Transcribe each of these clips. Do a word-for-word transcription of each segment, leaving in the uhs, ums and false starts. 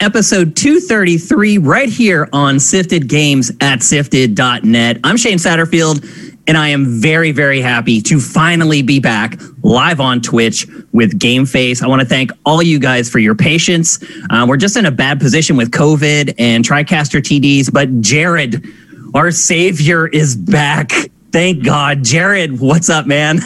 Episode two thirty-three right here on Sifted Games at sifted dot net. I'm Shane Satterfield, and I am very, very happy to finally be back live on Twitch with Game Face. I want to thank all you guys for your patience. Uh, we're just in a bad position with COVID and TriCaster T Ds, but Jared, our savior, is back. Thank God. Jared, what's up, man?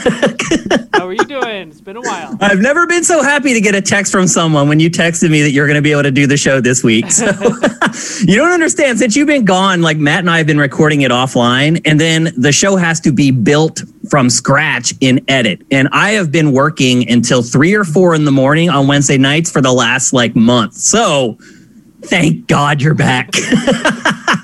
How are you doing? It's been a while. I've never been so happy to get a text from someone when you texted me that you're going to be able to do the show this week. So you don't understand. Since you've been gone, like Matt and I have been recording it offline, and then the show has to be built from scratch in edit. And I have been working until three or four in the morning on Wednesday nights for the last like month. So thank God you're back.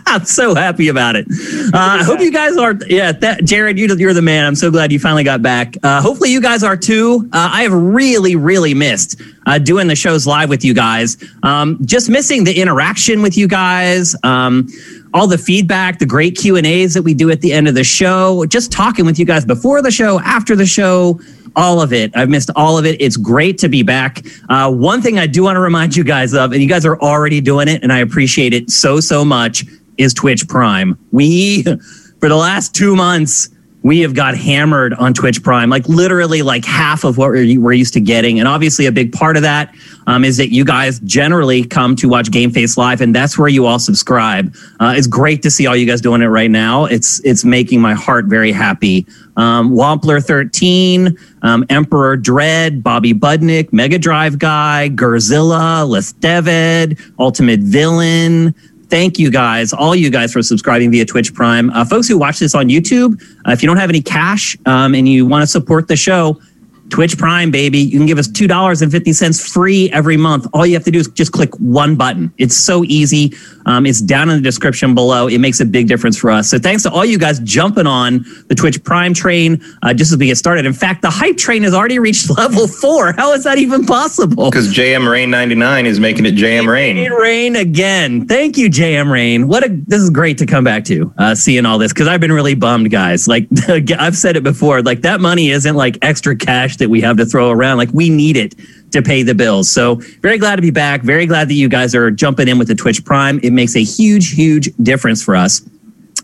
I'm so happy about it. Uh, I hope you guys are. Yeah, that, Jared, you, you're the man. I'm so glad you finally got back. Uh, hopefully you guys are too. Uh, I have really, really missed uh, doing the shows live with you guys. Um, just missing the interaction with you guys. Um, all the feedback, the great Q and A's that we do at the end of the show. Just talking with you guys before the show, after the show. All of it. I've missed all of it. It's great to be back. Uh, one thing I do want to remind you guys of, and you guys are already doing it, and I appreciate it so, so much, is Twitch Prime. We, for the last two months, we have got hammered on Twitch Prime, like literally like half of what we're used to getting. And obviously a big part of that um, is that you guys generally come to watch Game Face Live, and that's where you all subscribe. Uh, it's great to see all you guys doing it right now. It's it's making my heart very happy. Um, Wampler thirteen, um, Emperor Dread, Bobby Budnick, Mega Drive Guy, Godzilla, Lestevid, Ultimate Villain. Thank you guys, all you guys, for subscribing via Twitch Prime. Uh, folks who watch this on YouTube, uh, if you don't have any cash um, and you want to support the show, Twitch Prime, baby. You can give us two dollars and fifty cents free every month. All you have to do is just click one button. It's so easy. Um, it's down in the description below. It makes a big difference for us. So thanks to all you guys jumping on the Twitch Prime train uh, just as we get started. In fact, the hype train has already reached level four. How is that even possible? Because J M Rain ninety-nine is making it J M Rain. It rain again. Thank you, J M Rain. What a, this is great to come back to, uh, seeing all this, because I've been really bummed, guys. Like I've said it before, like that money isn't like extra cash that we have to throw around. Like we need it to pay the bills. So very glad to be back. Very glad that you guys are jumping in with the Twitch Prime. It makes a huge, huge difference for us.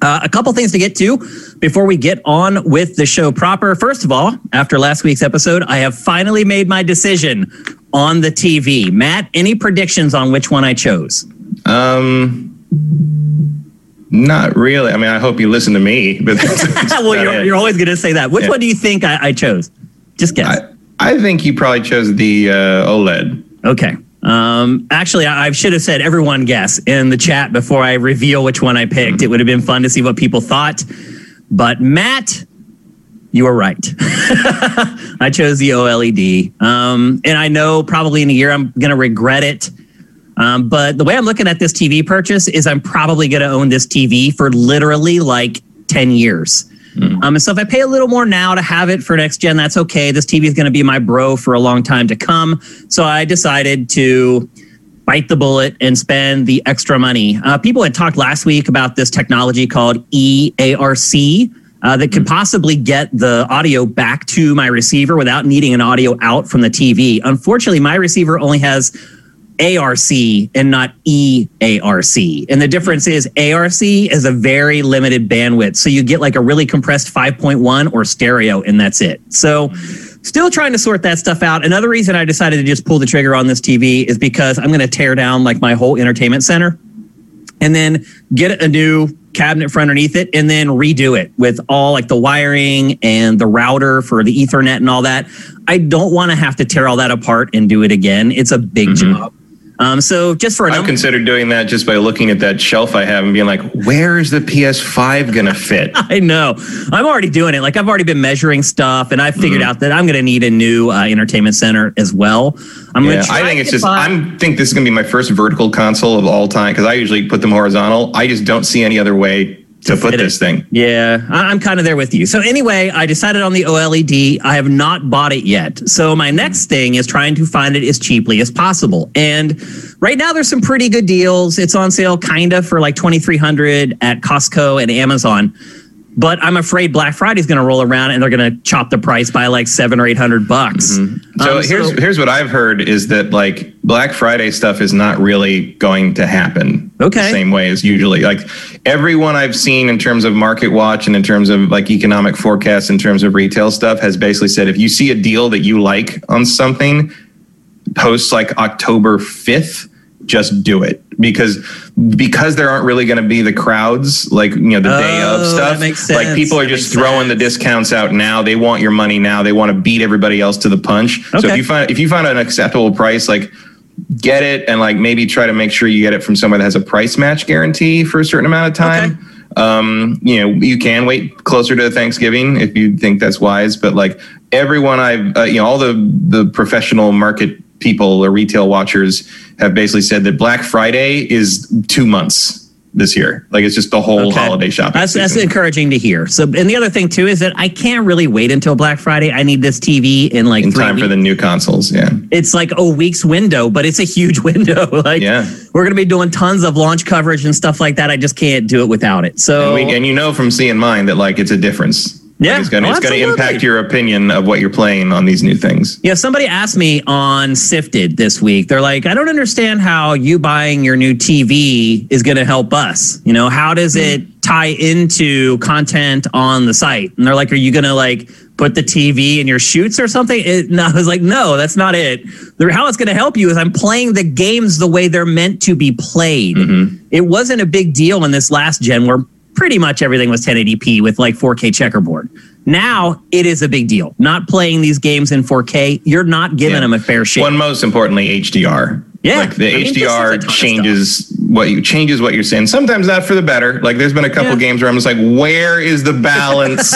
Uh, a couple things to get to before we get on with the show proper. First of all, after last week's episode, I have finally made my decision on the T V. Matt, any predictions on which one I chose? Um... Not really. I mean, I hope you listen to me. But that's, that's well, you're, you're always going to say that. Which yeah. one do you think I, I chose? Just guess. I, I think you probably chose the uh, OLED. Okay. Um, actually, I, I should have said everyone guess in the chat before I reveal which one I picked. Mm-hmm. It would have been fun to see what people thought. But Matt, you were right. I chose the OLED. Um, and I know probably in a year I'm going to regret it. Um, but the way I'm looking at this T V purchase is I'm probably going to own this T V for literally like ten years. Mm. Um, and so if I pay a little more now to have it for next gen, that's okay. This T V is going to be my bro for a long time to come. So I decided to bite the bullet and spend the extra money. Uh, people had talked last week about this technology called E A R C uh, that could possibly get the audio back to my receiver without needing an audio out from the T V. Unfortunately, my receiver only has A R C and not E A R C. And the difference is A R C is a very limited bandwidth. So you get like a really compressed five point one or stereo, and that's it. So still trying to sort that stuff out. Another reason I decided to just pull the trigger on this T V is because I'm going to tear down like my whole entertainment center and then get a new cabinet for underneath it and then redo it with all like the wiring and the router for the Ethernet and all that. I don't want to have to tear all that apart and do it again. It's a big mm-hmm. job. Um, so just for an I've considered doing that just by looking at that shelf I have and being like, where is the P S five going to fit? I know. I'm already doing it. Like I've already been measuring stuff, and I figured mm. out that I'm going to need a new uh, entertainment center as well. I'm yeah, going to try I think it's just, buy- I think this is going to be my first vertical console of all time because I usually put them horizontal. I just don't see any other way to put this thing. Yeah, I'm kind of there with you. So anyway, I decided on the OLED. I have not bought it yet. So my next thing is trying to find it as cheaply as possible. And right now there's some pretty good deals. It's on sale kind of for like twenty-three hundred dollars at Costco and Amazon. But I'm afraid Black Friday is going to roll around and they're going to chop the price by like seven or eight hundred bucks. Mm-hmm. So um, here's so, here's what I've heard is that like Black Friday stuff is not really going to happen. Okay. The same way as usually. Like everyone I've seen in terms of Market Watch and in terms of like economic forecasts, in terms of retail stuff, has basically said if you see a deal that you like on something, post like October fifth. Just do it because because there aren't really going to be the crowds like, you know, the oh, day of stuff. That makes sense. Like people are that just throwing sense. the discounts out now. They want your money now. They want to beat everybody else to the punch. Okay. So if you find if you find an acceptable price, like get it and like maybe try to make sure you get it from somewhere that has a price match guarantee for a certain amount of time. Okay. Um, you know, you can wait closer to Thanksgiving if you think that's wise. But like everyone, I've uh, you know all the the professional market people or retail watchers have basically said that Black Friday is two months this year. Like it's just the whole okay. holiday shopping. That's, that's encouraging to hear. So, and the other thing too is that I can't really wait until Black Friday. I need this T V in like in three time weeks. For the new consoles. Yeah, it's like a week's window, but it's a huge window. Like, yeah. we're gonna be doing tons of launch coverage and stuff like that. I just can't do it without it. So, and, we, and you know from seeing mine that like it's a difference. Yeah, it's going oh, to impact your opinion of what you're playing on these new things. Yeah, somebody asked me on Sifted this week. They're like, I don't understand how you buying your new T V is going to help us. You know, how does it tie into content on the site? And they're like, are you going to like put the T V in your shoots or something? It, and I was like, no, that's not it. How it's going to help you is I'm playing the games the way they're meant to be played. Mm-hmm. It wasn't a big deal in this last gen where pretty much everything was ten eighty p with like four K checkerboard. Now it is a big deal. Not playing these games in four K, you're not giving yeah. them a fair shake. Well, most importantly, H D R. Yeah, like the I H D R mean, changes what you changes what you're saying. Sometimes not for the better. Like there's been a couple yeah. games where I'm just like, where is the balance?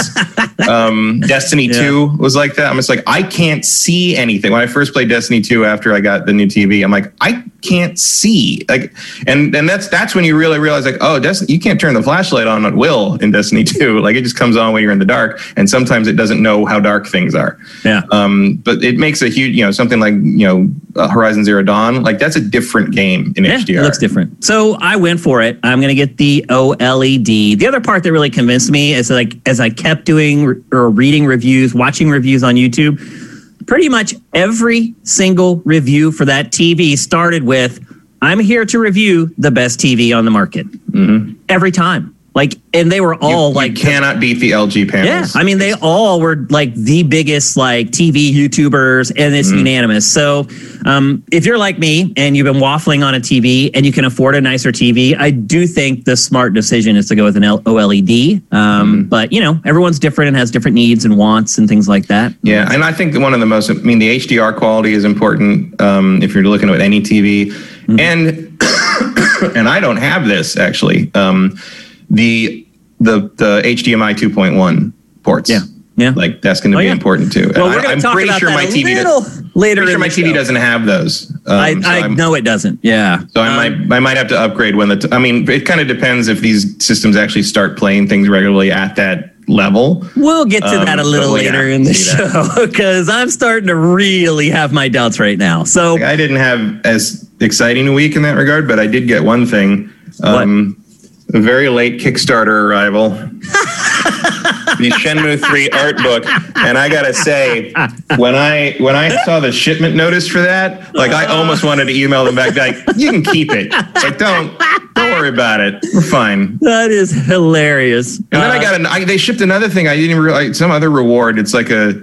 um, Destiny yeah. two was like that. I'm just like, I can't see anything. When I first played Destiny two after I got the new T V, I'm like, I can't see. Like, and and that's that's when you really realize like, oh, Destiny, you can't turn the flashlight on at will in Destiny two. Like it just comes on when you're in the dark, and sometimes it doesn't know how dark things are. Yeah. Um, but it makes a huge, you know, something like you know, uh, Horizon Zero Dawn, like. That's a different game in yeah, H D R. It looks different. So I went for it. I'm going to get the O L E D. The other part that really convinced me is like as I kept doing re- or reading reviews, watching reviews on YouTube, pretty much every single review for that T V started with, I'm here to review the best T V on the market. Mm-hmm. Every time. Like, and they were all you, like... You cannot beat the L G panels. Yeah, I mean, they all were like the biggest like T V YouTubers, and it's mm. unanimous. So um, if you're like me and you've been waffling on a T V and you can afford a nicer T V, I do think the smart decision is to go with an O L E D. Um, mm. But, you know, everyone's different and has different needs and wants and things like that. Yeah, and I think one of the most... I mean, the H D R quality is important um, if you're looking at any T V. Mm-hmm. And, and I don't have this, actually. Um The the the H D M I two point one ports. Yeah. Yeah. Like that's going to oh, be yeah. important too. Well, we're I, I'm talk pretty about sure that my T V does, later pretty sure my T V show. doesn't have those. Um, I, so I know it doesn't. Yeah. So um, I might I might have to upgrade when the t- I mean it kind of depends if these systems actually start playing things regularly at that level. We'll get to um, that a little so later in the show because I'm starting to really have my doubts right now. So like, I didn't have as exciting a week in that regard, but I did get one thing. Um, what? A very late Kickstarter arrival. The Shenmue three art book. And I gotta say, when I when I saw the shipment notice for that, like I almost wanted to email them back like, you can keep it. Like don't don't worry about it. We're fine. That is hilarious. And then uh, I got an I, they shipped another thing. I didn't even realize some other reward. It's like a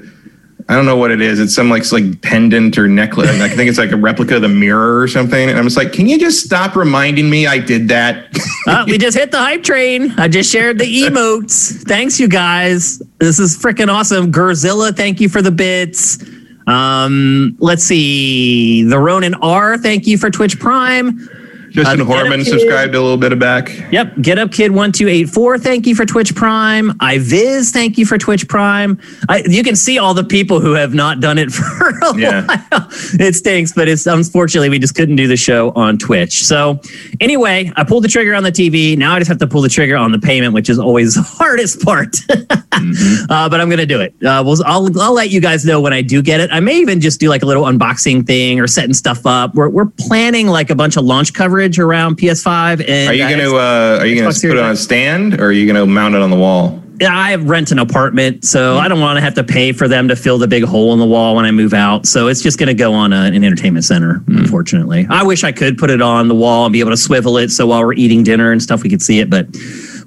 I don't know what it is. It's some like, like pendant or necklace. I think it's like a replica of the mirror or something. And I'm just like, can you just stop reminding me I did that? uh, we just hit the hype train. I just shared the emotes. Thanks, you guys. This is freaking awesome. Godzilla, thank you for the bits. Um, let's see. The Ronin R, thank you for Twitch Prime. Justin uh, Horman subscribed a little bit of back. Yep. Get Up Kid one two eight four. Thank you for Twitch Prime. iViz, thank you for Twitch Prime. I, you can see all the people who have not done it for a yeah. while. It stinks, but it's unfortunately we just couldn't do the show on Twitch. So anyway, I pulled the trigger on the T V. Now I just have to pull the trigger on the payment, which is always the hardest part. mm-hmm. uh, but I'm going to do it. Uh, we'll, I'll, I'll let you guys know when I do get it. I may even just do like a little unboxing thing or setting stuff up. We're, we're planning like a bunch of launch coverage around P S five and are you going to uh, are you going to put it on a stand or are you going to mount it on the wall? I rent an apartment, so I don't want to have to pay for them to fill the big hole in the wall when I move out. So it's just going to go on a, an entertainment center, mm. unfortunately. I wish I could put it on the wall and be able to swivel it so while we're eating dinner and stuff, we could see it. But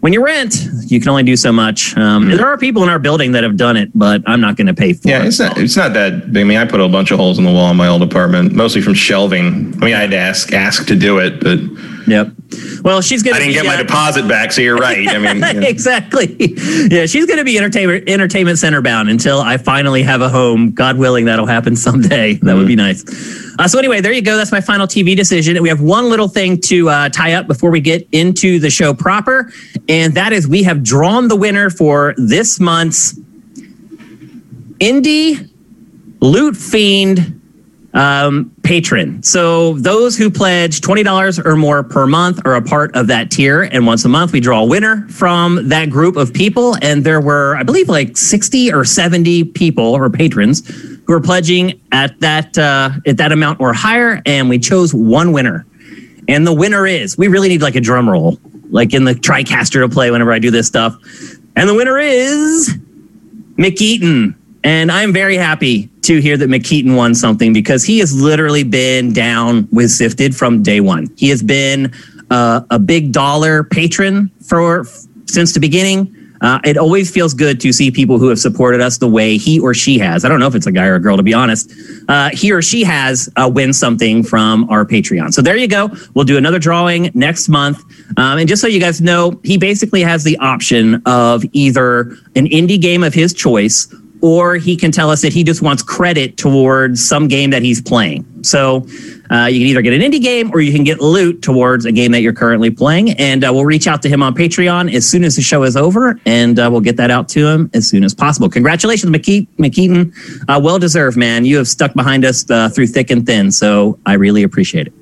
when you rent, you can only do so much. Um, mm. There are people in our building that have done it, but I'm not going to pay for yeah, it. Yeah, it's not, it's not that big. I mean, I put a bunch of holes in the wall in my old apartment, mostly from shelving. I mean, I had to ask, ask to do it, but... Yep. Well, she's going to. I didn't be, get my uh, deposit back, so you're right. I mean, yeah. Exactly. Yeah, she's going to be entertainment entertainment center bound until I finally have a home. God willing, that'll happen someday. That mm-hmm. would be nice. Uh, so anyway, there you go. That's my final T V decision. And we have one little thing to uh, tie up before we get into the show proper, and that is we have drawn the winner for this month's Indie Loot Fiend Um, patron. So those who pledge twenty dollars or more per month are a part of that tier. And once a month, we draw a winner from that group of people. And there were, I believe, like sixty or seventy people or patrons who were pledging at that, uh, at that amount or higher. And we chose one winner. And the winner is, we really need like a drum roll, like in the TriCaster to play whenever I do this stuff. And the winner is Mick Eaton. And I'm very happy to hear that McKeaton won something because he has literally been down with Sifted from day one. He has been uh, a big dollar patron for since the beginning. Uh, it always feels good to see people who have supported us the way he or she has. I don't know if it's a guy or a girl, to be honest. Uh, he or she has uh, win something from our Patreon. So there you go. We'll do another drawing next month. Um, and just so you guys know, he basically has the option of either an indie game of his choice, or he can tell us that he just wants credit towards some game that he's playing. So uh, you can either get an indie game or you can get loot towards a game that you're currently playing. And uh, we'll reach out to him on Patreon as soon as the show is over, and uh, we'll get that out to him as soon as possible. Congratulations, McKe- McKeaton. Uh, well-deserved, man. You have stuck behind us uh, through thick and thin, so I really appreciate it.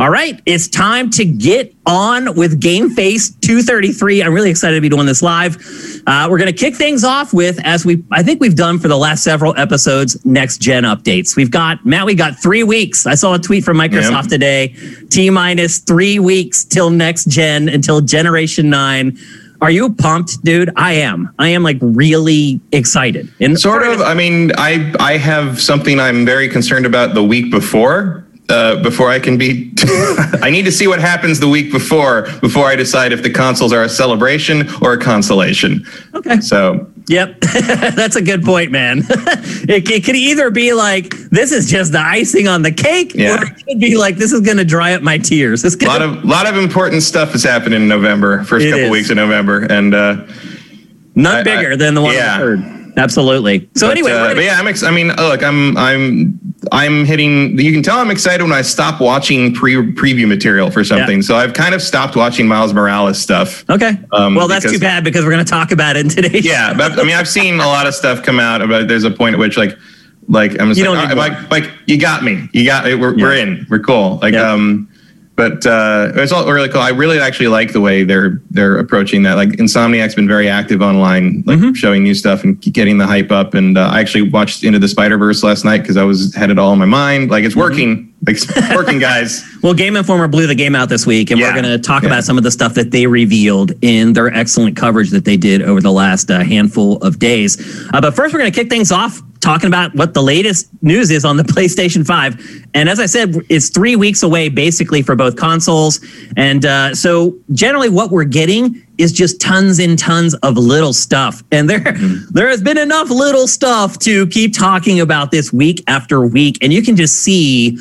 All right, it's time to get on with Game Face two thirty-three. I'm really excited to be doing this live. Uh, we're going to kick things off with, as we I think we've done for the last several episodes, next-gen updates. We've got, Matt, we got three weeks. I saw a tweet from Microsoft yeah. today. T-minus three weeks till next-gen, until Generation nine. Are you pumped, dude? I am. I am, like, really excited. And sort of. I mean, I I have something I'm very concerned about the week before. Uh, before I can be... I need to see what happens the week before, before I decide if the consoles are a celebration or a consolation. Okay. So... Yep. That's a good point, man. it, it could either be like, this is just the icing on the cake, yeah. or it could be like, this is going to dry up my tears. This gonna- lot of lot of important stuff is happening in November, first it couple is. weeks of November. and uh, None I, bigger I, than the one yeah. I heard. Absolutely. So but, anyway, uh, gonna- but yeah, I'm ex- I mean, look, I'm I'm I'm hitting. You can tell I'm excited when I stop watching pre preview material for something. Yeah. So I've kind of stopped watching Miles Morales stuff. Okay. Um, well, that's because, too bad because we're going to talk about it in today's. Yeah, show. But I mean, I've seen a lot of stuff come out. About there's a point at which like like I'm just like, right, like like you got me. You got it. We're yeah. we're in. We're cool. Like yeah. um. But uh, it's all really cool. I really actually like the way they're they're approaching that. Like Insomniac's been very active online, like mm-hmm. showing new stuff and getting the hype up. And uh, I actually watched Into the Spider-Verse last night because I was had it all in my mind. Like it's working, mm-hmm. like it's working, guys. Well, Game Informer blew the game out this week, and yeah. we're going to talk yeah. about some of the stuff that they revealed in their excellent coverage that they did over the last uh, handful of days. Uh, but first, we're going to kick things off talking about what the latest news is on the PlayStation five. And as I said, it's three weeks away basically for both consoles. And uh, so generally what we're getting is just tons and tons of little stuff. And there, mm-hmm. there has been enough little stuff to keep talking about this week after week. And you can just see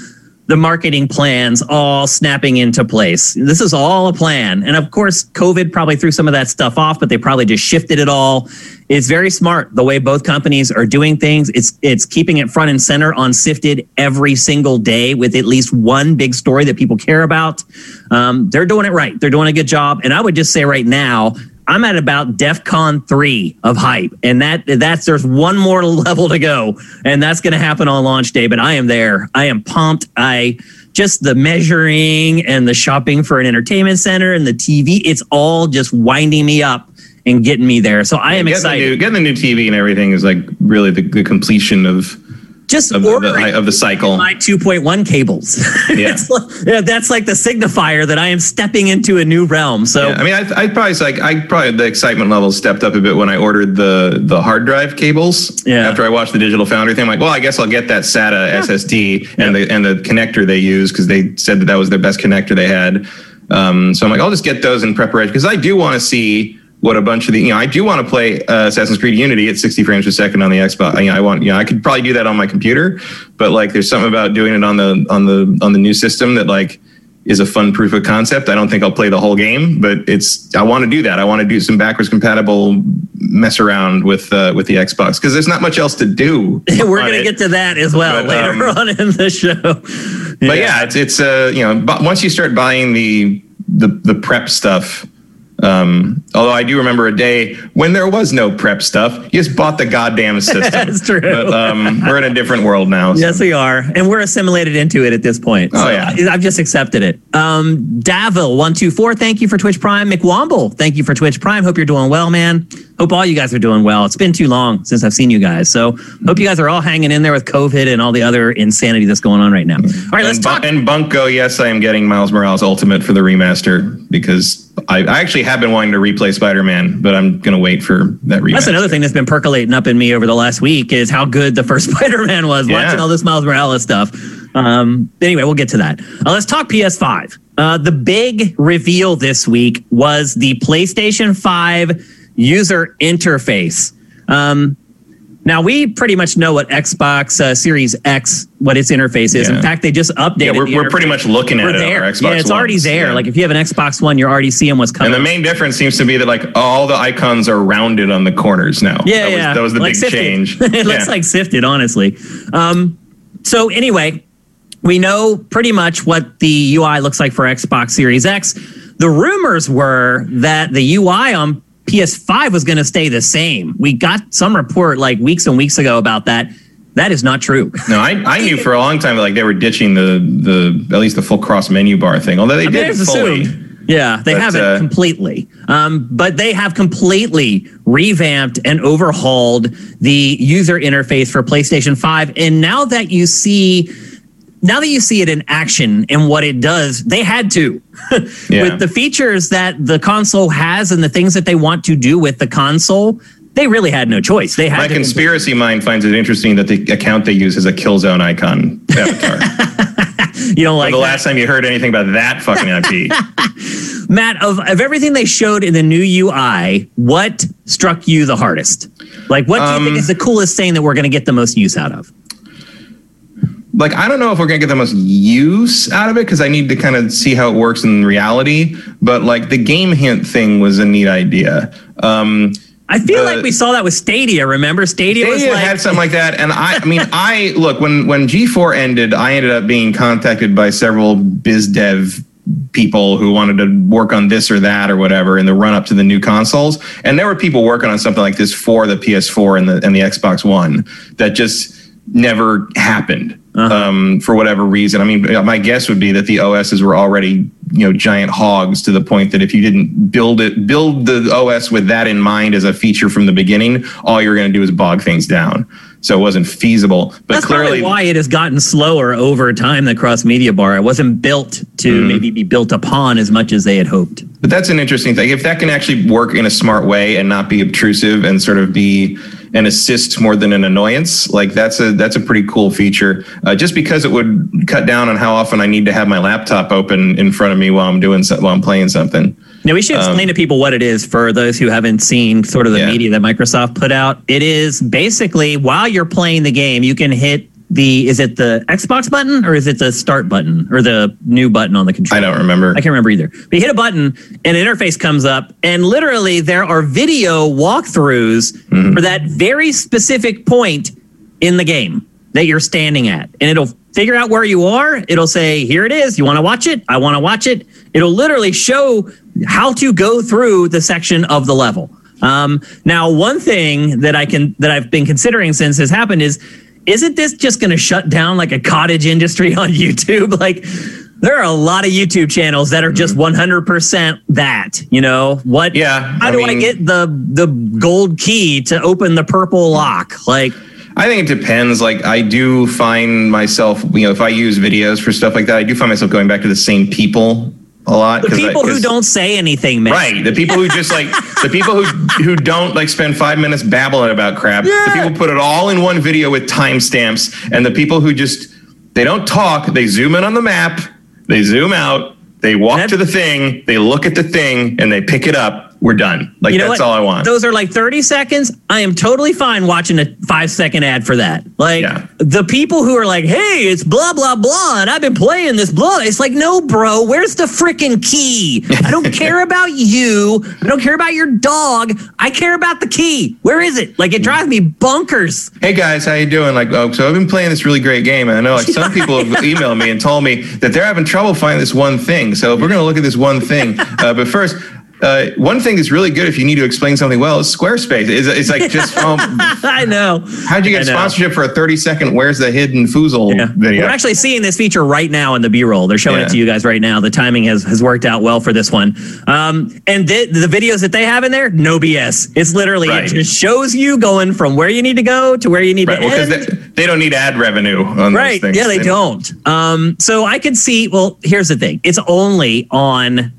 the marketing plans all snapping into place. This is all a plan. And of course, COVID probably threw some of that stuff off, but they probably just shifted it all. It's very smart the way both companies are doing things. It's it's keeping it front and center on Sifted every single day with at least one big story that people care about. Um, they're doing it right. They're doing a good job. And I would just say right now, I'm at about DEFCON three of hype, and that that's there's one more level to go, and that's going to happen on launch day. But I am there. I am pumped. I just the measuring and the shopping for an entertainment center and the T V. It's all just winding me up and getting me there. So I yeah, am getting excited. The new, getting the new T V and everything is like really the, the completion of just of, ordering the, of the cycle. My two point one cables. Yeah. It's like, yeah, that's like the signifier that I am stepping into a new realm. So yeah, I mean, I, I probably like I probably the excitement level stepped up a bit when I ordered the the hard drive cables. Yeah. After I watched the Digital Foundry thing, I'm like, well, I guess I'll get that SATA yeah. S S D and yeah. the and the connector they use because they said that that was their best connector they had. Um, so I'm like, I'll just get those in preparation because I do want to see what a bunch of the, you know, I do want to play uh, Assassin's Creed Unity at sixty frames per second on the Xbox. You know, I want, you know, I could probably do that on my computer, but like, there's something about doing it on the on the on the new system that like is a fun proof of concept. I don't think I'll play the whole game, but it's I want to do that. I want to do some backwards compatible mess around with uh, with the Xbox because there's not much else to do. We're going to get to that as well but, later um, on in the show. Yeah. But yeah, it's it's uh, you know, b- once you start buying the the the prep stuff. Um, although I do remember a day when there was no prep stuff. You just bought the goddamn system. That's true. But, um, we're in a different world now. So. Yes, we are. And we're assimilated into it at this point. So oh, yeah. I, I've just accepted it. Um, Davil one two four, thank you for Twitch Prime. McWomble, thank you for Twitch Prime. Hope you're doing well, man. Hope all you guys are doing well. It's been too long since I've seen you guys. So hope you guys are all hanging in there with COVID and all the other insanity that's going on right now. All right, let's and, talk. And Bunko, yes, I am getting Miles Morales Ultimate for the remaster because I, I actually have been wanting to replay Spider-Man, but I'm going to wait for that remaster. That's another thing that's been percolating up in me over the last week is how good the first Spider-Man was, yeah. watching all this Miles Morales stuff. Um, anyway, we'll get to that. Uh, let's talk P S five. Uh, the big reveal this week was the PlayStation five user interface. Um, now, we pretty much know what Xbox uh, Series X, what its interface is. Yeah. In fact, they just updated. Yeah, we're, the we're pretty much looking at we're it there. On our Xbox Yeah, it's One. Already there. Yeah. Like, if you have an Xbox One, you're already seeing what's coming. And the main difference seems to be that, like, all the icons are rounded on the corners now. Yeah, that yeah. Was, that was the like big sifted. Change. It yeah. looks like sifted, honestly. Um, so, anyway, we know pretty much what the U I looks like for Xbox Series X. The rumors were that the U I on P S five was going to stay the same. We got some report like weeks and weeks ago about that. That is not true. No, I, I knew for a long time that like they were ditching the the at least the full cross menu bar thing. Although they I did mean, fully. Assumed. Yeah, they but, haven't uh, completely. Um, but they have completely revamped and overhauled the user interface for PlayStation five. And now that you see Now that you see it in action and what it does, they had to. yeah. With the features that the console has and the things that they want to do with the console, they really had no choice. They had My to conspiracy improve. mind finds it interesting that the account they use is a Killzone icon avatar. You don't like the that. Last time you heard anything about that fucking I P. Matt, of, of everything they showed in the new U I, what struck you the hardest? Like, what do you um, think is the coolest thing that we're going to get the most use out of? Like, I don't know if we're going to get the most use out of it because I need to kind of see how it works in reality. But, like, the game hint thing was a neat idea. Um, I feel the, like we saw that with Stadia, remember? Stadia, Stadia was like... had something like that. And, I I mean, I... Look, when, when G four ended, I ended up being contacted by several biz dev people who wanted to work on this or that or whatever in the run-up to the new consoles. And there were people working on something like this for the P S four and the, and the Xbox One that just never happened. Uh-huh. Um, for whatever reason. I mean, my guess would be that the O S's were already, you know, giant hogs to the point that if you didn't build it, build the O S with that in mind as a feature from the beginning, all you're going to do is bog things down. So it wasn't feasible. But that's clearly why it has gotten slower over time, the cross media bar. It wasn't built to mm-hmm. maybe be built upon as much as they had hoped. But that's an interesting thing. If that can actually work in a smart way and not be obtrusive and sort of be an assist more than an annoyance, like that's a that's a pretty cool feature. Uh, just because it would cut down on how often I need to have my laptop open in front of me while I'm doing so, while I'm playing something. Now, we should explain um, to people what it is for those who haven't seen sort of the yeah. media that Microsoft put out. It is basically while you're playing the game, you can hit the, is it the Xbox button or is it the start button or the new button on the controller? I don't remember. I can't remember either. But you hit a button and an interface comes up and literally there are video walkthroughs mm-hmm. for that very specific point in the game that you're standing at. And it'll figure out where you are. It'll say, here it is. You want to watch it? I want to watch it. It'll literally show how to go through the section of the level. Um, now, one thing that I can that I've been considering since this happened is, isn't this just going to shut down like a cottage industry on YouTube? Like, there are a lot of YouTube channels that are just one hundred percent that, you know, what? Yeah. How I do mean, I get the the gold key to open the purple lock? Like, I think it depends. Like, I do find myself, you know, if I use videos for stuff like that, I do find myself going back to the same people a lot. The people I, who don't say anything, man. Right. The people who just like, the people who who don't like spend five minutes babbling about crap. Yeah. The people put it all in one video with timestamps, and the people who just, they don't talk, they zoom in on the map, they zoom out, they walk that, to the thing, they look at the thing, and they pick it up. We're done. Like, you know, that's what? All I want. Those are like thirty seconds. I am totally fine watching a five second ad for that. Like, yeah. The people who are like, hey, it's blah, blah, blah, and I've been playing this blah. It's like, no, bro, where's the freaking key? I don't care about you. I don't care about your dog. I care about the key. Where is it? Like, it drives me bonkers. Hey, guys, how you doing? Like, oh, so I've been playing this really great game. And I know, like, some people have emailed me and told me that they're having trouble finding this one thing. So we're going to look at this one thing. Uh, but first, Uh, one thing that's really good if you need to explain something well is Squarespace. It's, it's like just... Um, I know. How'd you get sponsorship for a thirty-second Where's the Hidden Foozle yeah. video? We're actually seeing this feature right now in the B-roll. They're showing yeah. it to you guys right now. The timing has, has worked out well for this one. Um, and th the videos that they have in there, no B S. It's literally, right. It just shows you going from where you need to go to where you need right. to well, end. They, they don't need ad revenue on right. those things. Yeah, they, they don't. Um, so I could see... Well, here's the thing. It's only on...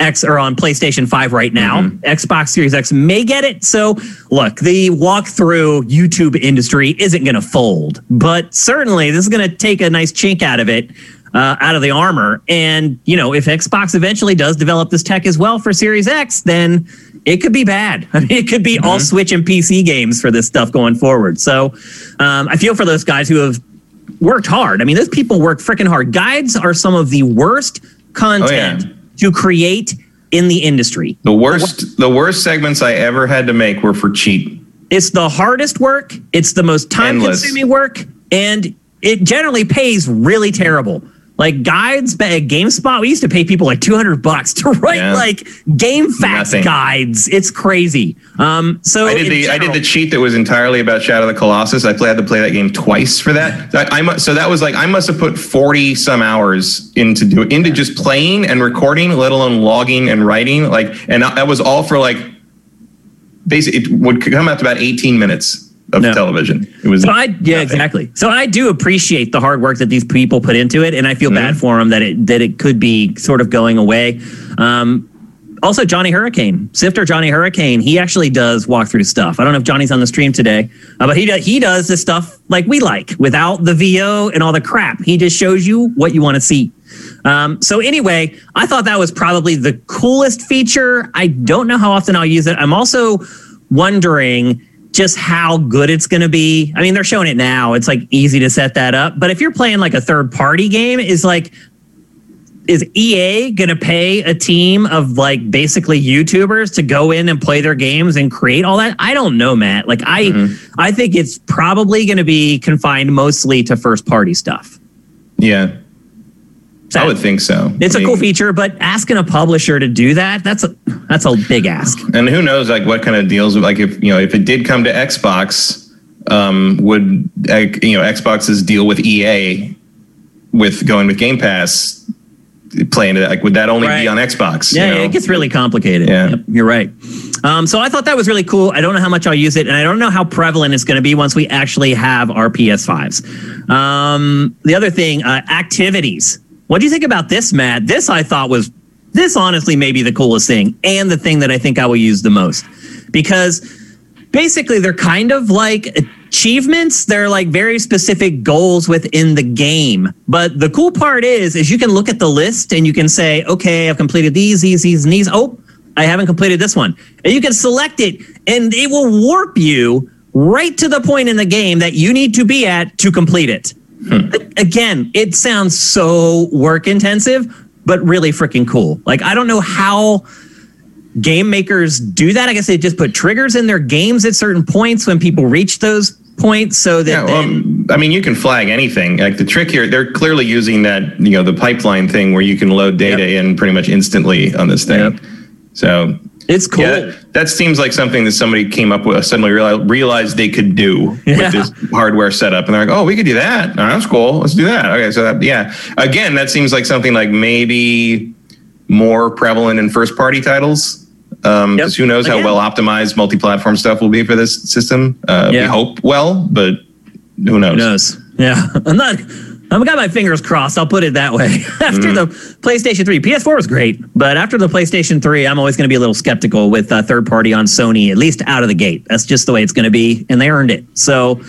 X or on PlayStation five right now. Mm-hmm. Xbox Series X may get it. So look, the walkthrough YouTube industry isn't going to fold, but certainly this is going to take a nice chink out of it, uh, out of the armor. And, you know, if Xbox eventually does develop this tech as well for Series X, then it could be bad. I mean, it could be mm-hmm. all Switch and P C games for this stuff going forward. So um, I feel for those guys who have worked hard. I mean, those people work freaking hard. Guides are some of the worst content. Oh, yeah. To create in the industry. The worst the worst segments I ever had to make were for cheap. It's the hardest work. It's the most time-consuming work. And it generally pays really terrible. Like guides at GameSpot, we used to pay people like two hundred bucks to write yeah. like game facts Nothing. guides. It's crazy. Um, so I did the general, I did the cheat that was entirely about Shadow of the Colossus. I play, had to play that game twice for that. I, I so that was like I must have put forty some hours into do into just playing and recording, let alone logging and writing. Like, and that was all for like basically it would come out to about eighteen minutes. Of no. television. It was so I, yeah, nothing. exactly. So I do appreciate the hard work that these people put into it, and I feel mm-hmm. bad for them that it that it could be sort of going away. Um, also, Johnny Hurricane, Sifter Johnny Hurricane, he actually does walkthrough stuff. I don't know if Johnny's on the stream today, uh, but he do, he does the stuff like we like without the V O and all the crap. He just shows you what you want to see. Um, so anyway, I thought that was probably the coolest feature. I don't know how often I'll use it. I'm also wondering just how good it's going to be. I mean, they're showing it now. It's like easy to set that up. But if you're playing like a third party game, is like, is E A going to pay a team of like basically YouTubers to go in and play their games and create all that? I don't know, Matt. Like I, mm-hmm. I think it's probably going to be confined mostly to first party stuff. Yeah. I would think so. It's I mean, a cool feature, but asking a publisher to do that, that's a that's a big ask. And who knows like what kind of deals like if you know if it did come to Xbox, um would you know Xbox's deal with E A with going with Game Pass play into that? Like would that only right. be on Xbox? Yeah, you know? It gets really complicated. Yeah. Yep, you're right. Um so I thought that was really cool. I don't know how much I'll use it, and I don't know how prevalent it's going to be once we actually have our P S fives. Um the other thing, uh activities. What do you think about this, Matt? This I thought was, this honestly may be the coolest thing and the thing that I think I will use the most, because basically they're kind of like achievements. They're like very specific goals within the game. But the cool part is, is you can look at the list and you can say, okay, I've completed these, these, these, and these. Oh, I haven't completed this one. And you can select it and it will warp you right to the point in the game that you need to be at to complete it. Hmm. Again, it sounds so work intensive, but really freaking cool. Like, I don't know how game makers do that. I guess they just put triggers in their games at certain points when people reach those points. So that, yeah, well, then, I mean, you can flag anything. Like the trick here, they're clearly using that, you know, the pipeline thing where you can load data yep. in pretty much instantly on this thing. Yep. So it's cool. Yeah, that, that seems like something that somebody came up with, suddenly realized, realized they could do yeah. with this hardware setup. And they're like, oh, we could do that. Oh, that's cool. Let's do that. Okay, so that, yeah. Again, that seems like something like maybe more prevalent in first-party titles. Um, yep. Who knows Again. how well-optimized multi-platform stuff will be for this system. Uh, yeah. We hope well, but Who knows? Who knows? Yeah. I'm not... I've got my fingers crossed. I'll put it that way. After mm. the PlayStation three, P S four was great, but after the PlayStation three, I'm always going to be a little skeptical with uh, third party on Sony, at least out of the gate. That's just the way it's going to be, and they earned it. So,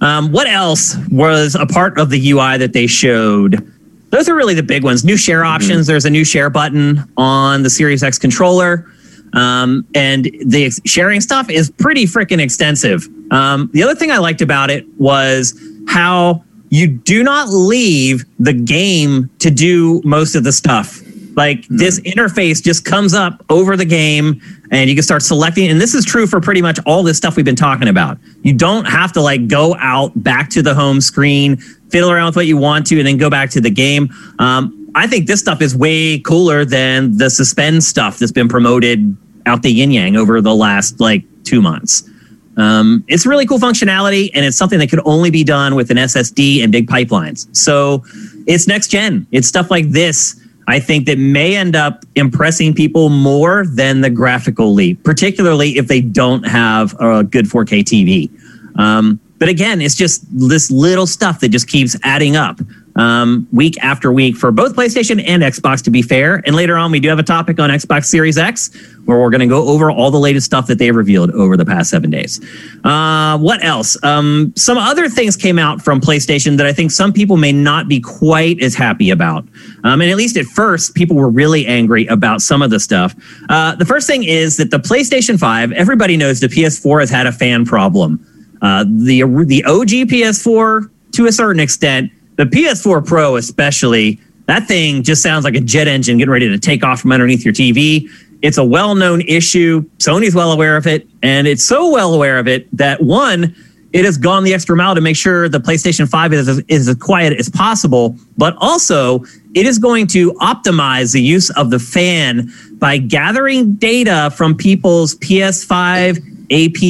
um, what else was a part of the U I that they showed? Those are really the big ones. New share options. Mm. There's a new share button on the Series X controller. Um, and the sharing stuff is pretty freaking extensive. Um, the other thing I liked about it was how you do not leave the game to do most of the stuff. Like mm. this interface just comes up over the game and you can start selecting. And this is true for pretty much all this stuff we've been talking about. You don't have to like go out back to the home screen, fiddle around with what you want to, and then go back to the game. Um, I think this stuff is way cooler than the suspend stuff that's been promoted out the yin yang over the last like two months. Um, it's really cool functionality, and it's something that could only be done with an S S D and big pipelines. So it's next gen. It's stuff like this, I think, that may end up impressing people more than the graphical leap, particularly if they don't have a good four K T V. Um, but again, it's just this little stuff that just keeps adding up um, week after week for both PlayStation and Xbox, to be fair. And later on, we do have a topic on Xbox Series X where we're going to go over all the latest stuff that they revealed over the past seven days. Uh, what else? Um, some other things came out from PlayStation that I think some people may not be quite as happy about. Um, and at least at first, people were really angry about some of the stuff. Uh, the first thing is that the PlayStation five, everybody knows the P S four has had a fan problem. Uh, the the O G P S four, to a certain extent, the P S four Pro especially, that thing just sounds like a jet engine getting ready to take off from underneath your T V. It's a well-known issue. Sony's well aware of it, and it's so well aware of it that, one, it has gone the extra mile to make sure the PlayStation five is, is as quiet as possible, but also it is going to optimize the use of the fan by gathering data from people's P S five A P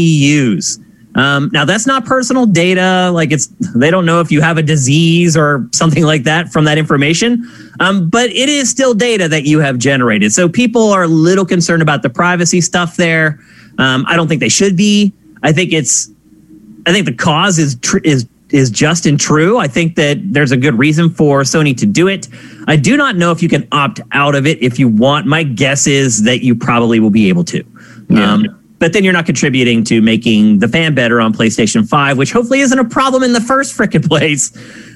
Us. Um, now, that's not personal data. Like, it's, they don't know if you have a disease or something like that from that information. Um, but it is still data that you have generated. So people are a little concerned about the privacy stuff there. Um, I don't think they should be. I think it's, I think the cause is tr- is is just and true. I think that there's a good reason for Sony to do it. I do not know if you can opt out of it if you want. My guess is that you probably will be able to. Yeah. Um, But then you're not contributing to making the fan better on PlayStation five, which hopefully isn't a problem in the first frickin' place.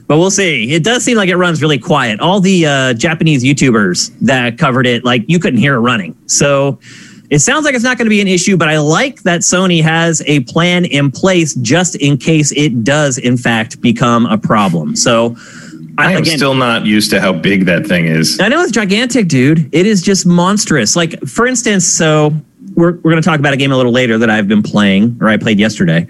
But we'll see. It does seem like it runs really quiet. All the uh, Japanese YouTubers that covered it, like, you couldn't hear it running. So it sounds like it's not going to be an issue, but I like that Sony has a plan in place just in case it does, in fact, become a problem. So I am again, still not used to how big that thing is. I know it's gigantic, dude. It is just monstrous. Like, for instance, so... We're, we're going to talk about a game a little later that I've been playing, or I played yesterday.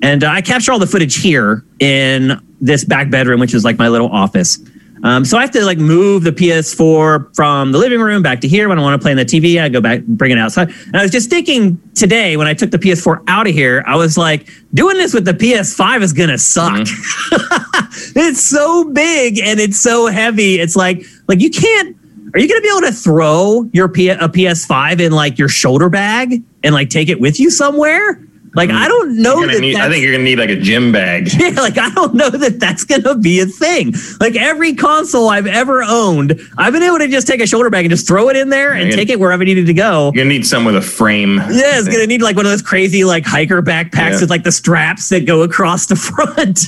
And uh, I capture all the footage here in this back bedroom, which is like my little office. Um, so I have to like move the P S four from the living room back to here. When I want to play on the T V, I go back and bring it outside. And I was just thinking today, when I took the P S four out of here, I was like, doing this with the P S five is going to suck. Mm-hmm. It's so big and it's so heavy. It's like, like you can't. Are you going to be able to throw your P- a P S five in like your shoulder bag and like take it with you somewhere? Like, I don't know that need, I think you're going to need like a gym bag. Yeah, like, I don't know that that's going to be a thing. Like, every console I've ever owned, I've been able to just take a shoulder bag and just throw it in there and gonna, take it wherever I needed to go. You're going to need some with a frame. Yeah, it's going to need like one of those crazy like hiker backpacks yeah. with like the straps that go across the front.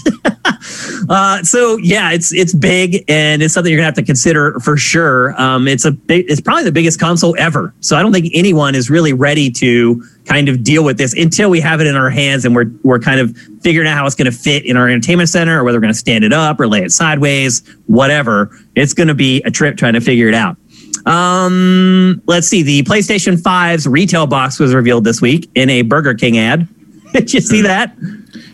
uh, so, yeah, it's it's big, and it's something you're going to have to consider for sure. Um, it's a big, it's probably the biggest console ever. So I don't think anyone is really ready to kind of deal with this until we have it in our hands and we're we're kind of figuring out how it's going to fit in our entertainment center, or whether we're going to stand it up or lay it sideways, whatever. It's going to be a trip trying to figure it out. Um, let's see. The PlayStation five's retail box was revealed this week in a Burger King ad. Did you see that?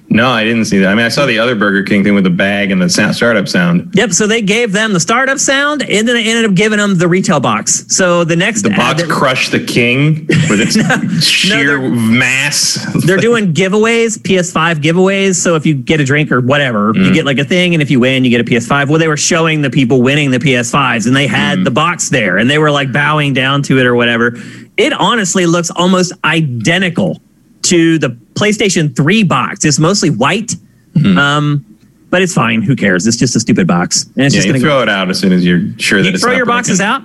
No, I didn't see that. I mean, I saw the other Burger King thing with the bag and the sound, startup sound. Yep, so they gave them the startup sound, and then they ended up giving them the retail box. So the next... The box ad, crushed the king with its no, sheer no, they're, mass. They're doing giveaways, P S five giveaways. So if you get a drink or whatever, mm. you get like a thing, and if you win, you get a P S five. Well, they were showing the people winning the P S fives, and they had mm. the box there, and they were like bowing down to it or whatever. It honestly looks almost identical to the PlayStation three box. It's mostly white. Mm-hmm. Um, but it's fine. Who cares? It's just a stupid box. And it's yeah, just you gonna throw go. it out as soon as you're sure you that it's throw not your broken. boxes out.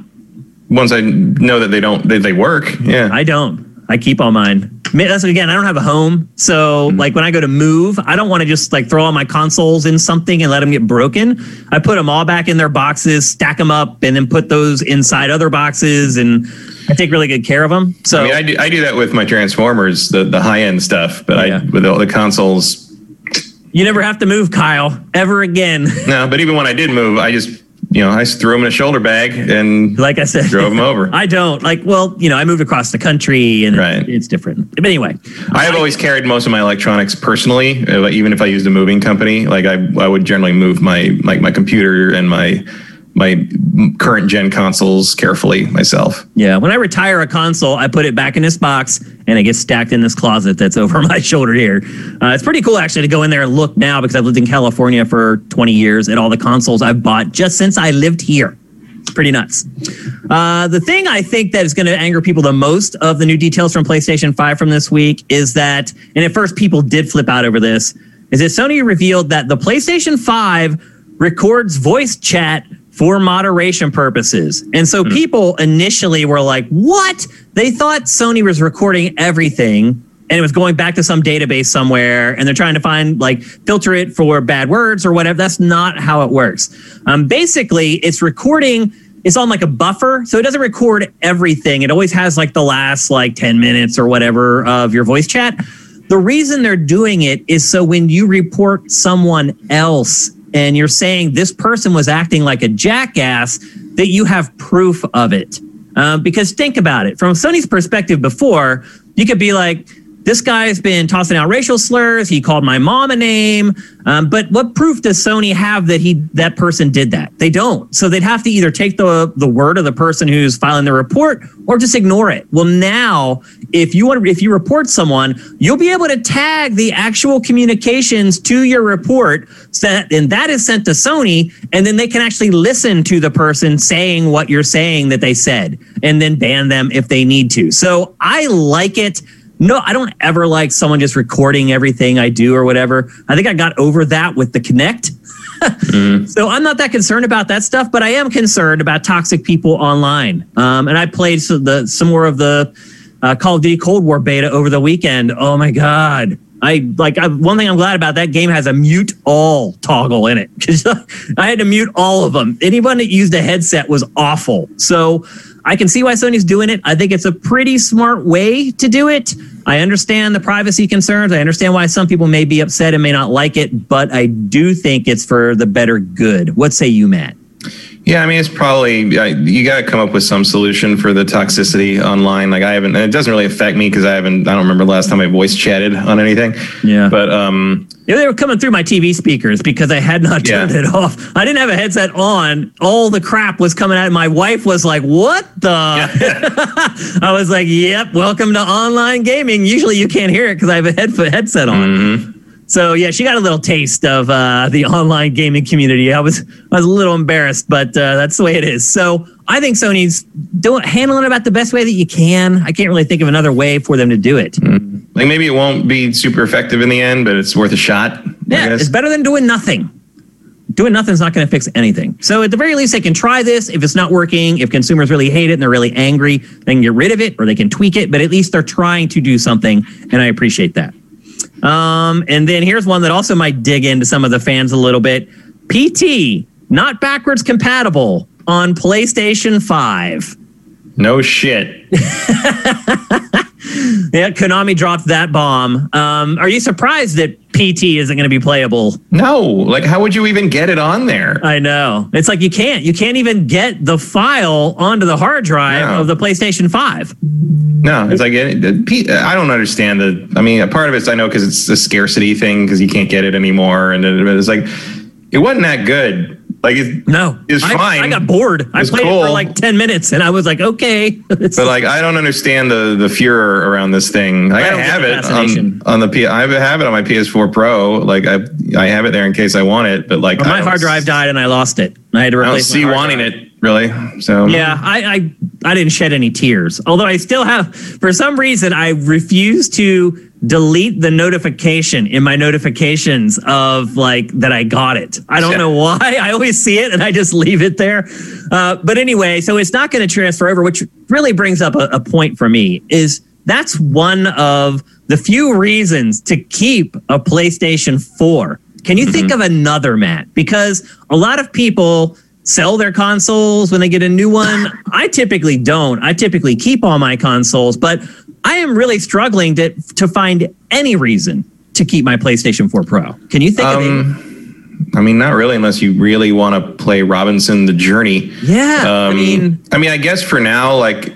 Once I know that they don't, they, they work. Yeah, I don't. I keep all mine. That's, again, I don't have a home, so mm-hmm. like when I go to move, I don't want to just like throw all my consoles in something and let them get broken. I put them all back in their boxes, stack them up, and then put those inside other boxes, and I take really good care of them. So I mean, I do, I do that with my Transformers, the the high end stuff, but yeah. I with all the consoles. You never have to move, Kyle, ever again. No, but even when I did move, I just, you know, I just threw them in a shoulder bag and like I said, drove them over. I don't like, well, you know, I moved across the country and right. it's different. But anyway, I have I, always carried most of my electronics personally, even if I used a moving company. Like I, I would generally move my, like my computer and my, my current gen consoles carefully myself. Yeah. When I retire a console, I put it back in this box and it gets stacked in this closet that's over my shoulder here. Uh, it's pretty cool actually to go in there and look now, because I've lived in California for twenty years at all the consoles I've bought just since I lived here. It's pretty nuts. Uh, the thing I think that is going to anger people the most of the new details from PlayStation five from this week is that, and at first people did flip out over this, is that Sony revealed that the PlayStation five records voice chat for moderation purposes. And so hmm. people initially were like, what? They thought Sony was recording everything and it was going back to some database somewhere and they're trying to find, like, filter it for bad words or whatever. That's not how it works. Um, basically, it's recording, it's on like a buffer. So it doesn't record everything. It always has like the last like ten minutes or whatever of your voice chat. The reason they're doing it is so when you report someone else and you're saying this person was acting like a jackass, that you have proof of it. Um, because think about it. From Sony's perspective before, you could be like, this guy's been tossing out racial slurs. He called my mom a name. Um, but what proof does Sony have that he that person did that? They don't. So they'd have to either take the the word of the person who's filing the report or just ignore it. Well, now, if you want, if you report someone, you'll be able to tag the actual communications to your report, so that, and that is sent to Sony, and then they can actually listen to the person saying what you're saying that they said, and then ban them if they need to. So I like it. No, I don't ever like someone just recording everything I do or whatever. I think I got over that with the Kinect. mm. So I'm not that concerned about that stuff, but I am concerned about toxic people online. Um, and I played some, the, some more of the uh, Call of Duty Cold War beta over the weekend. Oh my God. I like I, one thing I'm glad about, that game has a mute all toggle in it, because I had to mute all of them. Anyone that used a headset was awful. So I can see why Sony's doing it. I think it's a pretty smart way to do it. I understand the privacy concerns. I understand why some people may be upset and may not like it, but I do think it's for the better good. What say you, Matt? Yeah, I mean, it's probably, you got to come up with some solution for the toxicity online. Like I haven't, and it doesn't really affect me because I haven't, I don't remember the last time I voice chatted on anything. Yeah. But, um, yeah, they were coming through my T V speakers because I had not turned yeah. it off. I didn't have a headset on. All the crap was coming out. My wife was like, what the? Yeah. I was like, yep, welcome to online gaming. Usually you can't hear it because I have a head headset on. Mm-hmm. So, yeah, she got a little taste of uh, the online gaming community. I was I was a little embarrassed, but uh, that's the way it is. So I think Sony's doing, handling it about the best way that you can. I can't really think of another way for them to do it. Mm. Like maybe it won't be super effective in the end, but it's worth a shot. Yeah, it's better than doing nothing. Doing nothing is not going to fix anything. So at the very least, they can try this. If it's not working, if consumers really hate it and they're really angry, they can get rid of it or they can tweak it. But at least they're trying to do something, and I appreciate that. Um, and then here's one that also might dig into some of the fans a little bit. P T, not backwards compatible on PlayStation five. No shit. Yeah, Konami dropped that bomb. Um, are you surprised that P T isn't going to be playable? No. Like, how would you even get it on there? I know. It's like you can't. You can't even get the file onto the hard drive no. of the PlayStation five. No. It's like, it, it, I don't understand the, I mean, a part of it's, I know, because it's the scarcity thing, because you can't get it anymore. And it's like, it wasn't that good. Like it's, no, it's I, fine. I got bored. I played cool. it for like ten minutes, and I was like, okay. But like, I don't understand the the furor around this thing. Like, I, I have it on, on the P. I have it on my P S four Pro. Like I I have it there in case I want it. But like, well, my hard drive died, and I lost it. I had to replace. I don't see my hard wanting drive. it really. So yeah, I, I I didn't shed any tears. Although I still have, for some reason, I refuse to delete the notification in my notifications of like that I got it. I don't yeah. know why. I always see it and I just leave it there. Uh, but anyway, so it's not going to transfer over, which really brings up a, a point for me is that's one of the few reasons to keep a PlayStation four. Can you mm-hmm. think of another, Matt? Because a lot of people sell their consoles when they get a new one. I typically don't. I typically keep all my consoles, but I am really struggling to to find any reason to keep my PlayStation four Pro. Can you think um, of it? I mean, not really, unless you really want to play Robinson the Journey. Yeah, um, I mean, I mean, I guess for now, like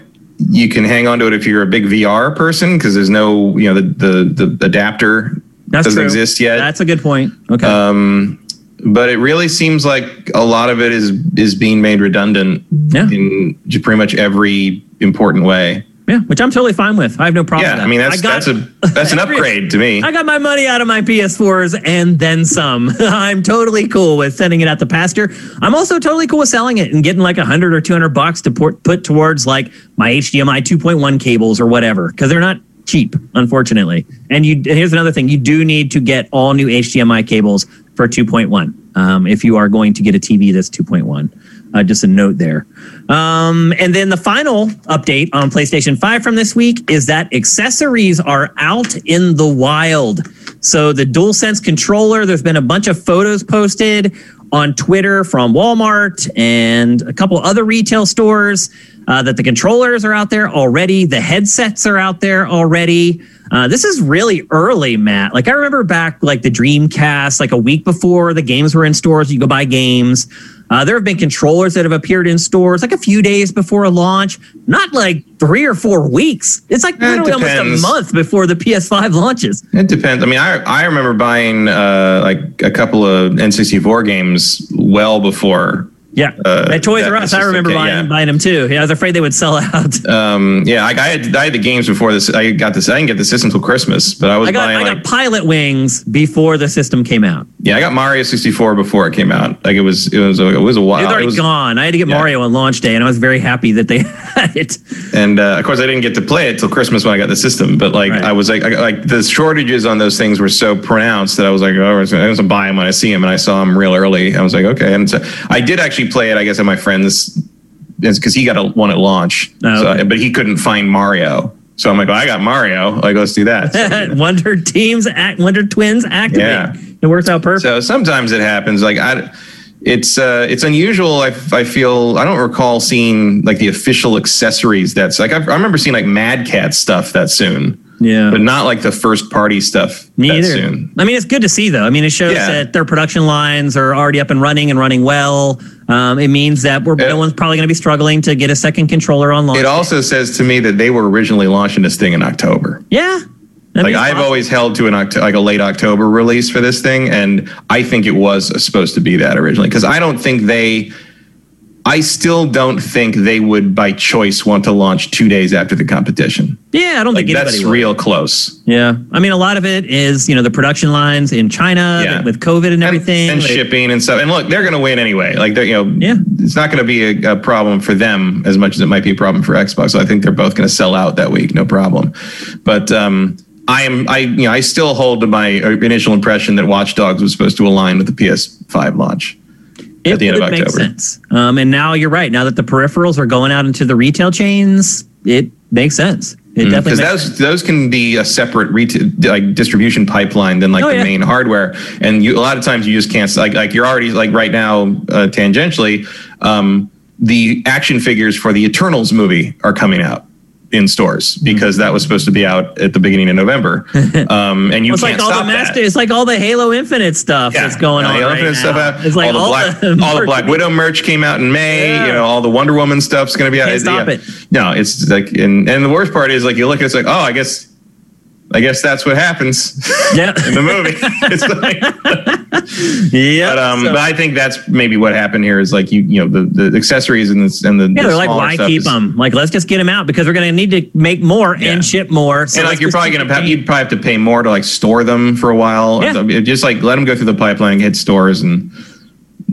you can hang on to it if you're a big V R person, because there's no, you know, the the, the adapter doesn't true. exist yet. That's a good point. Okay. Um, but it really seems like a lot of it is is being made redundant yeah. in pretty much every important way. Yeah, which I'm totally fine with. I have no problem yeah, with that. I mean, that's, I got, that's, a, that's an upgrade to me. I got my money out of my P S fours and then some. I'm totally cool with sending it out the pasture. I'm also totally cool with selling it and getting like a hundred or two hundred bucks to port, put towards like my H D M I two point one cables or whatever, because they're not cheap, unfortunately. And you, and here's another thing. You do need to get all new H D M I cables for two point one um, if you are going to get a T V that's two point one. Uh, just a note there. Um, and then the final update on PlayStation five from this week is that accessories are out in the wild. So the DualSense controller, there's been a bunch of photos posted on Twitter from Walmart and a couple other retail stores uh, that the controllers are out there already. The headsets are out there already. Uh, this is really early, Matt. Like I remember back like the Dreamcast, like a week before the games were in stores, you go buy games. Uh, there have been controllers that have appeared in stores like a few days before a launch, not like three or four weeks. It's like literally almost a month before the P S five launches. It depends. I mean, I I remember buying uh, like a couple of N sixty-four games well before. Yeah, uh, at Toys R Us, I remember okay, buying, yeah. buying them too. Yeah, I was afraid they would sell out. Um, yeah, I, I, had, I had the games before this. I got this. I didn't get the system till Christmas, but I was I got, buying. I like, got Pilot Wings before the system came out. Yeah, I got Mario sixty-four before it came out. Like it was, it was, a, it was a while. It was already it was, gone. I had to get yeah. Mario on launch day, and I was very happy that they had it. And uh, of course, I didn't get to play it till Christmas when I got the system. But like, right. I was like, I, like the shortages on those things were so pronounced that I was like, oh, I was going to buy them when I see them, and I saw them real early. I was like, okay, and so I did actually play it, I guess, at my friend's, because he got a one at launch, oh, okay. so, but he couldn't find Mario. So I'm like, well, I got Mario. Like, let's do that. So, Wonder Teams, act, Wonder Twins, activate. Yeah. It works out perfect. So sometimes it happens. Like I, it's uh, it's unusual. I, I feel I don't recall seeing like the official accessories. That's like I, I remember seeing like Mad Cat stuff that soon. Yeah, but not like the first party stuff that soon. I mean, it's good to see, though. I mean, it shows yeah. that their production lines are already up and running and running well. Um, it means that we're, it, no one's probably going to be struggling to get a second controller on launch. It also day. says to me that they were originally launching this thing in October. Yeah. Like I've awesome. always held to an Oct- like a late October release for this thing. And I think it was supposed to be that originally, because I don't think they... I still don't think they would, by choice, want to launch two days after the competition. Yeah, I don't like, think anybody that's would. real close. Yeah, I mean, a lot of it is, you know, the production lines in China yeah. with COVID and everything, and, and like, shipping and stuff. And look, they're going to win anyway. Like, they're, you know, yeah. it's not going to be a, a problem for them as much as it might be a problem for Xbox. So I think they're both going to sell out that week, no problem. But um, I am, I you know, I still hold to my initial impression that Watch Dogs was supposed to align with the P S five launch. It would make sense. Um, and now you're right. Now that the peripherals are going out into the retail chains, it makes sense. It mm, definitely because those those can be a separate retail like distribution pipeline than like oh, the yeah. main hardware. And you, a lot of times you just can't like like you're already like right now uh, tangentially um, the action figures for the Eternals movie are coming out in stores because that was supposed to be out at the beginning of November. Um, and you well, it's can't like all stop the master, that. It's like all the Halo Infinite stuff yeah. that's going yeah, on Halo right stuff out. It's like all, all, the, Black, the, all the Black Widow merch came out in May. Yeah. You know, all the Wonder Woman stuff's going to be out. Can't stop yeah. it. No, it's like, and, and the worst part is like, you look at it, it's like, oh, I guess, I guess that's what happens yeah. in the movie. It's like, yeah. But, um, so. but I think that's maybe what happened here is like, you you know, the, the accessories and the, and the, yeah, the they're like, why keep is, them? Like, let's just get them out because we're going to need to make more yeah. and ship more. So and like, you're probably going to have, you'd probably have to pay more to like store them for a while. Yeah. Just like let them go through the pipeline, hit stores and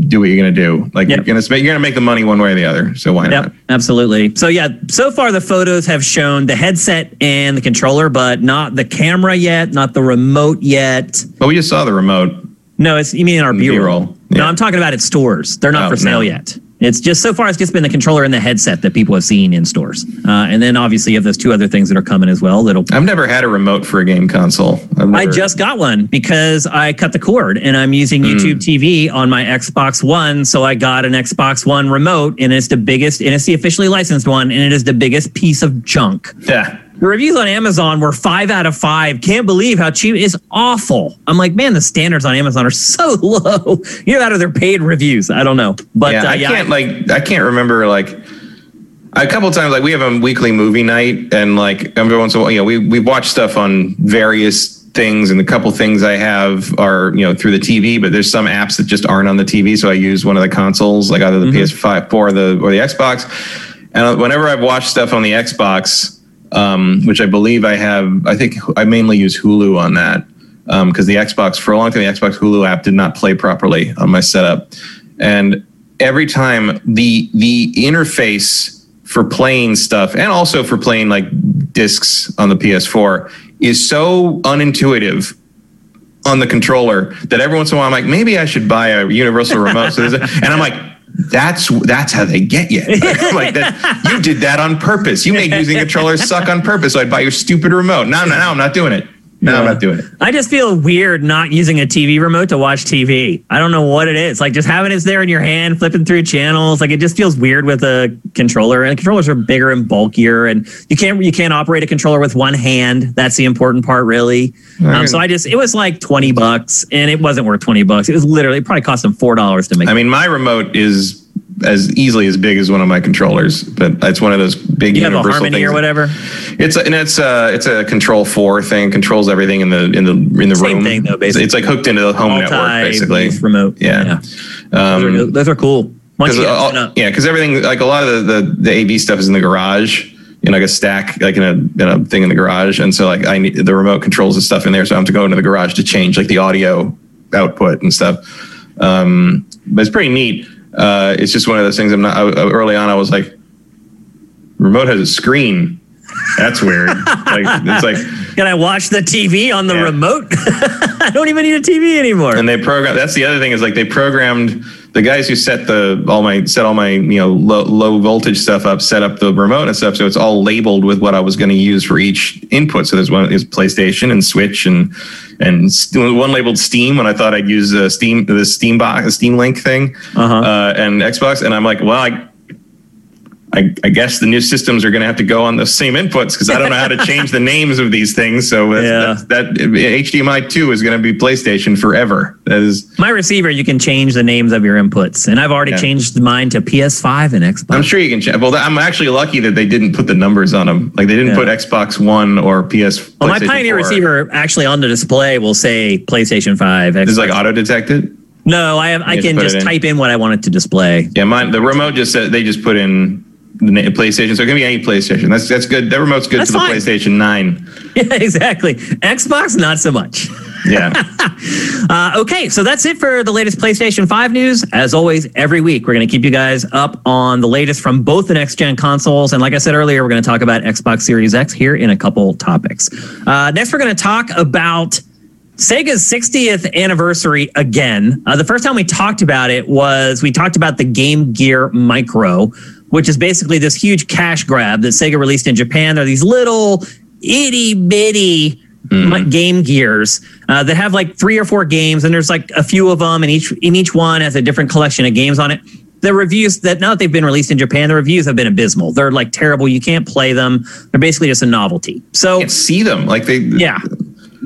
do what you're going to do. Like, yep. you're going to you're going to make the money one way or the other. So why yep, not? Absolutely. So yeah, so far the photos have shown the headset and the controller, but not the camera yet, not the remote yet. But we just saw the remote. No, it's you mean in our B-roll. B-roll. Yeah. No, I'm talking about at stores. They're not oh, for sale no. yet. It's just so far it's just been the controller and the headset that people have seen in stores. Uh, and then obviously you have those two other things that are coming as well. That'll. I've never had a remote for a game console. Never... I just got one because I cut the cord and I'm using mm. YouTube T V on my Xbox One. So I got an Xbox One remote and it's the biggest, and it's the officially licensed one, and it is the biggest piece of junk. Yeah. The reviews on Amazon were five out of five. Can't believe how cheap. It's awful. I'm like, man, the standards on Amazon are so low. You're out of their paid reviews. I don't know, but yeah, uh, I yeah. can't like I can't remember like a couple times like we have a weekly movie night and like every once in a while, you know, we we watch stuff on various things, and the couple things I have are, you know, through the T V, but there's some apps that just aren't on the T V, so I use one of the consoles, like either the mm-hmm. P S five or the or the Xbox. And whenever I've watched stuff on the Xbox, Um, which I believe I have, I think I mainly use Hulu on that because um, the Xbox, for a long time, the Xbox Hulu app did not play properly on my setup. And every time the the interface for playing stuff and also for playing like discs on the P S four is so unintuitive on the controller that every once in a while I'm like, maybe I should buy a universal remote. So there's a, and I'm like, That's that's how they get you. Like that, you did that on purpose. You made using controllers suck on purpose. So I'd buy your stupid remote. No, no, no, I'm not doing it. No, yeah. I'm not doing it. I just feel weird not using a T V remote to watch T V. I don't know what it is. Like just having it there in your hand, flipping through channels. Like it just feels weird with a controller. And controllers are bigger and bulkier, and you can't you can't operate a controller with one hand. That's the important part, really. Right. Um, so I just it was like twenty bucks, and it wasn't worth twenty bucks. It was literally it probably cost them four dollars to make. I mean, my remote is as easily as big as one of my controllers, but it's one of those big you universal have a Harmony things. Or whatever. It's a, and it's a, it's a Control four thing. Controls everything in the in the in the Same room. Thing though, basically. It's like hooked into the home Multi, network, basically. Remote. Yeah, yeah. Um, those, are, those are cool. Once you get all, up. Yeah, because everything like a lot of the, the the A V stuff is in the garage, in like a stack, like in a in a thing in the garage, and so like I need the remote controls and stuff in there, so I have to go into the garage to change like the audio output and stuff. Um, but it's pretty neat. Uh, it's just one of those things. I'm not I, early on. I was like, remote has a screen. That's weird. Like, it's like, can I watch the T V on the yeah. remote? I don't even need a T V anymore. And they program. That's the other thing is like they programmed the guys who set the all my set all my you know low, low voltage stuff up, set up the remote and stuff. So it's all labeled with what I was going to use for each input. So there's one is PlayStation and Switch and and one labeled Steam when I thought I'd use the Steam the Steam box the Steam Link thing uh-huh. uh, and Xbox. And I'm like, well, I. I, I guess the new systems are going to have to go on the same inputs because I don't know how to change the names of these things. So that's, yeah. that, that H D M I two is going to be PlayStation forever. That is my receiver. You can change the names of your inputs, and I've already yeah. changed mine to P S five and Xbox. I'm sure you can. Ch- well, I'm actually lucky that they didn't put the numbers on them. Like they didn't yeah. put Xbox One or P S. Well, my Pioneer four. Receiver actually on the display will say PlayStation five. Xbox. This is like auto detected. No, I have, I can just in. type in what I want it to display. Yeah, mine. The remote just said they just put in. The PlayStation, so it can be any PlayStation. That's that's good. That remote's good that's for the fine. PlayStation nine. Yeah, exactly. Xbox, not so much. Yeah. uh, okay, so that's it for the latest PlayStation five news. As always, every week we're going to keep you guys up on the latest from both the next-gen consoles. And like I said earlier, we're going to talk about Xbox Series X here in a couple topics. Uh, next, we're going to talk about Sega's sixtieth anniversary again. Uh, the first time we talked about it was we talked about the Game Gear Micro, which is basically this huge cash grab that Sega released in Japan. They're these little itty-bitty mm. Game Gears uh, that have like three or four games, and there's like a few of them, and each, and each one has a different collection of games on it. The reviews that now that they've been released in Japan, the reviews have been abysmal. They're like terrible. You can't play them. They're basically just a novelty. So you can't see them. Like they... Yeah.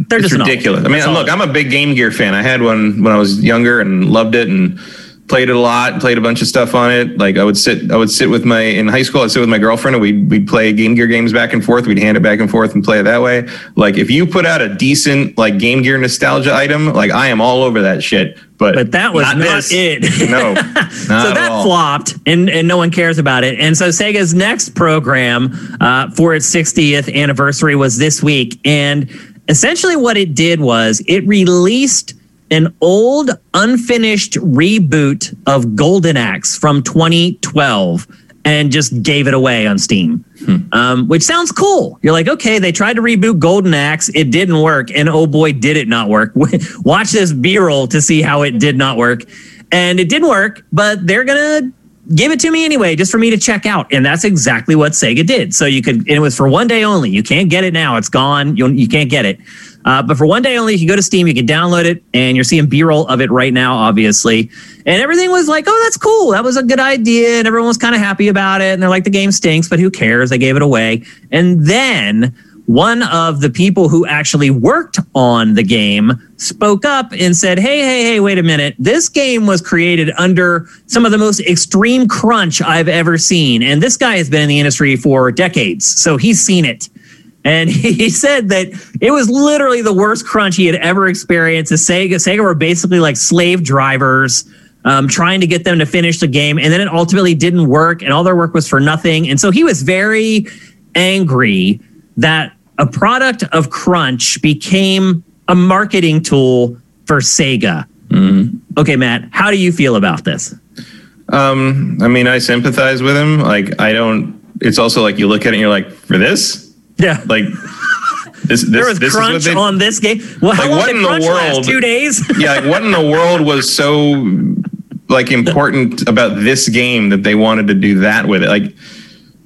They're it's just ridiculous. Novelty. I mean, look, I'm a big Game Gear fan. I had one when I was younger and loved it, and played it a lot, played a bunch of stuff on it. Like I would sit, I would sit with my, in high school, I'd sit with my girlfriend and we'd, we'd play Game Gear games back and forth. We'd hand it back and forth and play it that way. Like if you put out a decent like Game Gear nostalgia item, like I am all over that shit. But, but that was not, not it. No. Not so that all. flopped and, and no one cares about it. And so Sega's next program uh, for its sixtieth anniversary was this week. And essentially what it did was it released an old, unfinished reboot of Golden Axe from twenty twelve and just gave it away on Steam, hmm. um, which sounds cool. You're like, okay, they tried to reboot Golden Axe. It didn't work. And oh boy, did it not work. Watch this B-roll to see how it did not work. And it didn't work, but they're going to give it to me anyway, just for me to check out. And that's exactly what Sega did. So you could, and it was for one day only. You can't get it now. It's gone. You, you can't get it. Uh, but for one day only, you can go to Steam, you can download it, and you're seeing B-roll of it right now, obviously. And everything was like, oh, that's cool. That was a good idea. And everyone was kind of happy about it. And they're like, the game stinks, but who cares? They gave it away. And then one of the people who actually worked on the game spoke up and said, hey, hey, hey, wait a minute. This game was created under some of the most extreme crunch I've ever seen. And this guy has been in the industry for decades, so he's seen it. And he said that it was literally the worst crunch he had ever experienced. Sega, Sega were basically like slave drivers um, trying to get them to finish the game. And then it ultimately didn't work, and all their work was for nothing. And so he was very angry that a product of crunch became a marketing tool for Sega. Mm. Okay, Matt, how do you feel about this? Um, I mean, I sympathize with him. Like, I don't, it's also like you look at it and you're like, for this? Yeah, like this. this there was this crunch is they, on this game. Well, how like, long what did in crunch the world? Last two days. Yeah, like, what in the world was so like important about this game that they wanted to do that with it? Like,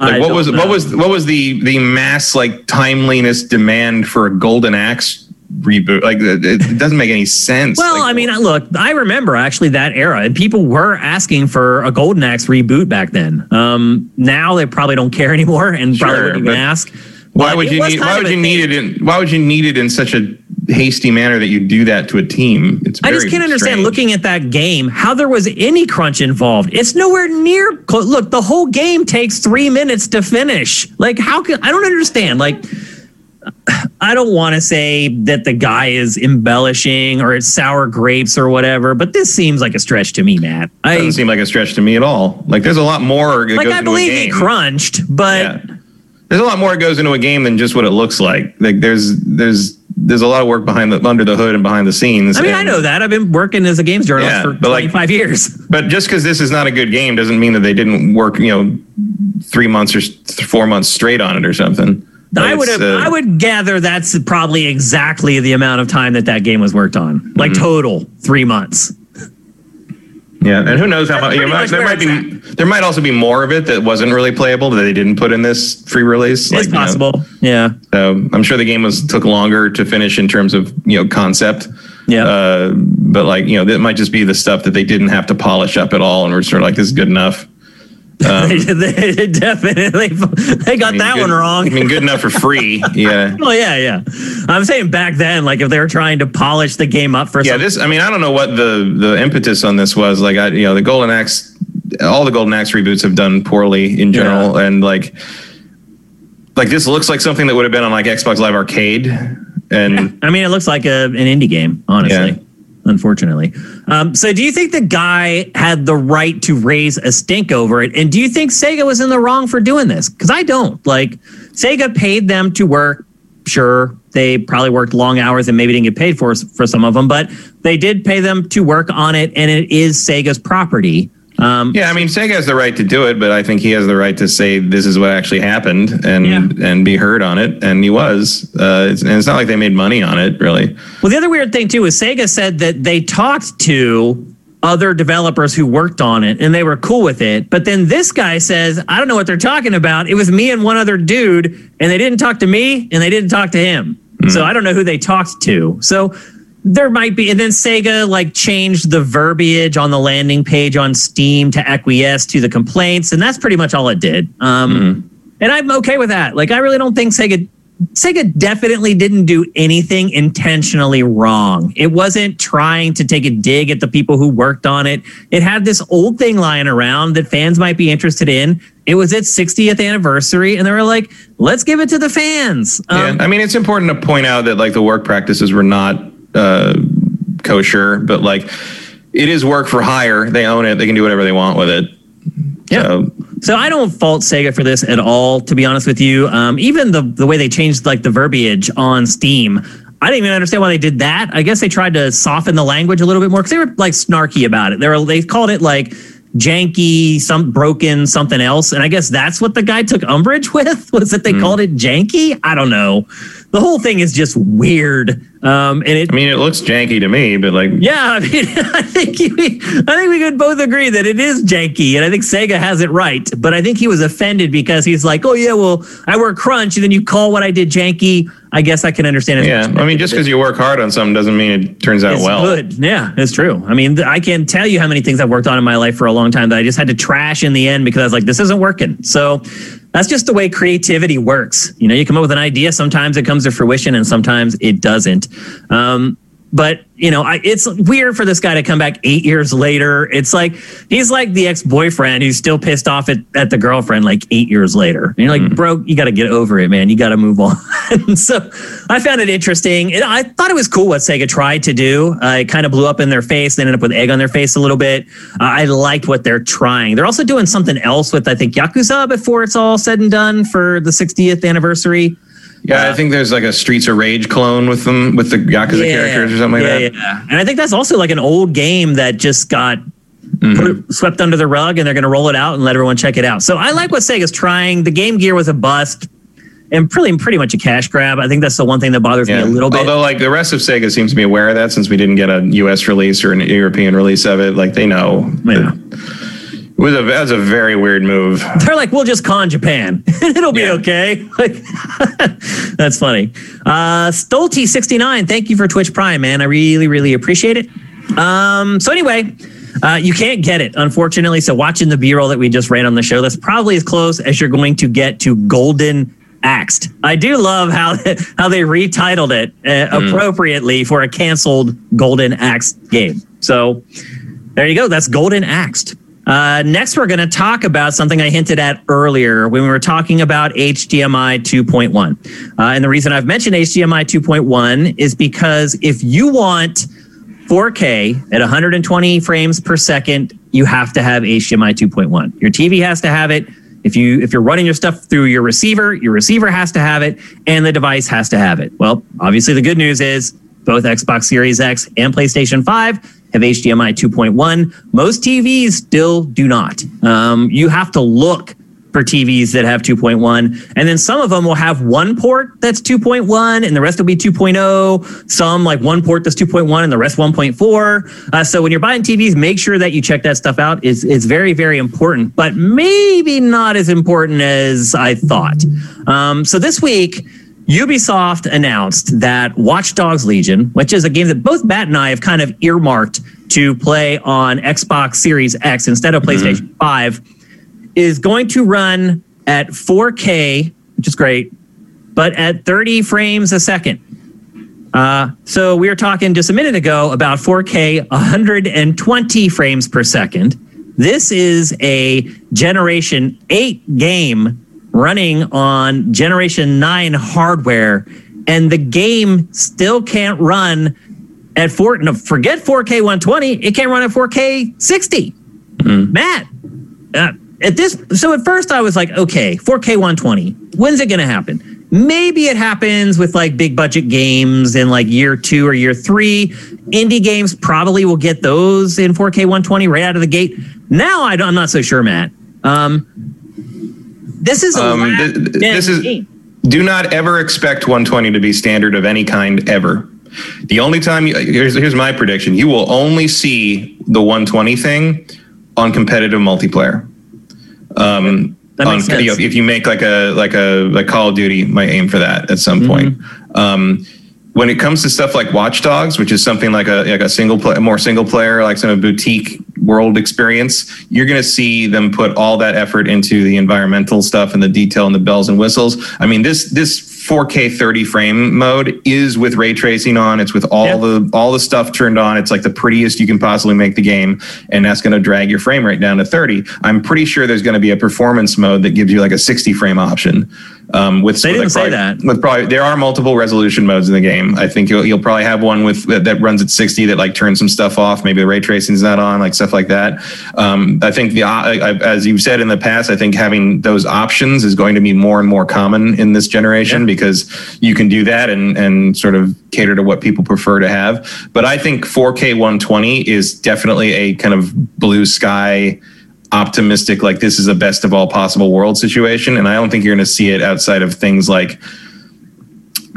like what was know. what was what was the the mass like timeliness demand for a Golden Axe reboot? Like, it doesn't make any sense. Well, like, I mean, look, I remember actually that era, and people were asking for a Golden Axe reboot back then. Um, now they probably don't care anymore, and sure, probably wouldn't even ask. Why would you need? Why would you need it in? Why would you need it in such a hasty manner that you do that to a team? It's very I just can't understand looking at that game how there was any crunch involved. It's nowhere near. Look, the whole game takes three minutes to finish. Like, how can I don't understand? Like, I don't want to say that the guy is embellishing or it's sour grapes or whatever, but this seems like a stretch to me, Matt. I, doesn't seem like a stretch to me at all. Like, there's a lot more. Like, I believe he crunched, but. Yeah. There's a lot more that goes into a game than just what it looks like. Like there's there's there's a lot of work behind the under the hood and behind the scenes. I mean, and, I know that. I've been working as a games journalist yeah, for twenty-five like, years. But just because this is not a good game doesn't mean that they didn't work, you know, three months or four months straight on it or something. Like I would have, uh, I would gather that's probably exactly the amount of time that that game was worked on. Like mm-hmm. total three months. Yeah, and who knows how much, you know, much there might be. There might also be more of it that wasn't really playable that they didn't put in this free release. It's like, possible. You know, yeah. So I'm sure the game was took longer to finish in terms of you know concept. Yeah. Uh, but like you know, that might just be the stuff that they didn't have to polish up at all, and we're sort of like, this is good enough. Um, they definitely they got I mean, that good, one wrong. I mean, good enough for free. Yeah. Well, yeah, yeah. I'm saying back then, like if they were trying to polish the game up for yeah, something. This. I mean, I don't know what the the impetus on this was. Like, I, you know, the Golden Axe, all the Golden Axe reboots have done poorly in general, yeah. and like, like this looks like something that would have been on like Xbox Live Arcade. And I mean, it looks like a an indie game, honestly. Yeah. Unfortunately. Um, so do you think the guy had the right to raise a stink over it? And do you think Sega was in the wrong for doing this? Because I don't. Like, Sega paid them to work. Sure, they probably worked long hours and maybe didn't get paid for, for some of them, but they did pay them to work on it, and it is Sega's property. Um, yeah, I mean, Sega has the right to do it, but I think he has the right to say this is what actually happened and yeah. and be heard on it, and he was. Uh, it's, and it's not like they made money on it, really. Well, the other weird thing, too, is Sega said that they talked to other developers who worked on it, and they were cool with it, but then this guy says, I don't know what they're talking about. It was me and one other dude, and they didn't talk to me, and they didn't talk to him. Mm. So I don't know who they talked to. So... there might be, and then Sega like changed the verbiage on the landing page on Steam to acquiesce to the complaints, and that's pretty much all it did. Um, mm. And I'm okay with that. Like, I really don't think Sega, Sega definitely didn't do anything intentionally wrong. It wasn't trying to take a dig at the people who worked on it. It had this old thing lying around that fans might be interested in. It was its sixtieth anniversary, and they were like, let's give it to the fans. Um, yeah. I mean, it's important to point out that like the work practices were not Uh, kosher, but like it is work for hire. They own it. They can do whatever they want with it. Yeah. So, so I don't fault Sega for this at all, to be honest with you. Um, even the the way they changed like the verbiage on Steam, I didn't even understand why they did that. I guess they tried to soften the language a little bit more because they were like snarky about it. They were, they called it like janky, some broken, something else. And I guess that's what the guy took umbrage with, was that they mm. called it janky. I don't know. The whole thing is just weird. Um, and it, I mean, it looks janky to me, but like, yeah, I mean, I think he, I think we could both agree that it is janky, and I think Sega has it right. But I think he was offended because he's like, oh yeah, well, I work crunch, and then you call what I did janky. I guess I can understand it. Yeah, I mean, just because you work hard on something doesn't mean it turns out it's well. Good. Yeah, it's true. I mean, I can tell you how many things I've worked on in my life for a long time that I just had to trash in the end because I was like, this isn't working. So. That's just the way creativity works. You know, you come up with an idea. Sometimes it comes to fruition and sometimes it doesn't. Um, but, you know, I, it's weird for this guy to come back eight years later. It's like he's like the ex-boyfriend who's still pissed off at, at the girlfriend like eight years later. And you're like, mm. bro, you got to get over it, man. You got to move on. So I found it interesting. It, I thought it was cool what Sega tried to do. Uh, it kind of blew up in their face. They ended up with egg on their face a little bit. Uh, I liked what they're trying. They're also doing something else with, I think, Yakuza before it's all said and done for the sixtieth anniversary. Yeah, uh, I think there's like a Streets of Rage clone with them, with the Yakuza yeah, characters or something yeah, like that. Yeah, and I think that's also like an old game that just got mm-hmm. put, swept under the rug, and they're going to roll it out and let everyone check it out. So I like what Sega's trying. The Game Gear was a bust. And pretty, pretty much a cash grab. I think that's the one thing that bothers yeah. me a little bit. Although, like, the rest of Sega seems to be aware of that, since we didn't get a U S release or an European release of it. Like, they know. Yeah. It was a, that was a very weird move. They're like, we'll just con Japan. It'll be yeah. okay. Like, that's funny. Uh, Stolty sixty-nine, thank you for Twitch Prime, man. I really, really appreciate it. Um, so anyway... Uh, you can't get it, unfortunately. So watching the B-roll that we just ran on the show, that's probably as close as you're going to get to Golden Axe. I do love how how they retitled it uh, mm. appropriately for a canceled Golden Axe game. So there you go. That's Golden Axe. Uh, next, we're going to talk about something I hinted at earlier when we were talking about H D M I two point one. Uh, and the reason I've mentioned H D M I two point one is because if you want... four K at one hundred twenty frames per second, you have to have H D M I two point one. Your T V has to have it. If you if you're running your stuff through your receiver, your receiver has to have it, and the device has to have it. Well, obviously the good news is both Xbox Series X and PlayStation five have H D M I two point one. Most T Vs still do not. Um, you have to look for T Vs that have two point one. And then some of them will have one port that's two point one and the rest will be two point oh. Some like one port that's two point one and the rest one point four. Uh, so when you're buying T Vs, make sure that you check that stuff out. It's, it's very, very important, but maybe not as important as I thought. Um, so this week, Ubisoft announced that Watch Dogs Legion, which is a game that both Matt and I have kind of earmarked to play on Xbox Series X instead of PlayStation mm-hmm. five, is going to run at four K, which is great, but at thirty frames a second. Uh, so we were talking just a minute ago about four K one hundred twenty frames per second. This is a Generation eight game running on Generation nine hardware, and the game still can't run at four K. No, forget four K one twenty. It can't run at four K sixty. Mm-hmm. Matt, uh, At this, so at first I was like, okay, four K one twenty, when's it going to happen? Maybe it happens with like big budget games in like year two or year three. Indie games probably will get those in four K one twenty right out of the gate. Now I don't, I'm not so sure, Matt. Um, this is a um, last th- th- this is, game. Do not ever expect one twenty to be standard of any kind ever. The only time, you, here's, here's my prediction, you will only see the one twenty thing on competitive multiplayer. Um, on, you know, if you make like a like a like Call of Duty, might aim for that at some mm-hmm. point. Um, when it comes to stuff like Watch Dogs, which is something like a like a single play, more single player, like some boutique world experience, you're going to see them put all that effort into the environmental stuff and the detail and the bells and whistles. I mean, this this four K thirty frame mode is with ray tracing on. It's with all yep. the all the stuff turned on. It's like the prettiest you can possibly make the game, and that's going to drag your frame rate down to thirty. I'm pretty sure there's going to be a performance mode that gives you like a sixty frame option. Um, with they with didn't like say probably, that. With probably there are multiple resolution modes in the game. I think you'll you'll probably have one with that, that runs at sixty that like turns some stuff off. Maybe the ray tracing's not on, like stuff like that. Um, I think the I, I, as you've said in the past, I think having those options is going to be more and more common in this generation. Yep. because you can do that and, and sort of cater to what people prefer to have. But I think four K one twenty is definitely a kind of blue sky optimistic, like this is a best of all possible world situation. And I don't think you're going to see it outside of things like,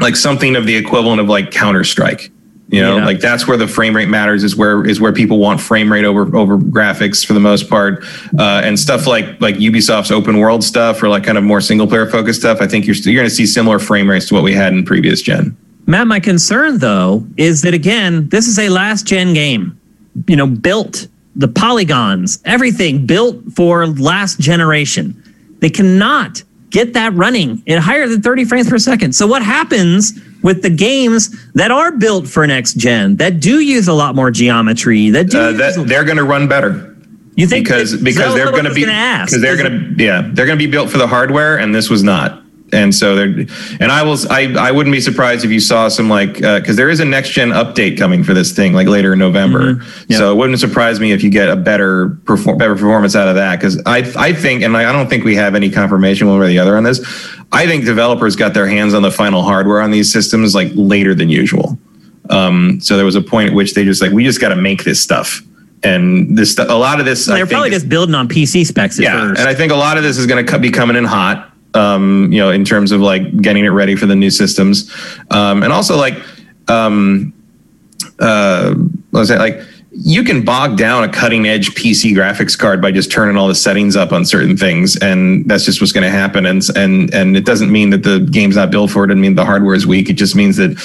like something of the equivalent of like Counter-Strike. You know, yeah. like that's where the frame rate matters, is where is where people want frame rate over over graphics for the most part, uh, and stuff like like Ubisoft's open world stuff or like kind of more single player focused stuff. I think you're you're going to see similar frame rates to what we had in previous gen. Matt, my concern though is that again, this is a last gen game. You know, built the polygons, everything built for last generation. They cannot get that running at higher than thirty frames per second. So what happens with the games that are built for next gen, that do use a lot more geometry, that do uh, that, use- they're going to run better? You think because that, because they're going to be because they're going to yeah they're going to be built for the hardware, and this was not. And so they're and I will I I wouldn't be surprised if you saw some like because uh, there is a next gen update coming for this thing like later in November. Mm-hmm. Yep. So it wouldn't surprise me if you get a better perform better performance out of that, because I I think and I, I don't think we have any confirmation one way or the other on this. I think developers got their hands on the final hardware on these systems like later than usual. Um, so there was a point at which they just like we just got to make this stuff. And this, a lot of this, well, they're I think, probably just building on P C specs. At yeah, first. And I think a lot of this is going to be coming in hot. Um, you know, in terms of like getting it ready for the new systems, um, and also like, um, uh, what was I like? You can bog down a cutting edge P C graphics card by just turning all the settings up on certain things, and that's just what's going to happen. And and and it doesn't mean that the game's not built for it. It doesn't mean the hardware is weak. It just means that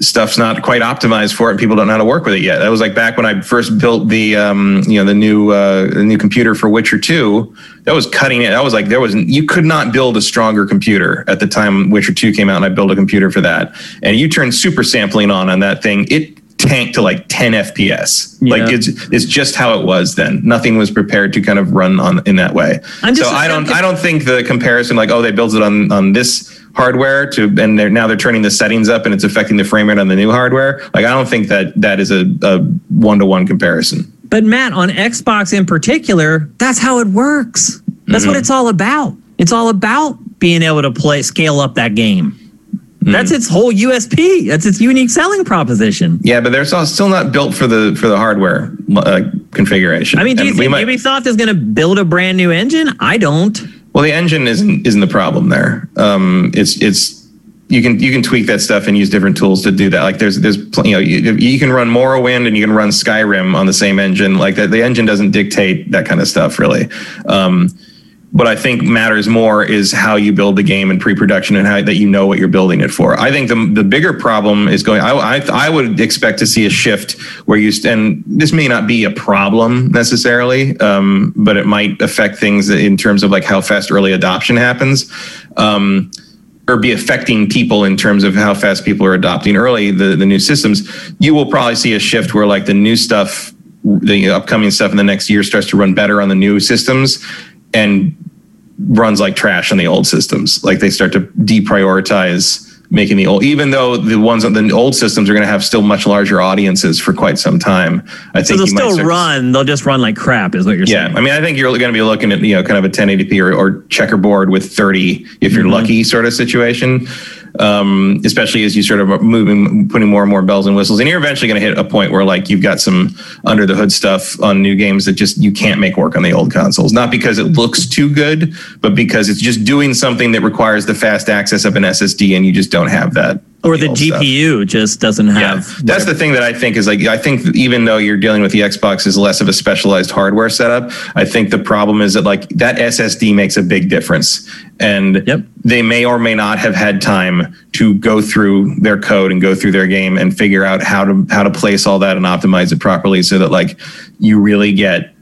stuff's not quite optimized for it, and people don't know how to work with it yet. That was like back when I first built the um, you know the new uh, the new computer for Witcher two. That was cutting it. I was like, there was you could not build a stronger computer at the time Witcher two came out, and I built a computer for that. And you turn super sampling on on that thing, it tanked to like ten F P S. Yeah. Like it's it's just how it was then. Nothing was prepared to kind of run on in that way. I'm just so I don't I don't think the comparison like oh they built it on on this hardware to and they're now they're turning the settings up and it's affecting the frame rate on the new hardware. Like I don't think that that is a, a one-to-one comparison. But Matt, on Xbox in particular, that's how it works. That's mm-hmm. what it's all about. It's all about being able to play scale up that game. That's its whole U S P. That's its unique selling proposition. Yeah, but they're still not built for the for the hardware uh, configuration. I mean, do you and think might... Ubisoft is going to build a brand new engine? I don't. Well, the engine isn't isn't the problem there. Um, it's it's you can you can tweak that stuff and use different tools to do that. Like there's there's you know you, you can run Morrowind and you can run Skyrim on the same engine. Like that the engine doesn't dictate that kind of stuff really. Um, What I think matters more is how you build the game in pre-production and how that you know what you're building it for. I think the the bigger problem is going. I I, I would expect to see a shift where you and this may not be a problem necessarily, um, but it might affect things in terms of like how fast early adoption happens, um, or be affecting people in terms of how fast people are adopting early the the new systems. You will probably see a shift where like the new stuff, the upcoming stuff in the next year starts to run better on the new systems, and runs like trash on the old systems. Like they start to deprioritize making the old, even though the ones on the old systems are going to have still much larger audiences for quite some time. I think so they'll still start, run. They'll just run like crap is what you're yeah, saying. Yeah. I mean, I think you're going to be looking at, you know, kind of a ten eighty p or, or checkerboard with thirty, if you're mm-hmm. lucky sort of situation. Um, especially as you sort of moving, putting more and more bells and whistles. And you're eventually going to hit a point where like you've got some under the hood stuff on new games that just you can't make work on the old consoles. Not because it looks too good, but because it's just doing something that requires the fast access of an S S D and you just don't have that. Or the, the G P U stuff. Just doesn't have... Yeah. That's the thing that I think is like, I think even though you're dealing with the Xbox is less of a specialized hardware setup, I think the problem is that like that S S D makes a big difference. And yep. they may or may not have had time to go through their code and go through their game and figure out how to how to place all that and optimize it properly so that like you really get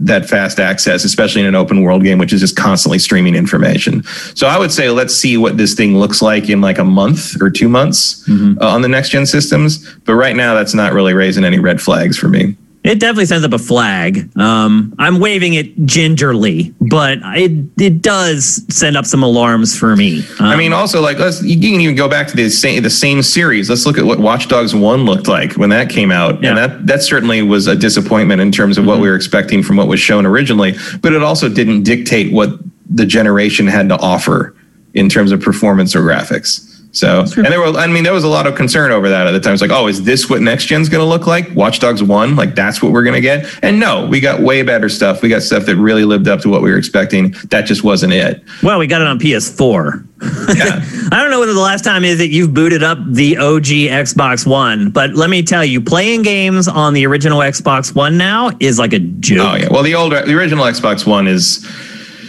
that fast access, especially in an open world game, which is just constantly streaming information. So I would say, let's see what this thing looks like in like a month or two months mm-hmm. uh, on the next gen systems. But right now that's not really raising any red flags for me. It definitely sends up a flag. Um, I'm waving it gingerly, but it it does send up some alarms for me. Um, I mean, also like let's you can even go back to the same the same series. Let's look at what Watch Dogs one looked like when that came out, yeah. and that that certainly was a disappointment in terms of mm-hmm. what we were expecting from what was shown originally. But it also didn't dictate what the generation had to offer in terms of performance or graphics. So, and there were, I mean, there was a lot of concern over that at the time. It's like, oh, is this what next gen's going to look like? Watch Dogs one, like that's what we're going to get. And no, we got way better stuff. We got stuff that really lived up to what we were expecting. That just wasn't it. Well, we got it on P S four. Yeah. I don't know whether the last time is that you've booted up the O G Xbox One, but let me tell you, playing games on the original Xbox One now is like a joke. Oh yeah. Well, the older, the original Xbox One is.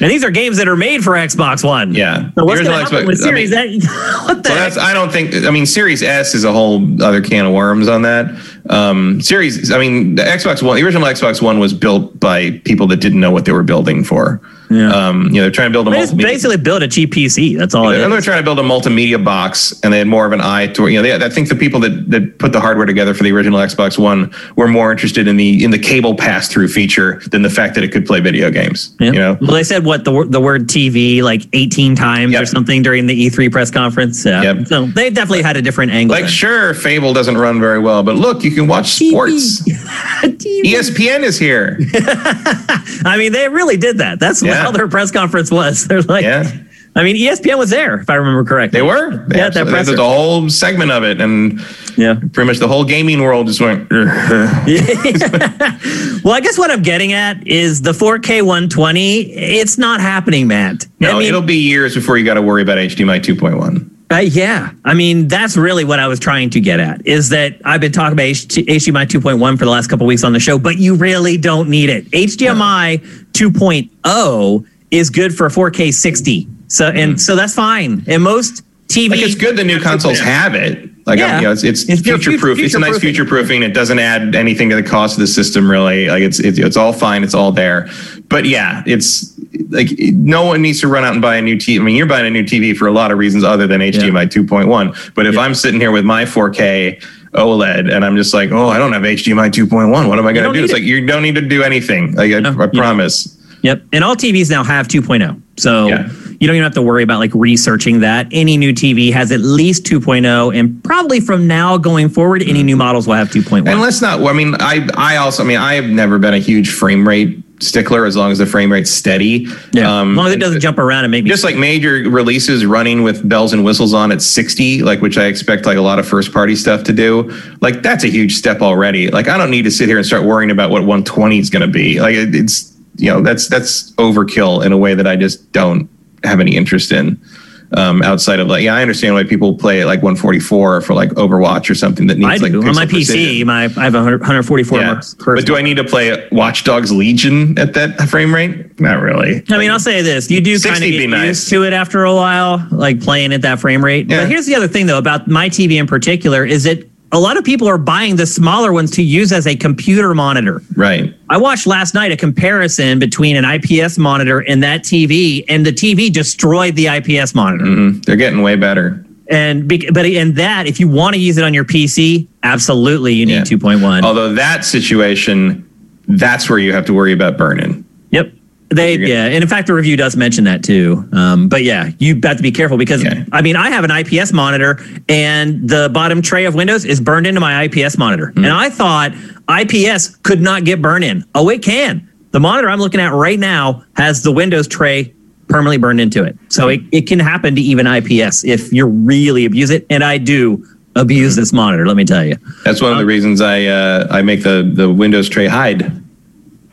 And these are games that are made for Xbox One. Yeah. So what's going to happen with Series I mean, that, what the well, that's, I don't think... I mean, Series S is a whole other can of worms on that. Um, Series... I mean, the Xbox One... The original Xbox One was built by people that didn't know what they were building for. Yeah. Um, you know, they're trying to build a they multimedia... They basically built a cheap P C. That's all you know, it is. They're trying to build a multimedia box, and they had more of an eye toward... You know, they, I think the people that, that put the hardware together for the original Xbox One were more interested in the in the cable pass-through feature than the fact that it could play video games. Yeah. You know? Well, they said... what the the word T V like eighteen times yep. or something during the E three press conference. Yeah. Yep. So they definitely had a different angle. Like, sure, Fable doesn't run very well, but look, you can watch sports. T V. E S P N is here. I mean, they really did that. That's yeah. how their press conference was. They're like, yeah. I mean, E S P N was there, if I remember correctly. They were. They yeah, that presser. There's a whole segment of it, and yeah. pretty much the whole gaming world just went... Well, I guess what I'm getting at is the four K one twenty, it's not happening, Matt. No, I mean, it'll be years before you got to worry about H D M I two point one. Uh, yeah. I mean, that's really what I was trying to get at, is that I've been talking about H D M I two point one for the last couple of weeks on the show, but you really don't need it. H D M I two point oh is good for four K sixty. So and mm. so that's fine. And most T V, like, it's good the new consoles have it. Like yeah. you know, it's it's, it's future proof. Future it's a nice future proofing. It doesn't add anything to the cost of the system really. Like it's it's it's all fine. It's all there. But yeah, it's like no one needs to run out and buy a new T V. I mean, you're buying a new T V for a lot of reasons other than H D M I two point one. But if yeah. I'm sitting here with my four K OLED and I'm just like, oh, I don't have H D M I two point one. What am I going to do? It's it. like you don't need to do anything. Like I, no, I promise. Yep. And all T Vs now have two point oh. So yeah. you don't even have to worry about like researching that. Any new T V has at least two point oh, and probably from now going forward, any new models will have two point one. And let's not, I mean, I, I also, I mean, I have never been a huge frame rate stickler as long as the frame rate's steady. Yeah, um, as long as it doesn't jump around and make me... Just like major releases running with bells and whistles on at sixty, like which I expect like a lot of first party stuff to do. Like that's a huge step already. Like I don't need to sit here and start worrying about what one twenty is going to be. Like it, it's, you know, that's that's overkill in a way that I just don't have any interest in um, outside of like, yeah, I understand why people play at like one forty-four for like Overwatch or something that needs I like do. On my P C, my, I have one forty-four. Yeah. But do I need to play Watch Dogs Legion at that frame rate? Not really. I mean, I'll say this. You do kind of get nice. used to it after a while, like playing at that frame rate. Yeah. But here's the other thing though about my T V in particular is it a lot of people are buying the smaller ones to use as a computer monitor. Right. I watched last night a comparison between an I P S monitor and that T V, and the T V destroyed the I P S monitor. Mm-hmm. They're getting way better. And but in that, if you want to use it on your P C, absolutely you need yeah. two point one. Although that situation, that's where you have to worry about burn-in. Yep. They yeah, and in fact the review does mention that too. Um, but yeah, you have to be careful because okay. I mean I have an I P S monitor and the bottom tray of Windows is burned into my I P S monitor, mm-hmm. and I thought I P S could not get burned in. Oh, it can. The monitor I'm looking at right now has the Windows tray permanently burned into it, so mm-hmm. it it can happen to even I P S if you really abuse it, and I do. abuse mm-hmm. this monitor. Let me tell you, that's one um, of the reasons I uh, I make the the Windows tray hide.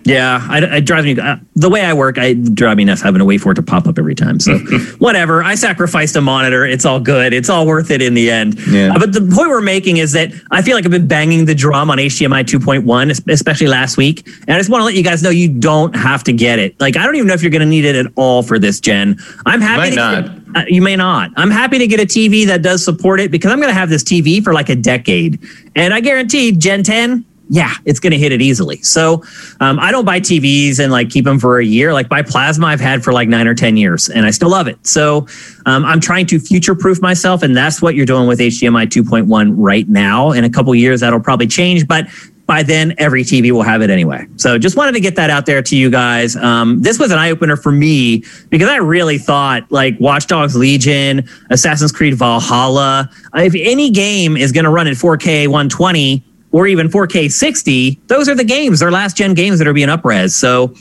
Yeah, I, it drives me uh, the way I work. I drive me nuts having to wait for it to pop up every time. So whatever, I sacrificed a monitor. It's all good. It's all worth it in the end. Yeah. Uh, but the point we're making is that I feel like I've been banging the drum on H D M I two point one, especially last week. And I just want to let you guys know you don't have to get it. Like I don't even know if you're going to need it at all for this gen. I'm happy. You might to not. Get, uh, you may not. I'm happy to get a T V that does support it because I'm going to have this T V for like a decade, and I guarantee Gen ten. Yeah, it's going to hit it easily. So um, I don't buy T Vs and like keep them for a year. Like my plasma I've had for like nine or ten years and I still love it. So um, I'm trying to future-proof myself, and that's what you're doing with H D M I two point one right now. In a couple years, that'll probably change, but by then every T V will have it anyway. So just wanted to get that out there to you guys. Um, this was an eye-opener for me because I really thought like Watch Dogs Legion, Assassin's Creed Valhalla, if any game is going to run at four K one twenty, or even four K sixty, those are the games, they're last-gen games that are being up-res. So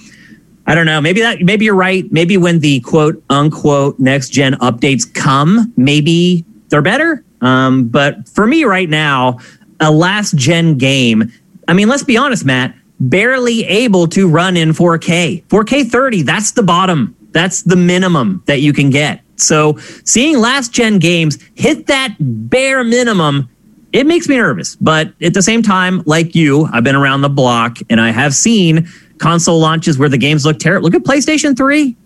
I don't know. Maybe that. Maybe you're right. Maybe when the quote unquote next gen updates come, maybe they're better. Um, but for me right now, a last gen game. I mean, let's be honest, Matt. Barely able to run in four K. four K thirty. That's the bottom. That's the minimum that you can get. So seeing last gen games hit that bare minimum, it makes me nervous. But at the same time, like you, I've been around the block and I have seen console launches where the games look terrible. Look at PlayStation three.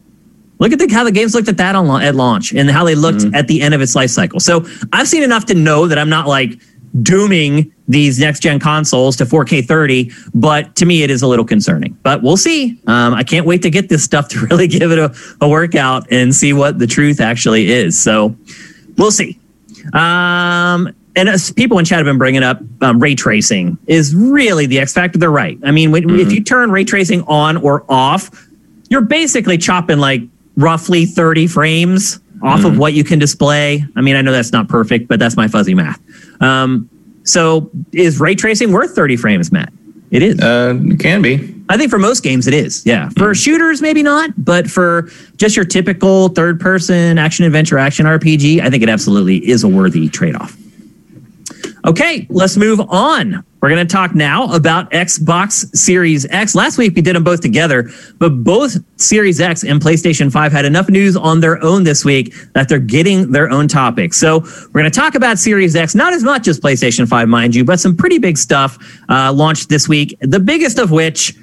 Look at the, how the games looked at that on, at launch and how they looked mm-hmm. at the end of its life cycle. So I've seen enough to know that I'm not like dooming these next gen consoles to four K thirty, but to me it is a little concerning. But we'll see. Um, I can't wait to get this stuff to really give it a, a workout and see what the truth actually is. So we'll see. Um, and as people in chat have been bringing up, um, ray tracing is really the X factor. They're right. I mean, when, mm-hmm. if you turn ray tracing on or off, you're basically chopping like roughly thirty frames off mm-hmm. of what you can display. I mean, I know that's not perfect, but that's my fuzzy math. Um, So is ray tracing worth thirty frames, Matt? It is. Uh, it can be. I think for most games it is. Yeah. For mm. shooters, maybe not. But for just your typical third-person action-adventure, action R P G, I think it absolutely is a worthy trade-off. Okay, let's move on. We're going to talk now about Xbox Series X. Last week, we did them both together, but both Series X and PlayStation five had enough news on their own this week that they're getting their own topic. So we're going to talk about Series X, not as much as PlayStation five, mind you, but some pretty big stuff uh, launched this week, the biggest of which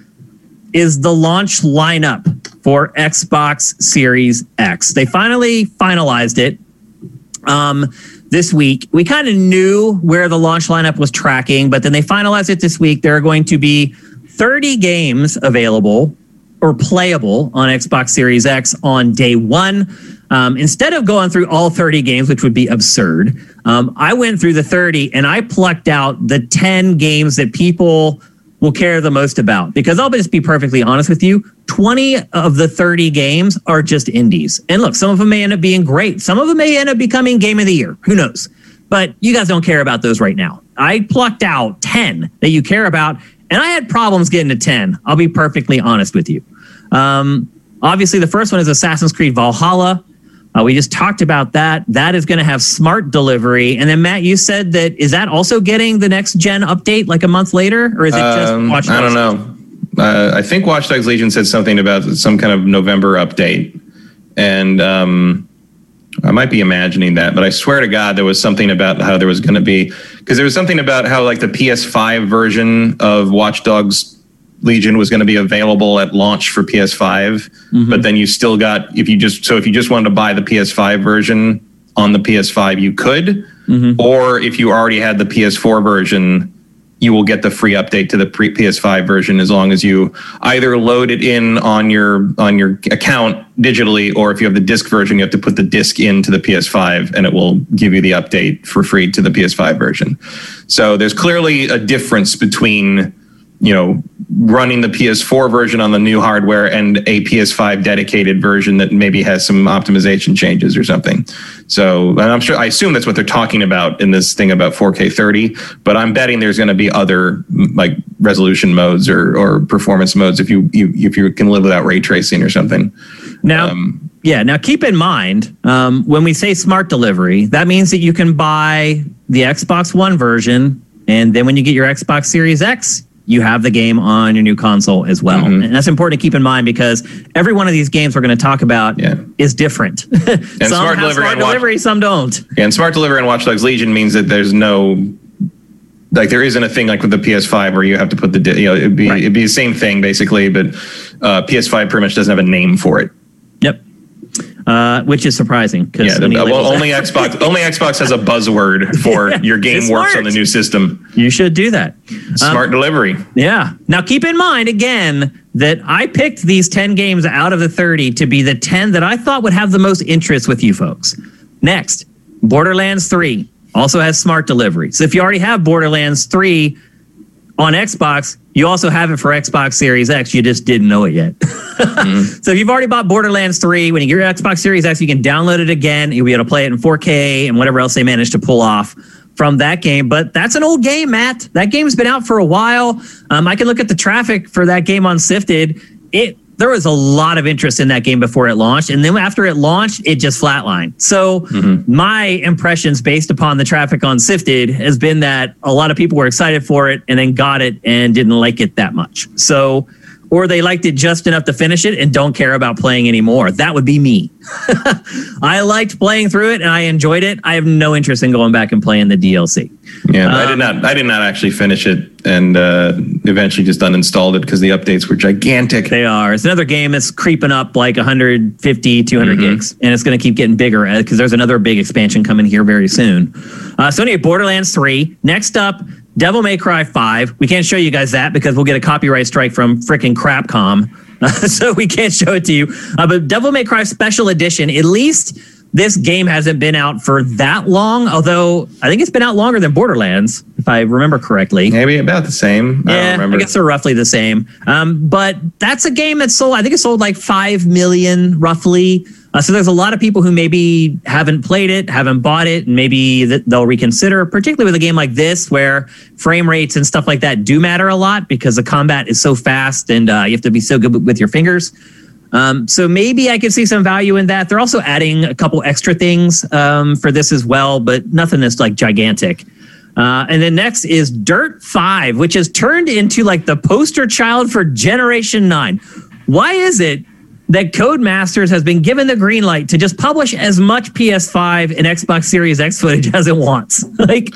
is the launch lineup for Xbox Series X. They finally finalized it. Um... This week, we kind of knew where the launch lineup was tracking, but then they finalized it this week. There are going to be thirty games available or playable on Xbox Series X on day one. Um, instead of going through all thirty games, which would be absurd, um, I went through the thirty and I plucked out the ten games that people will care the most about. Because I'll just be perfectly honest with you, twenty of the thirty games are just indies. And look, some of them may end up being great. Some of them may end up becoming Game of the Year. Who knows? But you guys don't care about those right now. I plucked out ten that you care about, and I had problems getting to ten. I'll be perfectly honest with you. Um, obviously, the first one is Assassin's Creed Valhalla. Uh, we just talked about that. That is going to have smart delivery. And then, Matt, you said that, is that also getting the next-gen update like a month later? Or is it just um, Watch Dogs? I don't know. Uh, I think Watch Dogs Legion said something about some kind of November update. And um, I might be imagining that, but I swear to God there was something about how there was going to be... Because there was something about how like the P S five version of Watch Dogs Legion was going to be available at launch for P S five, mm-hmm. but then you still got if you just so if you just wanted to buy the P S five version on the P S five you could, mm-hmm. or if you already had the P S four version, you will get the free update to the pre- P S five version as long as you either load it in on your on your account digitally, or if you have the disc version, you have to put the disc into the P S five and it will give you the update for free to the P S five version. So there's clearly a difference between, you know, running the P S four version on the new hardware and a P S five dedicated version that maybe has some optimization changes or something. So, and I'm sure, I assume that's what they're talking about in this thing about four K thirty, but I'm betting there's going to be other like resolution modes or, or performance modes if you, you if you can live without ray tracing or something. Now, um, yeah, now keep in mind, um, when we say smart delivery, that means that you can buy the Xbox One version, and then when you get your Xbox Series X, you have the game on your new console as well. Mm-hmm. And that's important to keep in mind because every one of these games we're going to talk about yeah. is different. And some smart have smart delivery, watch- some don't. Yeah, and smart delivery on Watch Dogs Legion means that there's no... Like there isn't a thing like with the P S five where you have to put the... You know, it'd be, right. it'd be the same thing basically, but uh, P S five pretty much doesn't have a name for it. Yep. Uh, which is surprising. Yeah, the, well, only Xbox only Xbox has a buzzword for yeah, your game works smart on the new system. You should do that. Smart um, delivery. Yeah. Now, keep in mind, again, that I picked these ten games out of the thirty to be the ten that I thought would have the most interest with you folks. Next, Borderlands three also has smart delivery. So if you already have Borderlands three on Xbox, you also have it for Xbox Series X. You just didn't know it yet. mm-hmm. So if you've already bought Borderlands three, when you get your Xbox Series X, you can download it again. You'll be able to play it in four K and whatever else they managed to pull off from that game. But that's an old game, Matt. That game's been out for a while. Um, I can look at the traffic for that game on Sifted. It there was a lot of interest in that game before it launched. And then after it launched, it just flatlined. So mm-hmm. my impressions based upon the traffic on Sifted has been that a lot of people were excited for it and then got it and didn't like it that much. So, or they liked it just enough to finish it and don't care about playing anymore. That would be me. I liked playing through it and I enjoyed it. I have no interest in going back and playing the D L C. Yeah, um, I did not. I did not actually finish it, and uh, eventually just uninstalled it because the updates were gigantic. They are. It's another game that's creeping up like one fifty, two hundred mm-hmm. gigs, and it's going to keep getting bigger because there's another big expansion coming here very soon. Uh, so anyway, Borderlands three. Next up, Devil May Cry five. We can't show you guys that because we'll get a copyright strike from frickin' Crapcom. Uh, so we can't show it to you. Uh, but Devil May Cry Special Edition, at least this game hasn't been out for that long, although I think it's been out longer than Borderlands, if I remember correctly. Maybe about the same. Yeah, I don't remember. I guess they're roughly the same. Um, but that's a game that sold, I think it sold like five million roughly. Uh, so there's a lot of people who maybe haven't played it, haven't bought it, and maybe th- they'll reconsider, particularly with a game like this where frame rates and stuff like that do matter a lot because the combat is so fast and uh, you have to be so good with your fingers. Um, so maybe I could see some value in that. They're also adding a couple extra things um, for this as well, but nothing that's like gigantic. Uh, and then next is Dirt five, which has turned into like the poster child for Generation nine. Why is it that Codemasters has been given the green light to just publish as much P S five and Xbox Series X footage as it wants? Like,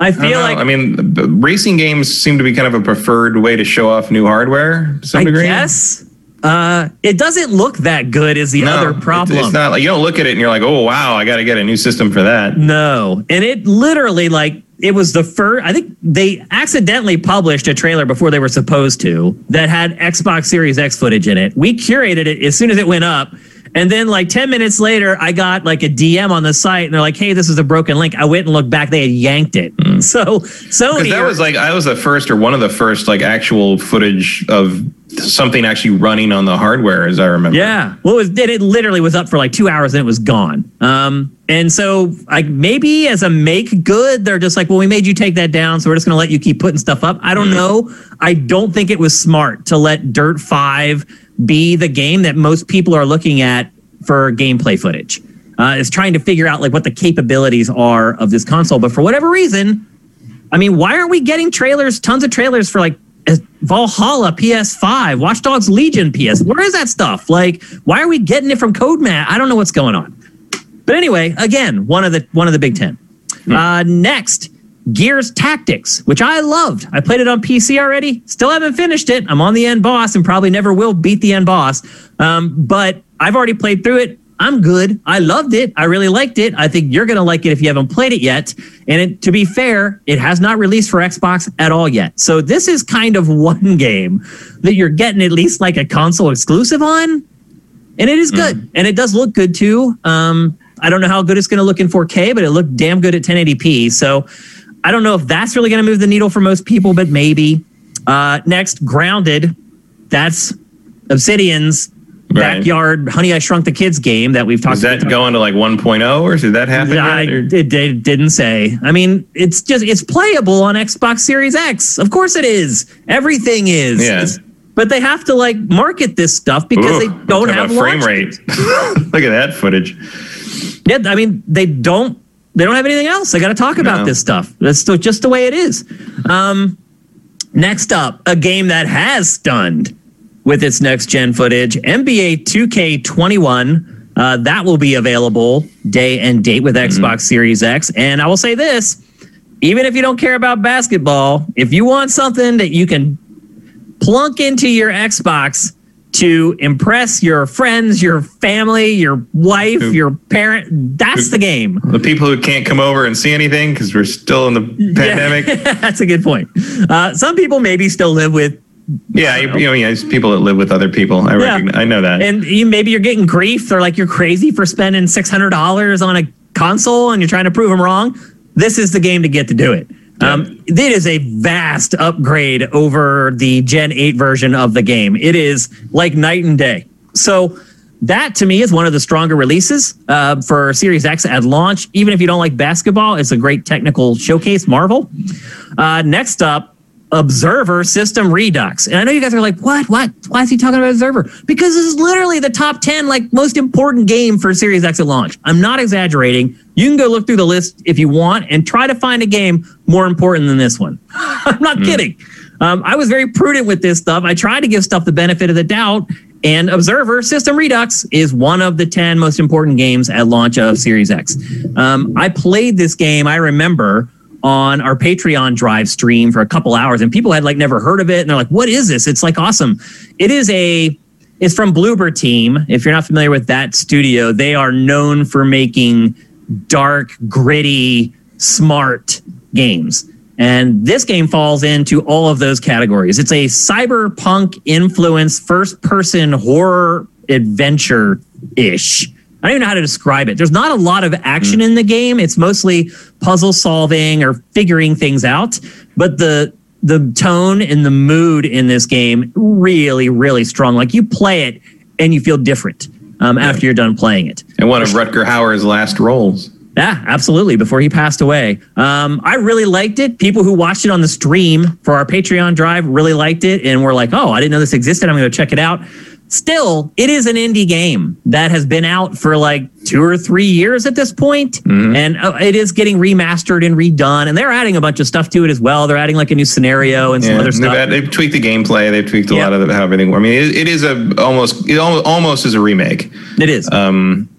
I feel I like... I mean, racing games seem to be kind of a preferred way to show off new hardware to some I degree. Yes. Uh, it doesn't look that good is the no, other problem. It's not like you don't look at it and you're like, oh, wow, I got to get a new system for that. No. And it literally, like, it was the first, I think they accidentally published a trailer before they were supposed to that had Xbox Series X footage in it. We curated it as soon as it went up. And then like ten minutes later, I got like a D M on the site and they're like, hey, this is a broken link. I went and looked back. They had yanked it. Mm. So, so that or- was like, I was the first or one of the first like actual footage of something actually running on the hardware, as I remember. Yeah. Well, it, was, it, it literally was up for like two hours and it was gone. Um, and so like maybe as a make good, they're just like, well, we made you take that down. So we're just going to let you keep putting stuff up. I don't mm. know. I don't think it was smart to let Dirt five be the game that most people are looking at for gameplay footage. Uh, is trying to figure out like what the capabilities are of this console. But for whatever reason, I mean, why aren't we getting trailers, tons of trailers for like Valhalla P S five, Watch Dogs Legion P S? Where is that stuff? Like, why are we getting it from Codemasters? I don't know what's going on. But anyway, again, one of the one of the Big Ten. Hmm. Uh, next, Gears Tactics, which I loved. I played it on P C already. Still haven't finished it. I'm on the end boss and probably never will beat the end boss. Um, but I've already played through it. I'm good. I loved it. I really liked it. I think you're going to like it if you haven't played it yet. And it, to be fair, it has not released for Xbox at all yet. So this is kind of one game that you're getting at least like a console exclusive on. And it is good. Mm. And it does look good too. Um, I don't know how good it's going to look in four K, but it looked damn good at ten eighty p. So I don't know if that's really going to move the needle for most people, but maybe. Uh, next, Grounded. That's Obsidian's right. backyard Honey, I Shrunk the Kids game that we've talked about. Is that about. going to like one point oh or did that happen I, yet? It, it didn't say. I mean, it's just, it's playable on Xbox Series X. Of course it is. Everything is. Yeah. It's, but they have to like market this stuff because Ooh, they don't have a frame rate. Look at that footage. Yeah, I mean, they don't. They don't have anything else. They got to talk about no. this stuff. That's just the way it is. Um, next up, a game that has stunned with its next-gen footage, N B A two K twenty-one. Uh, that will be available day and date with Xbox mm-hmm. Series X. And I will say this, even if you don't care about basketball, if you want something that you can plunk into your Xbox to impress your friends, your family, your wife, who, your parent. That's who, the game. The people who can't come over and see anything because we're still in the pandemic. Yeah, that's a good point. Uh, some people maybe still live with... Yeah, you know, you know yeah, it's people that live with other people. I, yeah. I know that. And you, maybe you're getting grief. They're like, you're crazy for spending six hundred dollars on a console and you're trying to prove them wrong. This is the game to get to do it. Um, it is a vast upgrade over the Gen eight version of the game. It is like night and day. So that, to me, is one of the stronger releases uh, for Series X at launch. Even if you don't like basketball, it's a great technical showcase marvel. Uh, next up, Observer System Redux. And I know you guys are like, what, what? Why is he talking about Observer? Because this is literally the top ten, like, most important game for Series X at launch. I'm not exaggerating. You can go look through the list if you want and try to find a game more important than this one. I'm not mm. kidding. Um, I was very prudent with this stuff. I tried to give stuff the benefit of the doubt. And Observer System Redux is one of the ten most important games at launch of Series X. Um, I played this game, I remember, on our Patreon drive stream for a couple hours, and people had like never heard of it, and they're like, what is this? It's like awesome. It is a, it's from Bloober Team. If you're not familiar with that studio, they are known for making dark, gritty, smart games. And this game falls into all of those categories. It's a cyberpunk-influenced first-person horror adventure-ish. I don't even know how to describe it. There's not a lot of action in the game. It's mostly puzzle solving or figuring things out. But the the tone and the mood in this game really, really strong. Like, you play it and you feel different um, yeah. after you're done playing it. And one of Rutger Hauer's last roles. Yeah, absolutely. Before he passed away. Um, I really liked it. People who watched it on the stream for our Patreon drive really liked it and were like, oh, I didn't know this existed. I'm going to check it out. Still, it is an indie game that has been out for like two or three years at this point. Mm-hmm. And uh, it is getting remastered and redone. And they're adding a bunch of stuff to it as well. They're adding like a new scenario and some yeah, other stuff. Had, they've tweaked the gameplay. They've tweaked a yeah. lot of the, how everything. I mean, it, it is a almost, it almost is a remake. It is. Um,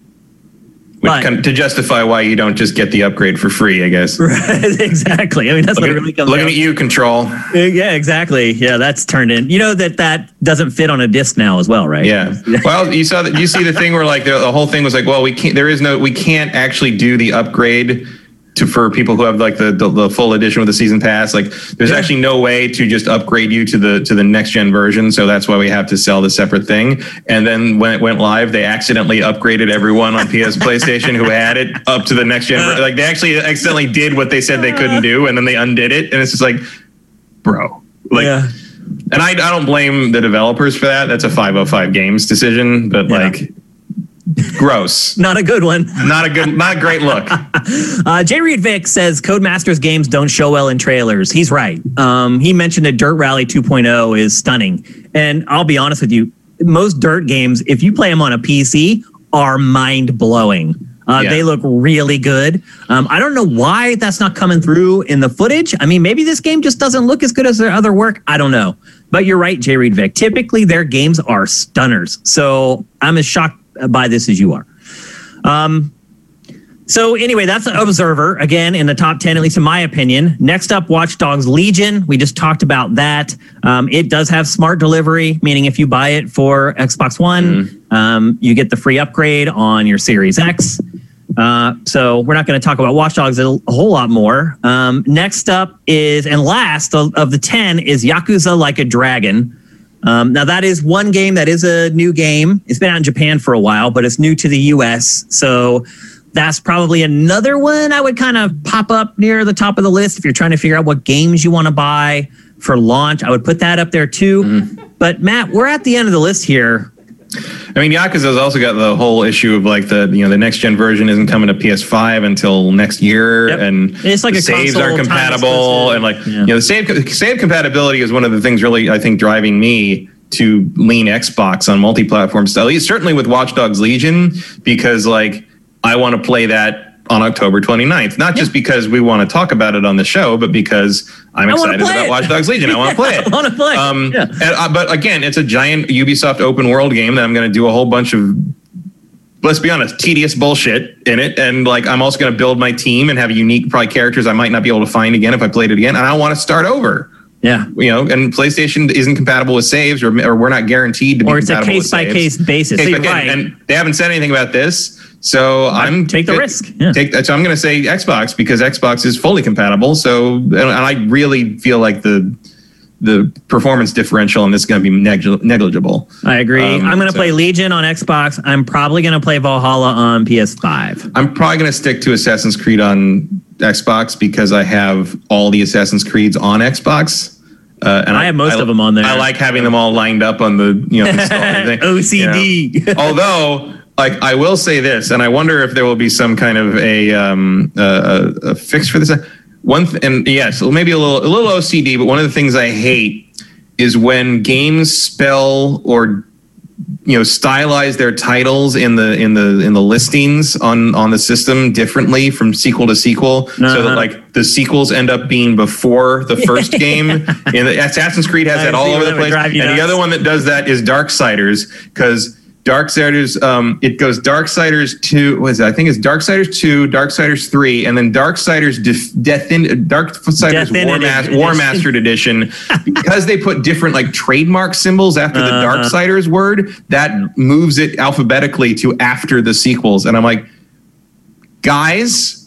Which but, kind of, to justify why you don't just get the upgrade for free, I guess. Right, exactly. I mean, that's look what at, it really comes down to. Looking at you, Control. Yeah, exactly. Yeah, that's turned in. You know that that doesn't fit on a disc now as well, right? Yeah. Well, you saw that. You see the thing where like the, the whole thing was like, well, we can't. There is no. We can't actually do the upgrade to for people who have like the the, the full edition with the season pass. Like, there's yeah. actually no way to just upgrade you to the to the next gen version. So that's why we have to sell the separate thing. And then when it went live, they accidentally upgraded everyone on P S PlayStation who had it up to the next gen. Uh, like, they actually accidentally did what they said they couldn't do, and then they undid it. And it's just like, bro, like, yeah. and I I don't blame the developers for that. That's a five oh five Games decision, but yeah. like. Gross. Not a good one. Not a good, not a great look. uh, J. Reed Vick says Codemasters games don't show well in trailers. He's right. Um, he mentioned that Dirt Rally two point oh is stunning. And I'll be honest with you, most Dirt games, if you play them on a P C, are mind-blowing. Uh, yeah. They look really good. Um, I don't know why that's not coming through in the footage. I mean, maybe this game just doesn't look as good as their other work. I don't know. But you're right, J. Reed Vick. Typically, their games are stunners. So I'm as shocked by this as you are. Um, so anyway, that's an Observer, again, in the top ten, at least in my opinion. Next up, Watch Dogs Legion. We just talked about that. Um, it does have smart delivery, meaning if you buy it for Xbox One, mm. um, you get the free upgrade on your Series X. Uh, so we're not going to talk about Watch Dogs a, a whole lot more. Um, next up is, and last of, of the ten, is Yakuza Like a Dragon. Um, now, that is one game that is a new game. It's been out in Japan for a while, but it's new to the U S. So that's probably another one I would kind of pop up near the top of the list. If you're trying to figure out what games you want to buy for launch, I would put that up there, too. Mm-hmm. But, Matt, we're at the end of the list here. I mean, Yakuza's also got the whole issue of like the you know the next gen version isn't coming to P S five until next year, yep. and it's like the saves aren't compatible, and like yeah. you know the save save compatibility is one of the things really I think driving me to lean Xbox on multi platform stuff. Certainly with Watch Dogs Legion, because like I want to play that on October twenty-ninth, not yep. just because we want to talk about it on the show, but because I'm excited about it. Watch Dogs Legion. I want to play it. I want to play it. Um, yeah. and, uh, but again, it's a giant Ubisoft open world game that I'm going to do a whole bunch of, let's be honest, tedious bullshit in it. And like, I'm also going to build my team and have unique probably characters I might not be able to find again if I played it again. And I want to start over. Yeah, you know, and PlayStation isn't compatible with saves, or, or we're not guaranteed to be compatible with saves. Or it's a case by case basis. Case so by right. And they haven't said anything about this. So I'm take the risk. Yeah. Take, so I'm going to say Xbox because Xbox is fully compatible. So and I really feel like the the performance differential on this is going to be negligible. I agree. Um, I'm going to so. play Legion on Xbox. I'm probably going to play Valhalla on P S five. I'm probably going to stick to Assassin's Creed on Xbox because I have all the Assassin's Creeds on Xbox. Uh, and I, I have most I, of them on there. I like having them all lined up on the you know the O C D. You know? Although. Like, I will say this, and I wonder if there will be some kind of a, um, uh, a fix for this. one th- and yes, maybe a little a little O C D, but one of the things I hate is when games spell or you know stylize their titles in the in the in the listings on on the system differently from sequel to sequel, uh-huh. so that like the sequels end up being before the first game. And the, Assassin's Creed has that all over the place. And nuts. The other one that does that is Darksiders, because Darksiders um, it goes Darksiders two. What is it? I think it's Darksiders two, Darksiders three, and then Darksiders Def- Death in Darksiders Death War, Mas- War Mastered Edition, because they put different like trademark symbols after uh-huh. the Darksiders word that moves it alphabetically to after the sequels, and I'm like, guys.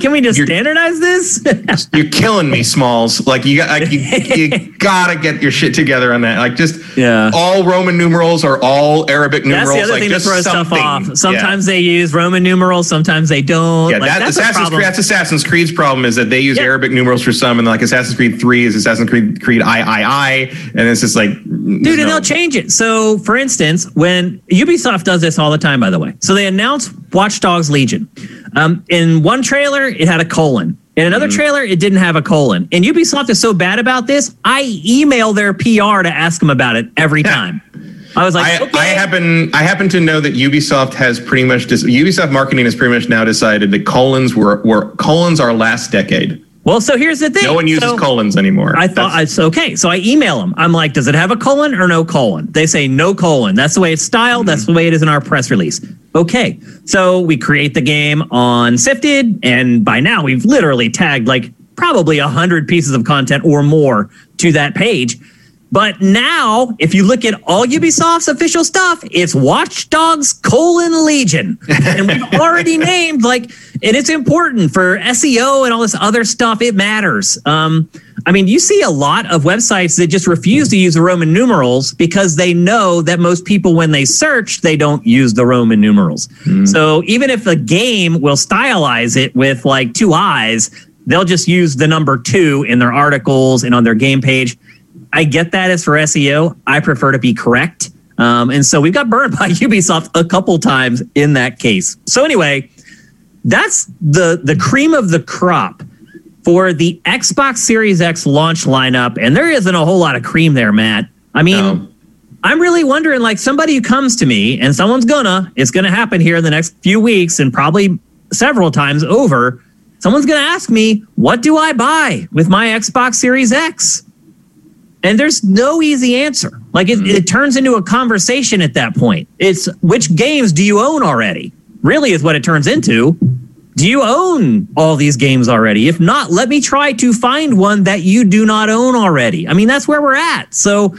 Can we just you're, standardize this? You're killing me, Smalls. Like you got, like you, you gotta get your shit together on that. Like just yeah. all Roman numerals or all Arabic numerals. That's the other like thing that throws something. Stuff off. Sometimes yeah. they use Roman numerals, sometimes they don't. Yeah, like, that, that's, Assassin's Creed, that's Assassin's Creed's problem is that they use yeah. Arabic numerals for some, and like Assassin's Creed three is Assassin's Creed Creed three, and it's just like, dude, no. and they'll change it. So, for instance, when Ubisoft does this all the time, by the way, so they announce Watch Dogs Legion. Um, in one trailer, it had a colon. In another mm. trailer, it didn't have a colon. And Ubisoft is so bad about this, I email their P R to ask them about it every yeah. time. I was like, I, okay. I happen I happen to know that Ubisoft has pretty much dis- Ubisoft marketing has pretty much now decided that colons were were colons our last decade. Well, so here's the thing. No one uses so colons anymore. I thought that's I, okay. So I email them. I'm like, does it have a colon or no colon? They say no colon. That's the way it's styled. Mm-hmm. That's the way it is in our press release. Okay. So we create the game on Sifted, and by now we've literally tagged like probably a hundred pieces of content or more to that page. But now, if you look at all Ubisoft's official stuff, it's Watch Dogs colon Legion. And we've already named, like, and it's important for S E O and all this other stuff. It matters. Um, I mean, you see a lot of websites that just refuse to use the Roman numerals because they know that most people, when they search, they don't use the Roman numerals. Mm. So even if the game will stylize it with, like, two eyes, they'll just use the number two in their articles and on their game page. I get that as for S E O. I prefer to be correct. Um, and so we've got burned by Ubisoft a couple times in that case. So anyway, that's the, the cream of the crop for the Xbox Series X launch lineup. And there isn't a whole lot of cream there, Matt. I mean, no. I'm really wondering, like, somebody who comes to me, and someone's gonna, it's gonna happen here in the next few weeks and probably several times over, someone's gonna ask me, what do I buy with my Xbox Series X? And there's no easy answer. Like, it, it turns into a conversation at that point. It's, which games do you own already? Really is what it turns into. Do you own all these games already? If not, let me try to find one that you do not own already. I mean, that's where we're at. So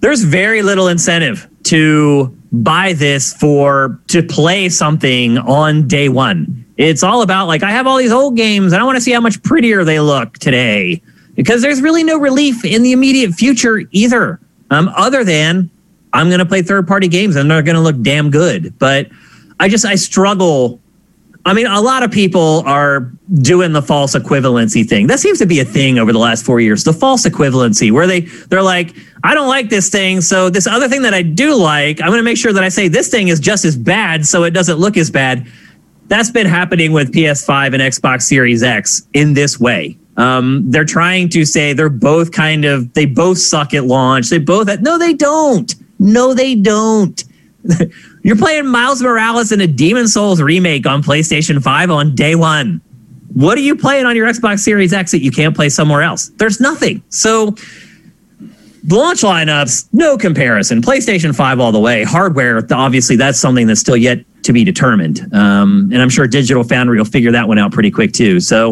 there's very little incentive to buy this for, to play something on day one. It's all about, like, I have all these old games, and I want to see how much prettier they look today. Because there's really no relief in the immediate future either, um, other than I'm going to play third-party games and they're going to look damn good. But I just, I struggle. I mean, a lot of people are doing the false equivalency thing. That seems to be a thing over the last four years, the false equivalency, where they, they're like, I don't like this thing, so this other thing that I do like, I'm going to make sure that I say this thing is just as bad so it doesn't look as bad. That's been happening with P S five and Xbox Series X in this way. Um, they're trying to say they're both kind of, they both suck at launch. They both, have, no, they don't. No, they don't. You're playing Miles Morales in a Demon Souls remake on PlayStation five on day one. What are you playing on your Xbox Series X that you can't play somewhere else? There's nothing. So launch lineups, no comparison. PlayStation five all the way. Hardware, obviously, that's something that's still yet to be determined. Um, and I'm sure Digital Foundry will figure that one out pretty quick too. So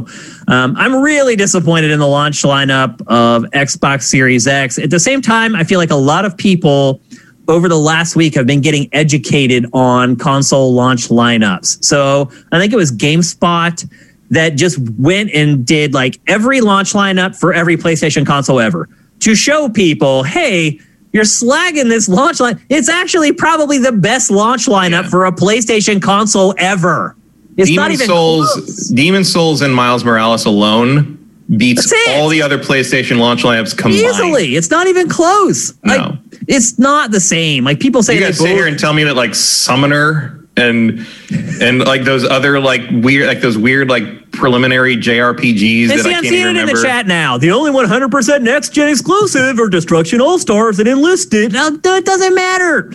um, I'm really disappointed in the launch lineup of Xbox Series X. At the same time, I feel like a lot of people over the last week have been getting educated on console launch lineups. So I think it was GameSpot that just went and did like every launch lineup for every PlayStation console ever to show people, hey, you're slagging this launch line. It's actually probably the best launch lineup yeah. for a PlayStation console ever. It's Demon not even Souls, close. Demon Souls and Miles Morales alone beats all the other PlayStation launch lineups combined. Easily. It's not even close. No. Like, it's not the same. Like people say, you guys sit here and tell me that like Summoner and And like those other like weird, like those weird like preliminary J R P Gs that I can't even remember. I'm seeing it in the chat now. The only one hundred percent next gen exclusive or Destruction All Stars that enlisted. It doesn't matter.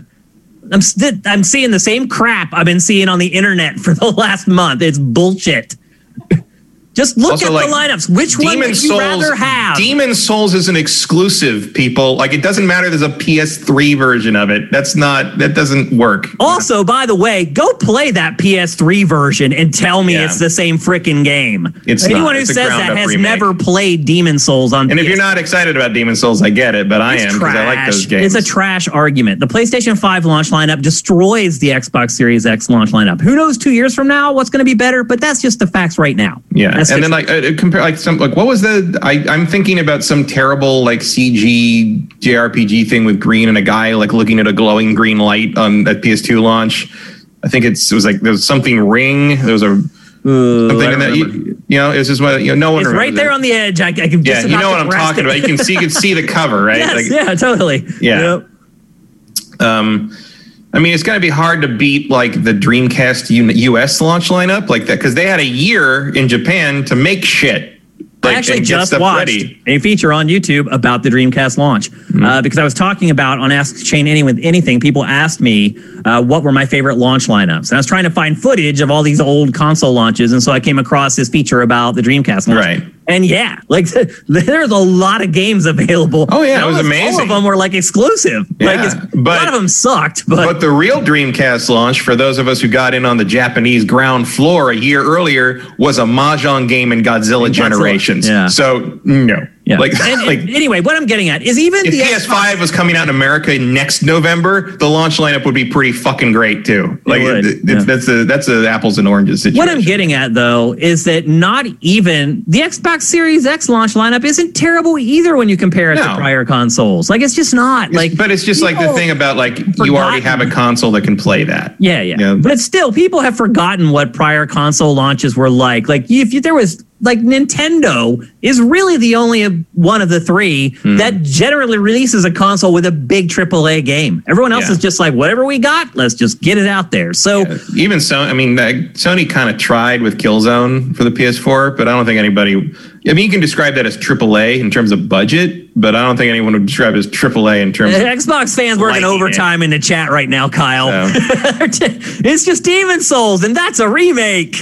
I'm st- I'm seeing the same crap I've been seeing on the internet for the last month. It's bullshit. Just look also, at like, the lineups. Which Demon one would you Souls, rather have? Demon Souls is an exclusive, people. Like, it doesn't matter there's a P S three version of it. That's not, that doesn't work. Also, by the way, go play that P S three version and tell me yeah. it's the same freaking game. It's Anyone not. who it's says that has remake. never played Demon Souls on And P S three. If you're not excited about Demon Souls, I get it, but I it's am because I like those games. It's a trash argument. The PlayStation five launch lineup destroys the Xbox Series X launch lineup. Who knows two years from now what's going to be better, but that's just the facts right now. Yeah. That's And then like uh, compare like some like what was the I I'm thinking about some terrible like C G J R P G thing with green and a guy like looking at a glowing green light on at P S two launch. I think it's it was like there was something Ring. There was a Ooh, something in that you, you know it's just what you know no one it's right there it. on the edge. I, I can just yeah about you know what I'm talking it. about. You can see you can see the cover right. Yes, like, yeah totally yeah. Yep. Um. I mean, it's going to be hard to beat like the Dreamcast U S launch lineup like that because they had a year in Japan to make shit. Like, I actually just watched ready. a feature on YouTube about the Dreamcast launch mm-hmm. uh, because I was talking about on Ask Chain Any With Anything. People asked me uh, what were my favorite launch lineups, and I was trying to find footage of all these old console launches, and so I came across this feature about the Dreamcast launch. Right. And yeah, like there's a lot of games available. Oh yeah, it was amazing. All of them were like exclusive. Yeah, like it's, but, a lot of them sucked. But but the real Dreamcast launch, for those of us who got in on the Japanese ground floor a year earlier, was a mahjong game in Godzilla, Godzilla. Generations. Yeah. So no. Yeah. Like, and, like anyway, what I'm getting at is even if the P S five Xbox- was coming out in America next November, the launch lineup would be pretty fucking great too. Like it it, yeah. that's a that's a apples and oranges situation. What I'm getting at though is that not even the Xbox Series X launch lineup isn't terrible either when you compare it no. to prior consoles. Like it's just not it's, like. But it's just like the thing about like forgotten. you already have a console that can play that. Yeah, yeah. You know? But it's still people have forgotten what prior console launches were like. Like if you, there was. Like Nintendo is really the only one of the three mm. that generally releases a console with a big triple A game. Everyone else yeah. is just like, whatever we got, let's just get it out there. So yeah. even so, I mean, uh, Sony kind of tried with Killzone for the P S four, but I don't think anybody, I mean, you can describe that as triple A in terms of budget, but I don't think anyone would describe it as triple A in terms uh, of Xbox fans working overtime it. in the chat right now, Kyle. So. It's just Demon Souls, and that's a remake.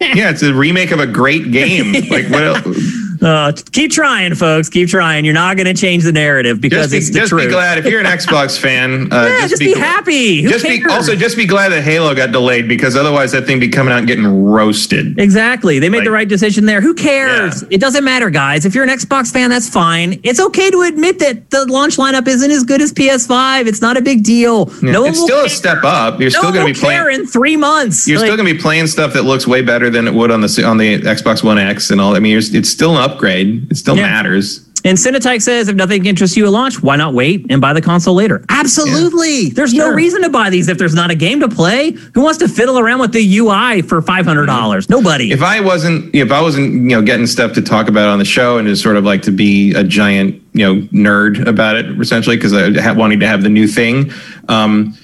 Yeah, it's a remake of a great game. Like what else? Uh, keep trying, folks. Keep trying. You're not going to change the narrative because be, it's the just truth. Just be glad if you're an Xbox fan. Uh, yeah, just, just be, be happy. Who just cares? Be, also, just be glad that Halo got delayed because otherwise that thing'd be coming out and getting roasted. Exactly. They made like, the right decision there. Who cares? Yeah. It doesn't matter, guys. If you're an Xbox fan, that's fine. It's okay to admit that the launch lineup isn't as good as P S five. It's not a big deal. Yeah. No, it's one still will a care. step up. You're no still going to be playing in three months. You're like, still going to be playing stuff that looks way better than it would on the on the Xbox One X and all. I mean, it's, it's still an upgrade. It still yeah. matters. And Cinetype says, if nothing interests you at launch, why not wait and buy the console later? Absolutely. Yeah. There's sure. no reason to buy these if there's not a game to play. Who wants to fiddle around with the U I for five hundred dollars? Mm-hmm. Nobody. If I wasn't, if I wasn't, you know, getting stuff to talk about on the show and just sort of like to be a giant, you know, nerd about it, essentially, because I ha- wanted to have the new thing. Um,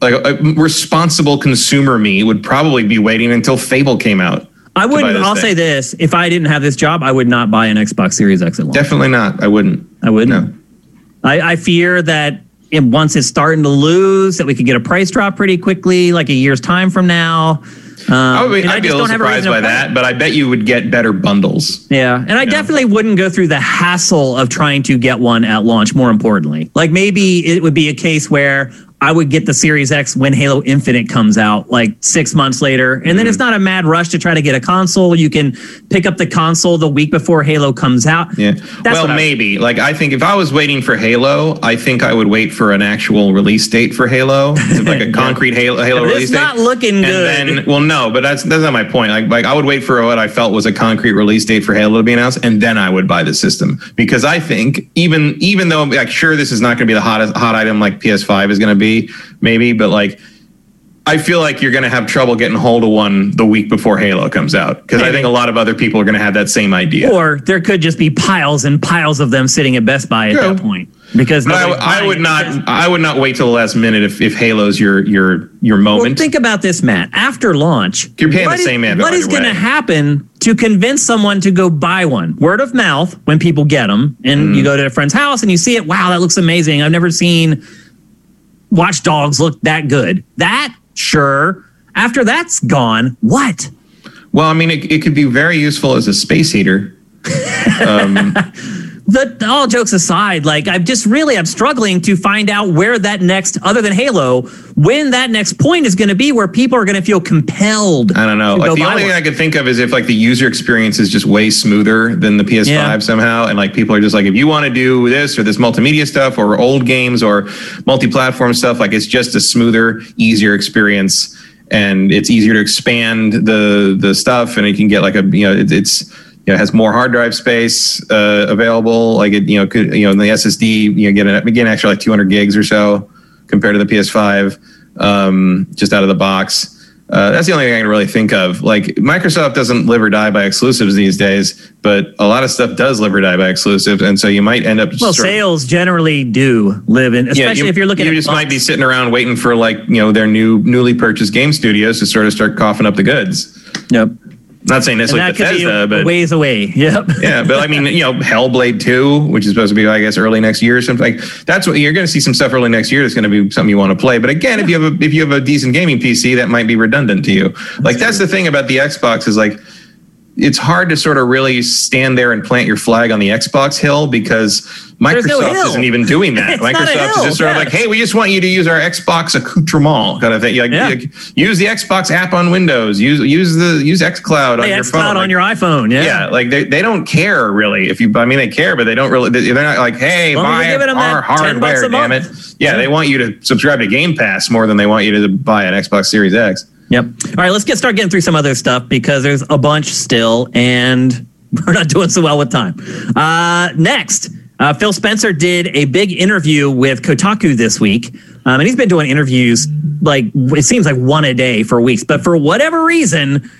like a, a responsible consumer me would probably be waiting until Fable came out. I wouldn't. I'll thing. say this: if I didn't have this job, I would not buy an Xbox Series X at launch. Definitely not. I wouldn't. I wouldn't. No. I, I fear that it, once it's starting to lose, that we could get a price drop pretty quickly, like a year's time from now. Um, I would be, I'd I be a little surprised a by that, but I bet you would get better bundles. Yeah, and I know? definitely wouldn't go through the hassle of trying to get one at launch. More importantly, like maybe it would be a case where I would get the Series X when Halo Infinite comes out, like six months later. And mm-hmm. then it's not a mad rush to try to get a console. You can pick up the console the week before Halo comes out. Yeah. That's well, maybe. I like, I think if I was waiting for Halo, I think I would wait for an actual release date for Halo, like a concrete yeah. Halo, Halo release date. It's not looking and good. Then, well, no, but that's that's not my point. Like, like I would wait for what I felt was a concrete release date for Halo to be announced, and then I would buy the system. Because I think, even even though, like, sure, this is not going to be the hottest, hot item like P S five is going to be, maybe, but like I feel like you're going to have trouble getting hold of one the week before Halo comes out because I think a lot of other people are going to have that same idea. Or there could just be piles and piles of them sitting at Best Buy at yeah. that point. Because I, I would not, has- I would not wait till the last minute if, if Halo's your your your moment. Well, think about this, Matt. After launch, you're paying the is, same amount. What is going to happen to convince someone to go buy one? Word of mouth when people get them, and mm. you go to a friend's house and you see it. Wow, that looks amazing. I've never seen Watch Dogs look that good. That sure. After that's gone, what? Well, I mean, it, it could be very useful as a space heater. um, the, all jokes aside, like I'm just really I'm struggling to find out where that next, other than Halo, when that next point is going to be where people are going to feel compelled. I don't know. Like, the only one. thing I could think of is if like the user experience is just way smoother than the P S five yeah. somehow, and like people are just like, if you want to do this or this multimedia stuff or old games or multi-platform stuff, like it's just a smoother, easier experience. And it's easier to expand the the stuff, and it can get like a you know it, it's you know it has more hard drive space uh, available. Like it you know could you know in the S S D you know get an again extra like two hundred gigs or so compared to the P S five um, just out of the box. Uh, that's the only thing I can really think of. Like Microsoft doesn't live or die by exclusives these days, but a lot of stuff does live or die by exclusives, and so you might end up just well sales of, generally do live in, especially yeah, you, if you're looking. You at just box. might be sitting around waiting for like you know their new newly purchased game studios to sort of start coughing up the goods. Yep. Not saying necessarily like Bethesda, but ways away. Yep. yeah, but I mean, you know, Hellblade two, which is supposed to be, I guess, early next year or something. Like that's what you're going to see some stuff early next year. That's going to be something you want to play. But again, yeah. if you have a if you have a decent gaming P C, that might be redundant to you. Like that's, that's the thing about the Xbox is like it's hard to sort of really stand there and plant your flag on the Xbox hill because Microsoft no isn't even doing that. Microsoft is just sort yeah. of like, hey, we just want you to use our Xbox accoutrement kind of thing. Like, yeah. like, use the Xbox app on Windows. Use use the use XCloud on hey, your Xcloud phone. on like, your iPhone. Yeah, yeah. Like they, they don't care really. If you, I mean, they care, but they don't really. They're not like, hey, well, buy our hardware, damn it. Yeah, yeah, they want you to subscribe to Game Pass more than they want you to buy an Xbox Series X. Yep. All right, let's get start getting through some other stuff because there's a bunch still, and we're not doing so well with time. Uh, next, uh, Phil Spencer did a big interview with Kotaku this week, um, and he's been doing interviews like it seems like one a day for weeks. But for whatever reason,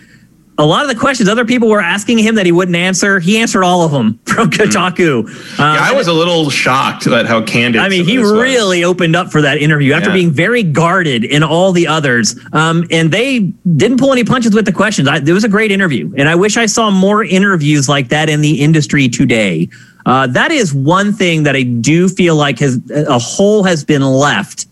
a lot of the questions other people were asking him that he wouldn't answer, he answered all of them from Kotaku. Mm. Yeah, um, I was a little shocked at how candid. I mean, he really was. opened up for that interview after yeah. being very guarded in all the others. Um, and they didn't pull any punches with the questions. I, it was a great interview. And I wish I saw more interviews like that in the industry today. Uh, that is one thing that I do feel like has a hole has been left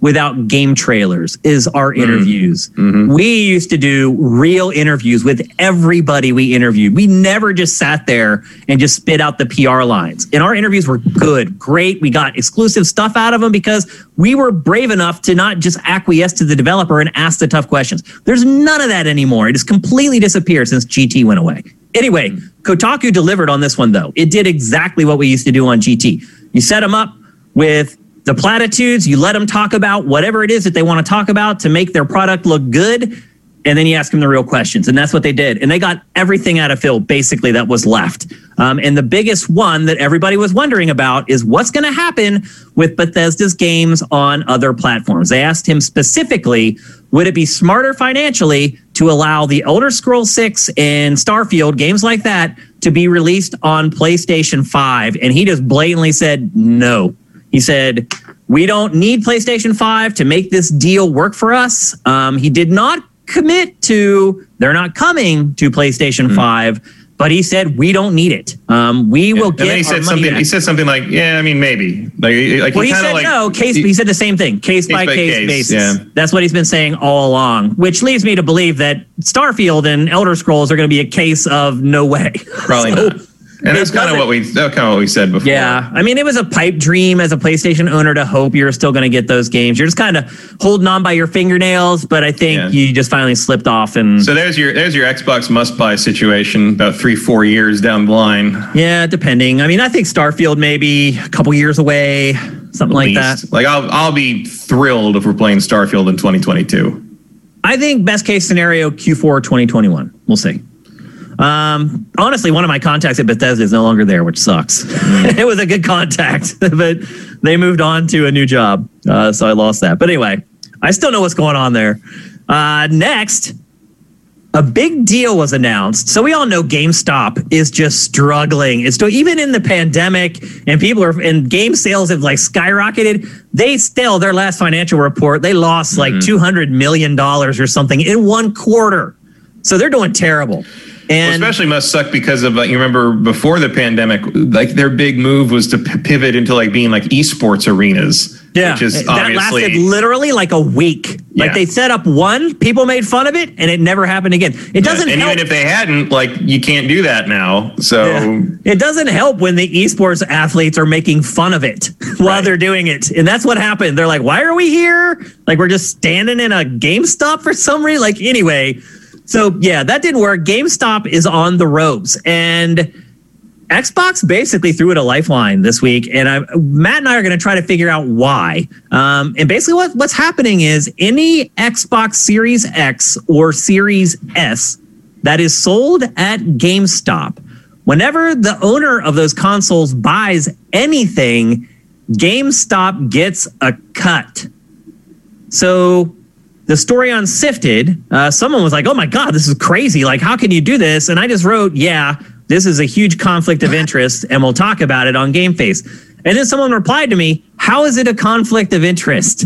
without game trailers is our interviews. Mm-hmm. We used to do real interviews with everybody we interviewed. We never just sat there and just spit out the P R lines. And our interviews were good, great. We got exclusive stuff out of them because we were brave enough to not just acquiesce to the developer and ask the tough questions. There's none of that anymore. It has completely disappeared since G T went away. Anyway, Kotaku delivered on this one though. It did exactly what we used to do on G T. You set them up with the platitudes, you let them talk about whatever it is that they want to talk about to make their product look good, and then you ask them the real questions. And that's what they did. And they got everything out of Phil, basically, that was left. Um, and the biggest one that everybody was wondering about is what's going to happen with Bethesda's games on other platforms. They asked him specifically, would it be smarter financially to allow the Elder Scrolls six and Starfield, games like that, to be released on PlayStation five? And he just blatantly said, no. He said, we don't need PlayStation five to make this deal work for us. Um, he did not commit to, they're not coming to PlayStation mm. five, but he said, we don't need it. Um, we yeah. will get and then he said something. Back. He said something like, yeah, I mean, maybe. Like, like well, he, he said like, no, case, he, he said the same thing, case, case by case, case basis. Yeah. That's what he's been saying all along, which leads me to believe that Starfield and Elder Scrolls are going to be a case of no way. Probably so, not. And that's kind of what we that's kind of what we said before. Yeah, I mean, it was a pipe dream as a PlayStation owner to hope you're still going to get those games. You're just kind of holding on by your fingernails, but I think yeah. you just finally slipped off. And so there's your there's your Xbox must-buy situation about three four years down the line. Yeah, depending. I mean, I think Starfield maybe a couple years away, something like that. Like I'll I'll be thrilled if we're playing Starfield in twenty twenty-two. I think best case scenario Q four twenty twenty-one. We'll see. Um, honestly, one of my contacts at Bethesda is no longer there, which sucks. It was a good contact, but they moved on to a new job. Uh, so I lost that. But anyway, I still know what's going on there. Uh, next, a big deal was announced. So we all know GameStop is just struggling. It's still, even in the pandemic, and people are, and game sales have like skyrocketed. They still, their last financial report, they lost like mm-hmm. two hundred million dollars or something in one quarter. So they're doing terrible. And well, especially must suck because of, like, you remember before the pandemic, like their big move was to p- pivot into like being like esports arenas. Yeah, which is that obviously lasted literally like a week. Like yeah. they set up one, people made fun of it, and it never happened again. It doesn't. And help. Even if they hadn't, like you can't do that now. So yeah. it doesn't help when the esports athletes are making fun of it while right. they're doing it, and that's what happened. They're like, "Why are we here? Like we're just standing in a GameStop for some reason." Like anyway. So, yeah, that didn't work. GameStop is on the ropes. And Xbox basically threw it a lifeline this week. And I, Matt and I are going to try to figure out why. Um, and basically what, what's happening is any Xbox Series X or Series S that is sold at GameStop, whenever the owner of those consoles buys anything, GameStop gets a cut. So... the story on Sifted, uh, someone was like, oh my God, this is crazy. Like, how can you do this? And I just wrote, yeah, this is a huge conflict of interest and we'll talk about it on Game Face. And then someone replied to me, how is it a conflict of interest?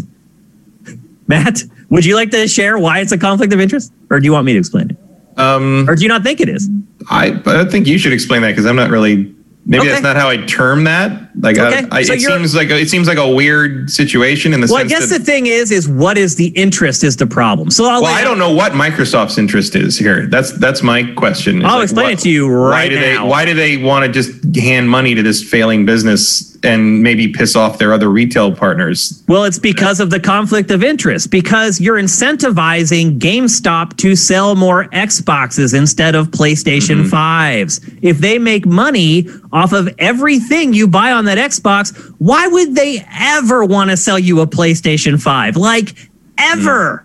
Matt, would you like to share why it's a conflict of interest? Or do you want me to explain it? Um, or do you not think it is? I, I think you should explain that because I'm not really... Maybe okay. that's not how I term that. Like, okay. I, I, so it seems like it seems like a weird situation in the well, sense. Well, I guess that, the thing is, is what is the interest is the problem. So, I'll well, I don't know what Microsoft's interest is here. That's that's my question. I'll like, explain what, it to you right why now. Do they, why do they want to just hand money to this failing business and maybe piss off their other retail partners? Well, it's because of the conflict of interest. Because you're incentivizing GameStop to sell more Xboxes instead of PlayStation mm-hmm. fives. If they make money off of everything you buy on that Xbox, why would they ever want to sell you a PlayStation five? Like, ever. Mm.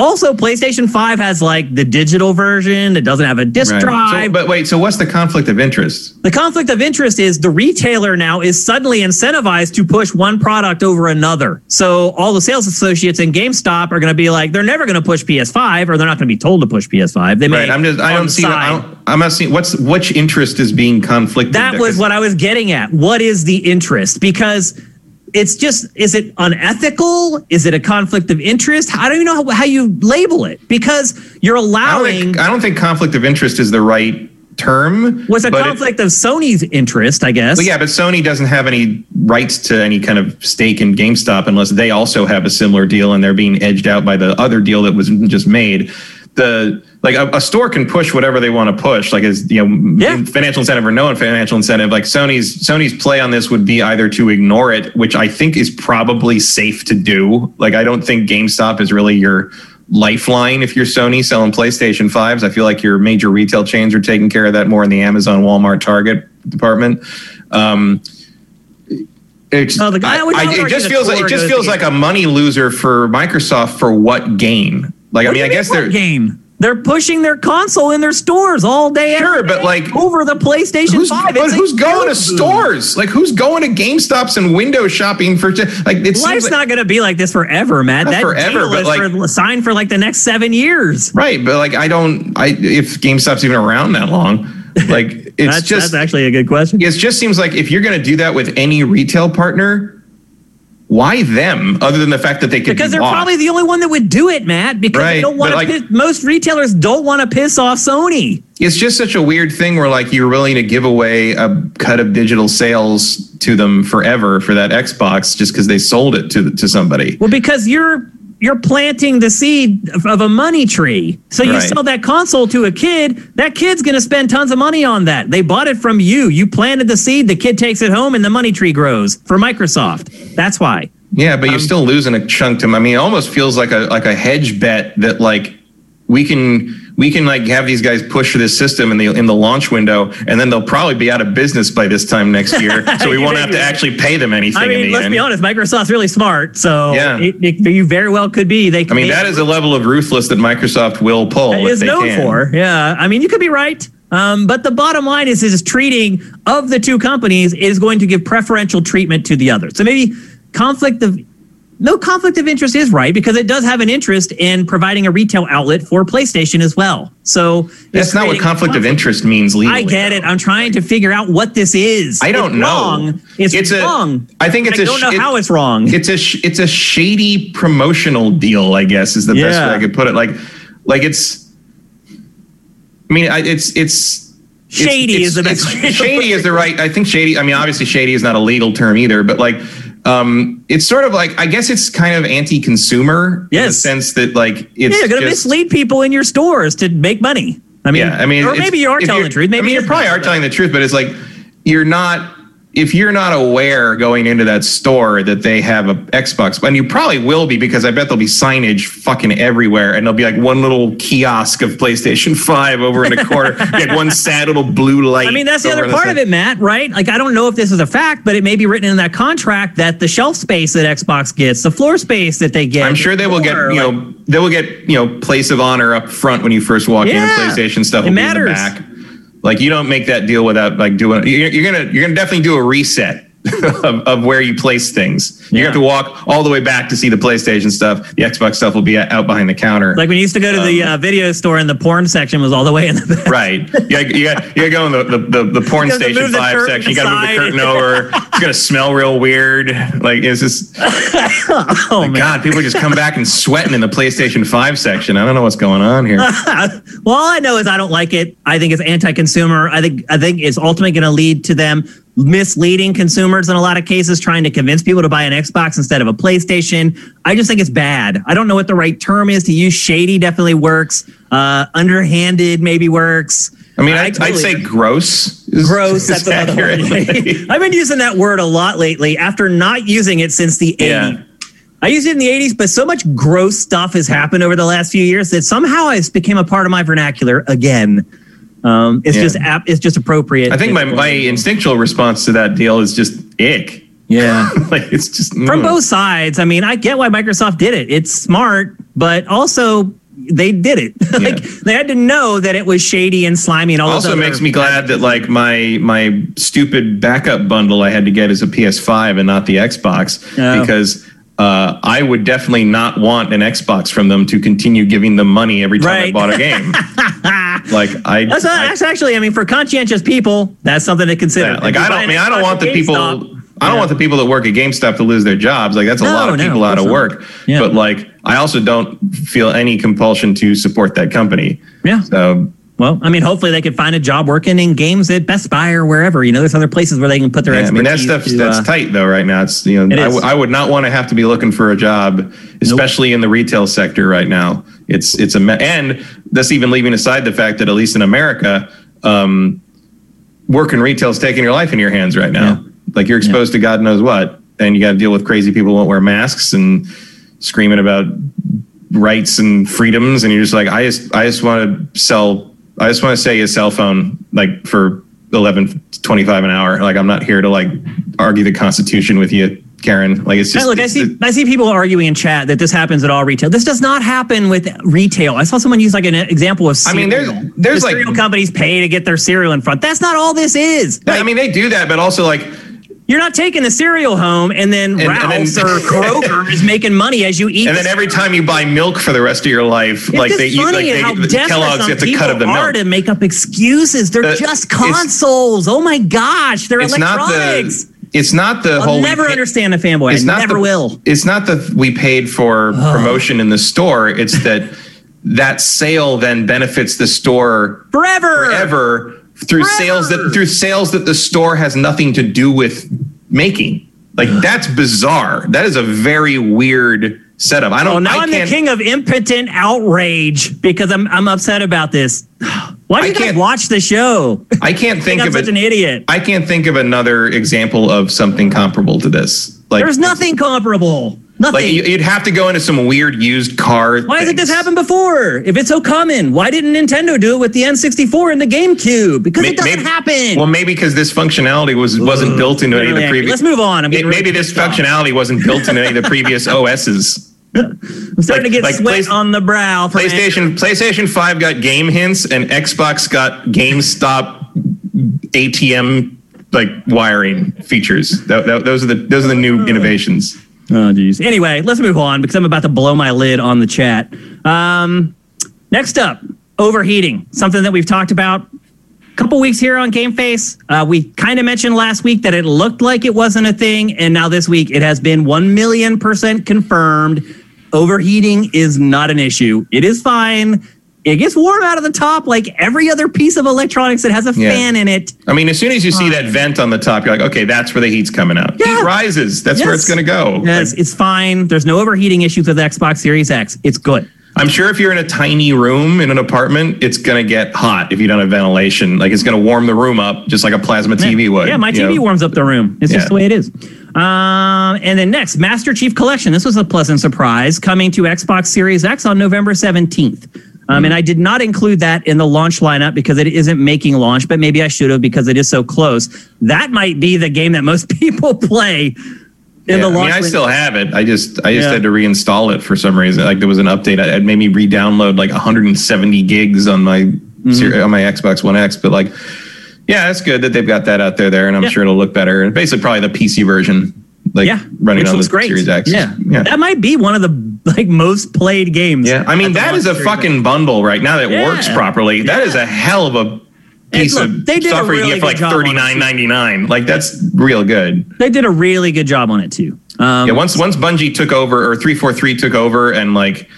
Also, PlayStation five has, like, the digital version. It doesn't have a disc right. drive. So, but wait, so what's the conflict of interest? The conflict of interest is the retailer now is suddenly incentivized to push one product over another. So all the sales associates in GameStop are going to be like, they're never going to push P S five, or they're not going to be told to push P S five. They may right. I'm just, I don't see that. I don't, I'm not seeing what's which interest is being conflicted. That there? Was what I was getting at. What is the interest? Because... it's just, is it unethical? Is it a conflict of interest? I don't even know how, how you label it because you're allowing... I don't think, I don't think conflict of interest is the right term. Was a conflict it, of Sony's interest, I guess. But yeah, but Sony doesn't have any rights to any kind of stake in GameStop unless they also have a similar deal and they're being edged out by the other deal that was just made. The... like a, a store can push whatever they want to push, like as you know, yeah. financial incentive or no financial incentive. Like Sony's Sony's play on this would be either to ignore it, which I think is probably safe to do. Like I don't think GameStop is really your lifeline if you're Sony selling PlayStation fives. I feel like your major retail chains are taking care of that more in the Amazon, Walmart, Target department. Um, It's, oh, the guy I, I, it just feels like, it just feels like a money loser for Microsoft for what game? Like what I mean, I guess they're game. They're pushing their console in their stores all day. Sure, but like over the PlayStation who's, five. But who's going to stores? Like who's going to GameStops and window shopping for like? It Life's like, not going to be like this forever, Matt. That forever, deal but is like, signed for like the next seven years. Right, but like I don't. I if GameStop's even around that long. Like it's that's, just that's actually a good question. It just seems like if you're going to do that with any retail partner. Why them? Other than the fact that they could because they're lost. Probably the only one that would do it, Matt. Because right. they don't want to. Like, piss, most retailers don't want to piss off Sony. It's just such a weird thing where like you're willing to give away a cut of digital sales to them forever for that Xbox just because they sold it to to somebody. Well, because you're you're planting the seed of a money tree. So you right. sell that console to a kid. That kid's going to spend tons of money on that. They bought it from you. You planted the seed. The kid takes it home and the money tree grows for Microsoft. That's why. Yeah, but um, you're still losing a chunk to them. I mean, it almost feels like a like a hedge bet that like we can... we can like have these guys push this system in the in the launch window, and then they'll probably be out of business by this time next year. So we won't have to actually pay them anything. I mean, in the let's end. Be honest, Microsoft's really smart, so yeah. it, it, you very well could be. They. I mean, that is a level of ruthless that Microsoft will pull. It is known for. Yeah, I mean, you could be right. Um, but the bottom line is, is treating of the two companies is going to give preferential treatment to the other. So maybe conflict of no conflict of interest is right, because it does have an interest in providing a retail outlet for PlayStation as well. So that's not what conflict of interest means legally. I get it. I'm trying to figure out what this is. I don't know. Wrong. It's, it's wrong. A, I think it's. I don't know how it's wrong. It's a it's a shady promotional deal, I guess, is the yeah. best way I could put it. Like, like it's. I mean, it's it's. Shady it's, is the best. Shady is the right. I think shady. I mean, obviously, shady is not a legal term either, but like. Um, it's sort of like, I guess it's kind of anti-consumer yes. in the sense that like it's yeah, you're going to mislead people in your stores to make money. I mean, yeah, I mean, or maybe you are telling the truth. Maybe I mean, you probably are telling the truth, but it's like you're not. If you're not aware going into that store that they have a Xbox, and you probably will be, because I bet there'll be signage fucking everywhere, and there'll be like one little kiosk of PlayStation five over in a corner, like one sad little blue light. I mean, that's the other part of it, Matt, right? Like, I don't know if this is a fact, but it may be written in that contract that the shelf space that Xbox gets, the floor space that they get. I'm sure they will get, you know, they will get, you know, place of honor up front when you first walk in. PlayStation stuff will be in the back. Like, you don't make that deal without like doing. You're, you're gonna you're gonna definitely do a reset of, of where you place things. You yeah. have to walk all the way back to see the PlayStation stuff. The Xbox stuff will be out behind the counter. Like when you used to go to um, the uh, video store, and the porn section was all the way in the back. Right. Yeah. You, you got you got to go in the the, the, the porn station five section. You got to move the curtain over. It's gonna smell real weird. Like it's just. oh oh my God, people just come back and sweating in the PlayStation five section. I don't know what's going on here. Well, all I know is I don't like it. I think it's anti-consumer. I think I think it's ultimately going to lead to them misleading consumers in a lot of cases, trying to convince people to buy an Xbox instead of a PlayStation. I just think it's bad. I don't know what the right term is to use. Shady definitely works. Uh, underhanded maybe works. I mean, I, I'd, totally I'd say gross. Is, gross. Is that's accurate. I've been using that word a lot lately after not using it since the yeah. eighties. I used it in the eighties, but so much gross stuff has happened over the last few years that somehow it's became a part of my vernacular again. Um, it's yeah. just ap- it's just appropriate. I think my, my instinctual response to that deal is just ick. Yeah, like it's just mm. from both sides. I mean, I get why Microsoft did it. It's smart, but also they did it. like yeah. they had to know that it was shady and slimy and all. Also, those makes me glad that like my my stupid backup bundle I had to get is a P S five and not the Xbox oh. because. Uh, I would definitely not want an Xbox from them to continue giving them money every time right. I bought a game. like I, that's, not, I, that's actually, I mean, for conscientious people, that's something to consider. Yeah, like I don't, I mean, I don't want the people, GameStop, I don't yeah. want the people that work at GameStop to lose their jobs. Like that's a no, lot of people no, out of work. Yeah. But like, I also don't feel any compulsion to support that company. Yeah. So. Well, I mean, hopefully they could find a job working in games at Best Buy or wherever. You know, there's other places where they can put their yeah, expertise. I mean, that stuff's, to, that's uh, tight, though, right now. It's you know, it I, w- I would not want to have to be looking for a job, especially nope. in the retail sector right now. It's it's a me- and that's even leaving aside the fact that at least in America, um, work in retail is taking your life in your hands right now. Yeah. Like you're exposed yeah. to God knows what, and you got to deal with crazy people who won't wear masks and screaming about rights and freedoms, and you're just like, I just I just want to sell. I just want to say a cell phone like for eleven twenty-five an hour. Like I'm not here to like argue the Constitution with you, Karen. Like it's just hey, look. It's, I see. I see people arguing in chat that this happens at all retail. This does not happen with retail. I saw someone use like an example of cereal. I mean, there's there's the like cereal companies pay to get their cereal in front. That's not all this is. Like, I mean, they do that, but also like. You're not taking the cereal home, and then and, Ralph's and then, or Kroger is making money as you eat. And then every time you buy milk for the rest of your life, it's like they eat, like they, the Kellogg's gets a cut of the milk. Are to make up excuses. They're uh, just consoles. Oh my gosh, they're it's electronics. Not the, it's not the I'll whole. I'll never pay, understand a fanboy. It's I not never the, will. It's not that we paid for oh. promotion in the store. It's that that sale then benefits the store forever. Forever. Through Forever. sales that through sales that the store has nothing to do with making. Like that's bizarre. That is a very weird setup. I don't. Well, now I I'm the king of impotent outrage because I'm I'm upset about this. Why do you guys watch the show? I can't think, think of I'm such a, an idiot. I can't think of another example of something comparable to this. Like there's nothing comparable. Nothing. Like you'd have to go into some weird used car. Why hasn't this happened before? If it's so common, why didn't Nintendo do it with the N sixty-four and the GameCube? Because maybe, it doesn't maybe, happen. Well, maybe because this functionality was wasn't Ugh, built into any of the previous. Let's move on. It, really maybe this job. functionality wasn't built into any of the previous O S's. I'm starting like, to get like sweat Play- on the brow. PlayStation PlayStation five got game hints, and Xbox got GameStop A T M like wiring features. That, that, those are the those are the new innovations. Oh, geez. Anyway, let's move on because I'm about to blow my lid on the chat. Um, next up, overheating. Something that we've talked about a couple weeks here on Game Face. Uh, we kind of mentioned last week that it looked like it wasn't a thing, and now this week it has been one million percent confirmed. Overheating is not an issue. It is fine. It gets warm out of the top like every other piece of electronics that has a yeah. fan in it. I mean, as soon as you see that vent on the top, you're like, okay, that's where the heat's coming out. Yeah. Heat rises. That's yes. where it's going to go. Yes, like, it's fine. There's no overheating issues with the Xbox Series X. It's good. I'm sure if you're in a tiny room in an apartment, it's going to get hot if you don't have ventilation. Like, it's going to warm the room up just like a plasma yeah. T V would. Yeah, my T V know? warms up the room. It's yeah. just the way it is. Um, and then next, Master Chief Collection. This was a pleasant surprise, coming to Xbox Series X on November seventeenth. Um, and I did not include that in the launch lineup because it isn't making launch, but maybe I should have because it is so close. That might be the game that most people play in yeah, the launch. I mean, I lineup. still have it. I just I just yeah. had to reinstall it for some reason. Like there was an update. It made me re-download like one hundred seventy gigs on my mm-hmm. on my Xbox One X. But like, yeah, it's good that they've got that out there there, and I'm yeah. sure it'll look better. And basically, probably the P C version. Like yeah, running which on looks the great. Series X. Yeah. yeah, that might be one of the like most played games. Yeah, I mean that is a fucking bundle right now that yeah. works properly. Yeah. That is a hell of a piece look, of they did stuff a really you get for like thirty-nine ninety-nine. Like that's real good. They did a really good job on it too. Um, yeah, once once Bungie took over or three forty-three took over and like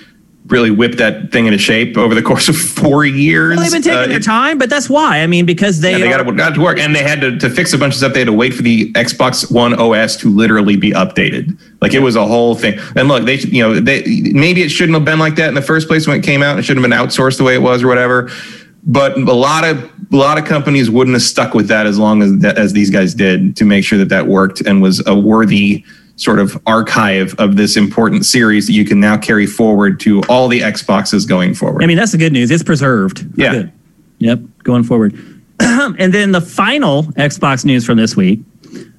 really whipped that thing into shape over the course of four years. Well, they've been taking uh, their it, time, but that's why. I mean, because they, yeah, they are, got, to, got to work, and they had to, to fix a bunch of stuff. They had to wait for the Xbox One O S to literally be updated. Like, it was a whole thing. And look, they, you know, they maybe it shouldn't have been like that in the first place when it came out. It shouldn't have been outsourced the way it was or whatever. But a lot of a lot of companies wouldn't have stuck with that as long as as these guys did to make sure that that worked and was a worthy sort of archive of this important series that you can now carry forward to all the Xboxes going forward. I mean, that's the good news. It's preserved. Yeah. Good. Yep. Going forward. And then the final Xbox news from this week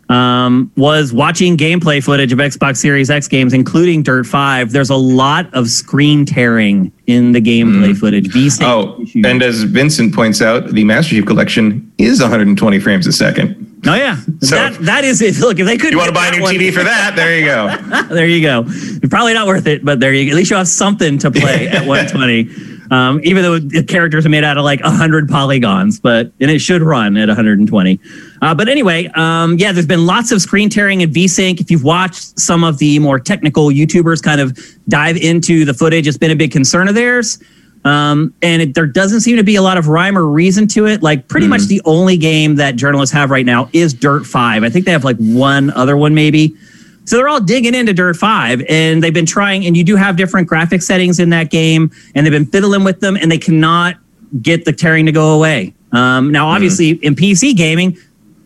um, was watching gameplay footage of Xbox Series X games, including Dirt five. There's a lot of screen tearing in the gameplay mm. footage. Oh, issues. And as Vincent points out, the Master Chief Collection is one hundred twenty frames a second. Oh, yeah. So that, that is it. Look, if they couldn't. You want to buy a new one. T V for that? There you go. There you go. Probably not worth it, but there you go. At least you have something to play at one twenty, um, even though the characters are made out of like one hundred polygons, but and it should run at one hundred twenty. Uh, but anyway, um, yeah, there's been lots of screen tearing and VSync. If you've watched some of the more technical YouTubers kind of dive into the footage, it's been a big concern of theirs. Um, and it, there doesn't seem to be a lot of rhyme or reason to it. Like pretty mm. much the only game that journalists have right now is Dirt five. I think they have like one other one maybe. So they're all digging into Dirt five and they've been trying, and you do have different graphic settings in that game and they've been fiddling with them and they cannot get the tearing to go away. Um, now, obviously mm. in P C gaming,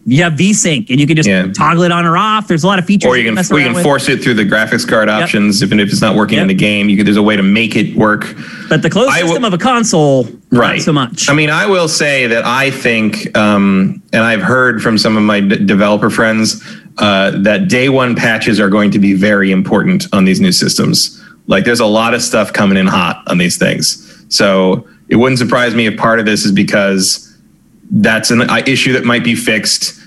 you have VSync, and you can just yeah. toggle it on or off. There's a lot of features. Or you can, you can force it through the graphics card yep. options. Even if, if it's not working yep. in the game, you can, there's a way to make it work. But the closed w- system of a console, right. not so much. I mean, I will say that I think, um, and I've heard from some of my d- developer friends, uh, that day one patches are going to be very important on these new systems. Like, there's a lot of stuff coming in hot on these things. So it wouldn't surprise me if part of this is because that's an issue that might be fixed,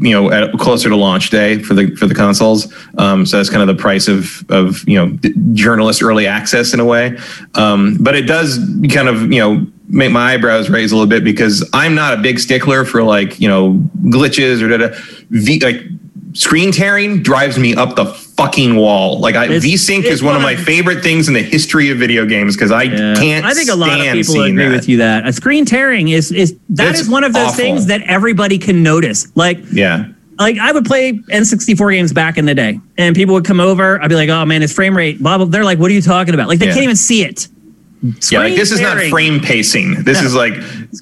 you know, at, closer to launch day for the for the consoles. Um, so that's kind of the price of of you know d- journalist early access in a way. Um, but it does kind of you know make my eyebrows raise a little bit because I'm not a big stickler for like you know glitches or da da. V- like screen tearing drives me up the fucking wall. Like I, VSync is one of my favorite things in the history of video games because I yeah. can't. I think a lot of people agree that. with you that a screen tearing is is that it's is one of those awful. things that everybody can notice. Like yeah, like I would play N sixty-four games back in the day, and people would come over. I'd be like, oh man, it's frame rate. Blah blah. They're like, what are you talking about? Like they yeah. can't even see it. Screen yeah, like this tearing. is not frame pacing. This no. is like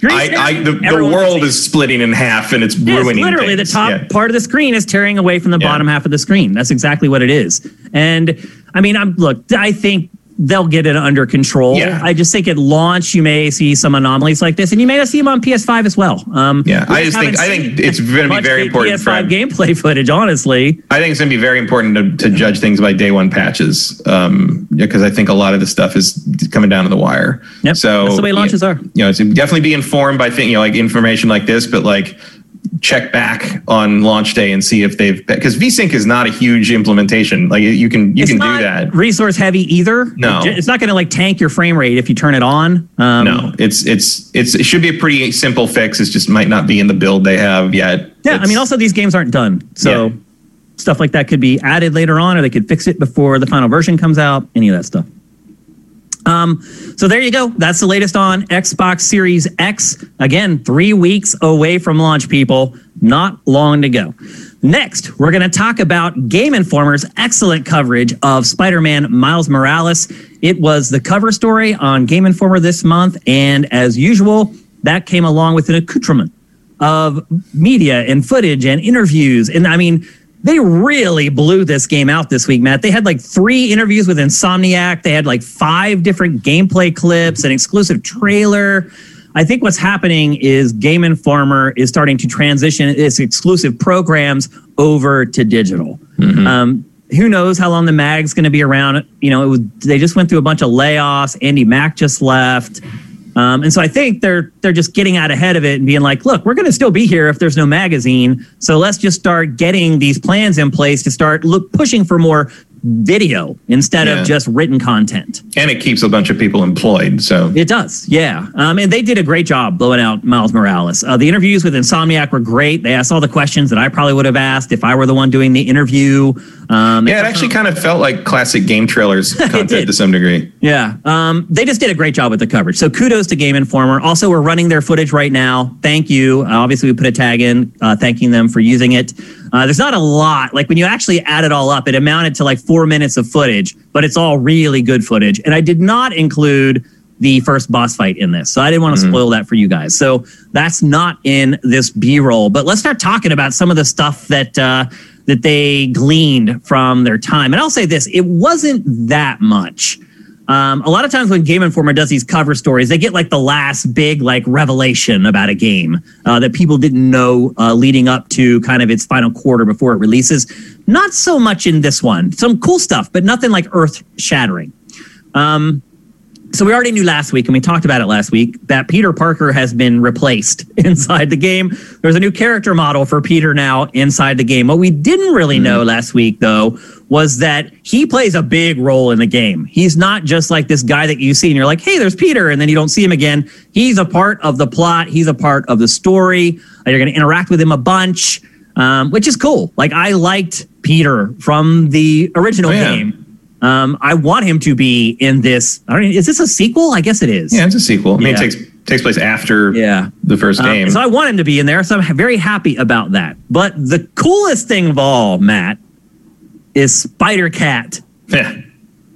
I, I, the, the world is splitting in half, and it's yeah, ruining. It's literally, things. the top yeah. part of the screen is tearing away from the yeah. bottom half of the screen. That's exactly what it is. And I mean, I'm look. I think they'll get it under control. Yeah. I just think at launch you may see some anomalies like this, and you may not see them on P S five as well. Um, yeah, we I just think I think it's going to be very important. P S five gameplay footage, honestly. I think it's going to be very important to, to judge things by day one patches, um, because I think a lot of the stuff is coming down to the wire. Yep. So that's the way launches you, are. You know, it's definitely be informed by thing, you know, like information like this, but like check back on launch day and see if they've, because VSync is not a huge implementation. Like you can, you it's can not do that. Resource heavy either. No, it's not going to like tank your frame rate if you turn it on. Um, no, it's, it's, it's, it should be a pretty simple fix. It just might not be in the build they have yet. Yeah. It's, I mean, also these games aren't done. So yeah. stuff like that could be added later on, or they could fix it before the final version comes out, any of that stuff. Um, so there you go. That's the latest on Xbox Series X. Again, three weeks away from launch, people. Not long to go. Next, we're going to talk about Game Informer's excellent coverage of Spider-Man Miles Morales. It was the cover story on Game Informer this month, and as usual, that came along with an accoutrement of media and footage and interviews. And I mean, they really blew this game out this week, Matt. They had like three interviews with Insomniac. They had like five different gameplay clips, an exclusive trailer. I think what's happening is Game Informer is starting to transition its exclusive programs over to digital. Mm-hmm. Um, who knows how long the mag's going to be around? You know, it was, they just went through a bunch of layoffs. Andy Mack just left. Um, and so I think they're they're just getting out ahead of it and being like, look, we're going to still be here if there's no magazine. So let's just start getting these plans in place to start look pushing for more video instead yeah. of just written content. And it keeps a bunch of people employed. So it does. Yeah. Um, and they did a great job blowing out Miles Morales. Uh, the interviews with Insomniac were great. They asked all the questions that I probably would have asked if I were the one doing the interview. Um, yeah, it actually kind of felt like classic game trailers content to some degree. Yeah. Um, they just did a great job with the coverage. So kudos to Game Informer. Also, we're running their footage right now. Thank you. Uh, obviously, we put a tag in uh, thanking them for using it. Uh, there's not a lot. Like when you actually add it all up, it amounted to like four minutes of footage, but it's all really good footage. And I did not include the first boss fight in this. So I didn't want to mm-hmm. spoil that for you guys. So that's not in this B-roll. But let's start talking about some of the stuff that uh, that they gleaned from their time. And I'll say this, it wasn't that much. Um, a lot of times when Game Informer does these cover stories, they get like the last big like revelation about a game uh, that people didn't know uh, leading up to kind of its final quarter before it releases. Not so much in this one. Some cool stuff, but nothing like earth shattering. Um, so we already knew last week, and we talked about it last week, that Peter Parker has been replaced inside the game. There's a new character model for Peter now inside the game. What we didn't really know last week, though, was that he plays a big role in the game. He's not just like this guy that you see and you're like, hey, there's Peter, and then you don't see him again. He's a part of the plot. He's a part of the story. Uh, you're going to interact with him a bunch, um, which is cool. Like, I liked Peter from the original oh, yeah. game. Um, I want him to be in this. I don't, is this a sequel? I guess it is. Yeah, it's a sequel. I mean, yeah. it takes, takes place after yeah. the first um, game. So I want him to be in there, so I'm very happy about that. But the coolest thing of all, Matt, is Spider-Cat. Yeah.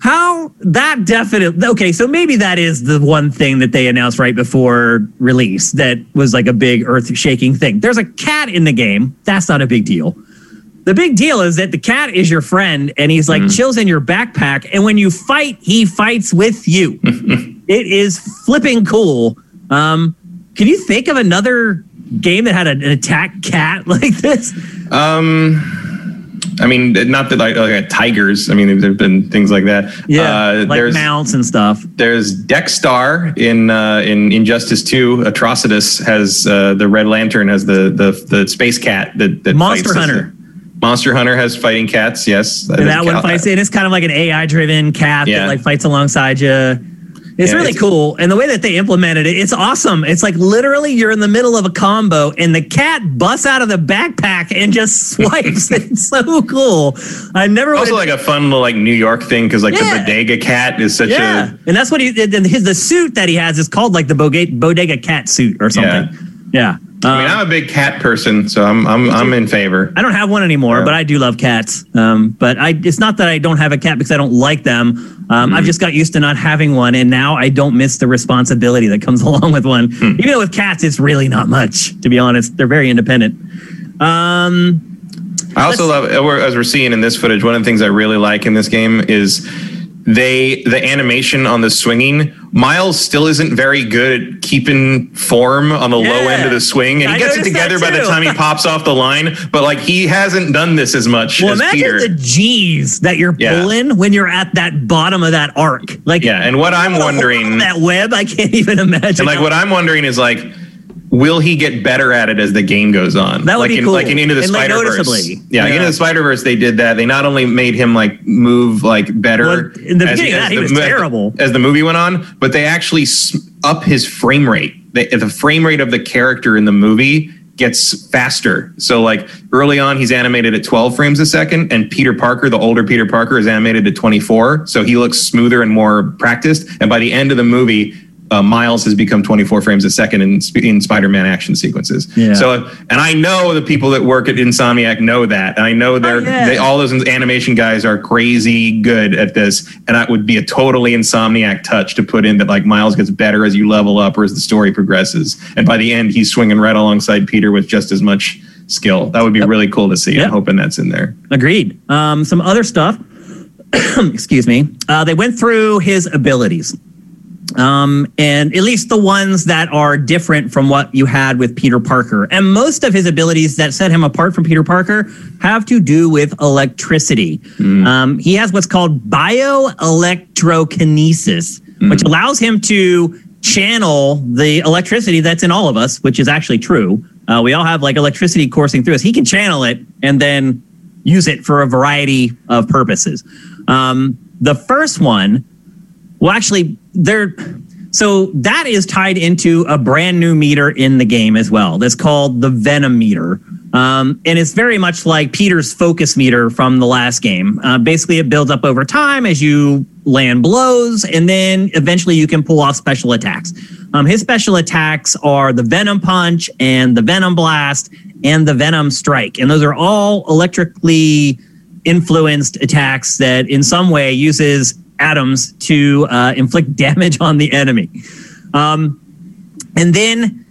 How that definitely... Okay, so maybe that is the one thing that they announced right before release that was like a big earth-shaking thing. There's a cat in the game. That's not a big deal. The big deal is that the cat is your friend, and he's like mm. chills in your backpack, and when you fight, he fights with you. It is flipping cool. Um, can you think of another game that had an attack cat like this? Um... I mean, not that like, like tigers. I mean, there've been things like that. Yeah, uh, like there's, mounts and stuff. There's Dexstar in uh, in Injustice two. Atrocitus has uh, the Red Lantern has the the, the space cat that, that Monster fights Hunter. Monster Hunter has fighting cats. Yes, that, and that one fights it. It's kind of like an A I driven cat yeah. that like fights alongside you. It's yeah, really it's, cool. And the way that they implemented it, it's awesome. It's like literally you're in the middle of a combo and the cat busts out of the backpack and just swipes. It's so cool. I never also like a fun little like New York thing because like yeah. the bodega cat is such yeah. a... And that's what he did. And his, the suit that he has is called like the bodega cat suit or something. Yeah. yeah. Um, I mean, I'm a big cat person, so I'm I'm I'm in favor. I don't have one anymore, yeah. but I do love cats. Um, but I it's not that I don't have a cat because I don't like them. Um, mm. I've just got used to not having one, and now I don't miss the responsibility that comes along with one. Mm. Even though with cats, it's really not much, to be honest. They're very independent. Um, I also love, as we're seeing in this footage, one of the things I really like in this game is... They the animation on the swinging, Miles still isn't very good at keeping form on the yeah. low end of the swing, and I he gets it together by the time he pops off the line. But like he hasn't done this as much. Well, as imagine Peter. The G's that you're yeah. pulling when you're at that bottom of that arc. Like yeah, and what I'm wondering that web, I can't even imagine. And like what I'm wondering is like. will he get better at it as the game goes on? That would like be in, cool. Like in Into the and Spider-Verse. Like yeah, yeah. Into the Spider-Verse, they did that. They not only made him like move like better. Well, in the beginning as, of that, as he the, was terrible. As the movie went on, but they actually up his frame rate. The, the frame rate of the character in the movie gets faster. So like early on, he's animated at twelve frames a second, and Peter Parker, the older Peter Parker, is animated at twenty-four. So he looks smoother and more practiced. And by the end of the movie, Uh, Miles has become twenty-four frames a second in, in Spider-Man action sequences. Yeah. So, and I know the people that work at Insomniac know that. And I know they're oh, yeah. they, all those animation guys are crazy good at this. And that would be a totally Insomniac touch to put in that, like Miles gets better as you level up or as the story progresses. And by the end, he's swinging right alongside Peter with just as much skill. That would be yep. really cool to see. Yep. I'm hoping that's in there. Agreed. Um, some other stuff. Excuse me. Uh, they went through his abilities. Um, and at least the ones that are different from what you had with Peter Parker. And most of his abilities that set him apart from Peter Parker have to do with electricity. Mm. Um, he has what's called bioelectrokinesis, mm. which allows him to channel the electricity that's in all of us, which is actually true. Uh, we all have like electricity coursing through us. He can channel it and then use it for a variety of purposes. Um, the first one, well, actually, there. So that is tied into a brand new meter in the game as well. That's called the Venom meter, um, and it's very much like Peter's focus meter from the last game. Uh, basically, it builds up over time as you land blows, and then eventually you can pull off special attacks. Um, his special attacks are the Venom Punch and the Venom Blast and the Venom Strike, and those are all electrically influenced attacks that, in some way, uses atoms to uh, inflict damage on the enemy. Um, and then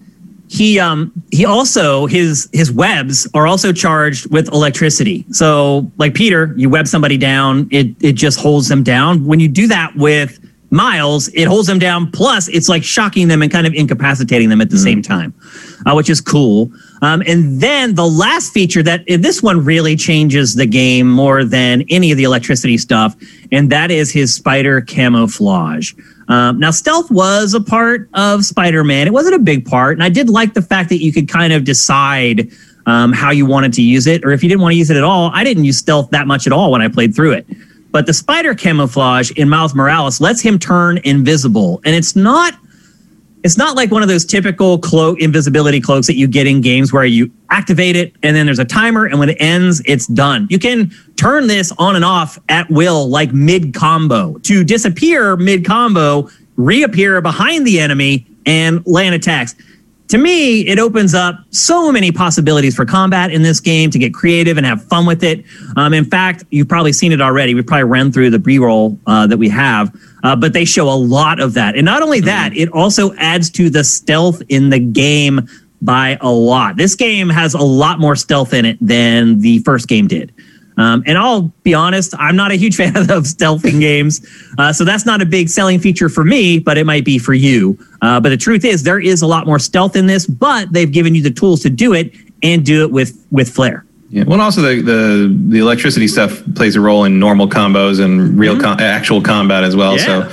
he um, he also, his his webs are also charged with electricity. So like Peter, you web somebody down, it, it just holds them down. When you do that with Miles, it holds them down, plus it's like shocking them and kind of incapacitating them at the mm. same time, uh, which is cool. Um, and then the last feature that this one really changes the game more than any of the electricity stuff, and that is his spider camouflage. Um, now, stealth was a part of Spider-Man. It wasn't a big part, and I did like the fact that you could kind of decide um, how you wanted to use it, or if you didn't want to use it at all. I didn't use stealth that much at all when I played through it. But the spider camouflage in Miles Morales lets him turn invisible. And it's not it's not like one of those typical cloak invisibility cloaks that you get in games where you activate it and then there's a timer and when it ends, it's done. You can turn this on and off at will, like mid-combo, to disappear mid-combo, reappear behind the enemy, and land attacks. To me, it opens up so many possibilities for combat in this game to get creative and have fun with it. Um, in fact, you've probably seen it already. We've probably ran through the pre-roll uh, that we have, uh, but they show a lot of that. And not only that, it also adds to the stealth in the game by a lot. This game has a lot more stealth in it than the first game did. Um, and I'll be honest, I'm not a huge fan of stealthing games, uh, so that's not a big selling feature for me, but it might be for you. Uh, but the truth is, there is a lot more stealth in this, but they've given you the tools to do it and do it with, with flair. Yeah. Well, and also the, the the electricity stuff plays a role in normal combos and real mm-hmm. com- actual combat as well. Yeah. So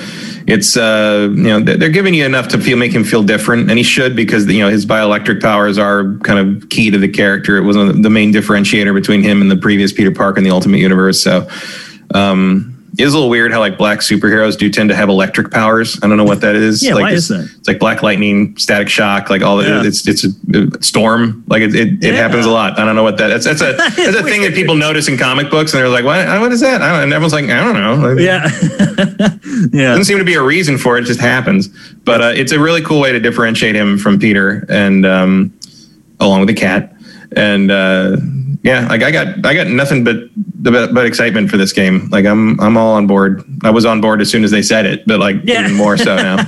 it's uh, you know they're giving you enough to feel make him feel different, and he should, because you know his bioelectric powers are kind of key to the character. It was the main differentiator between him and the previous Peter Parker in the Ultimate Universe. So. Um, It is a little weird how like black superheroes do tend to have electric powers. I don't know what that is. Yeah, like why is that? It's like black lightning, static shock, like all yeah. the, it's it's a, a storm. Like it it, yeah. it happens a lot. I don't know what that is. That's a that's a thing that people notice in comic books, and they're like, what what is that? I don't, and everyone's like, I don't know. Like, yeah, yeah. Doesn't seem to be a reason for it. It just happens. But uh, it's a really cool way to differentiate him from Peter, and um, along with the cat, and uh, yeah, like I got I got nothing but. But, but excitement for this game. Like I'm, I'm all on board. I was on board as soon as they said it, but like yeah. even more so now.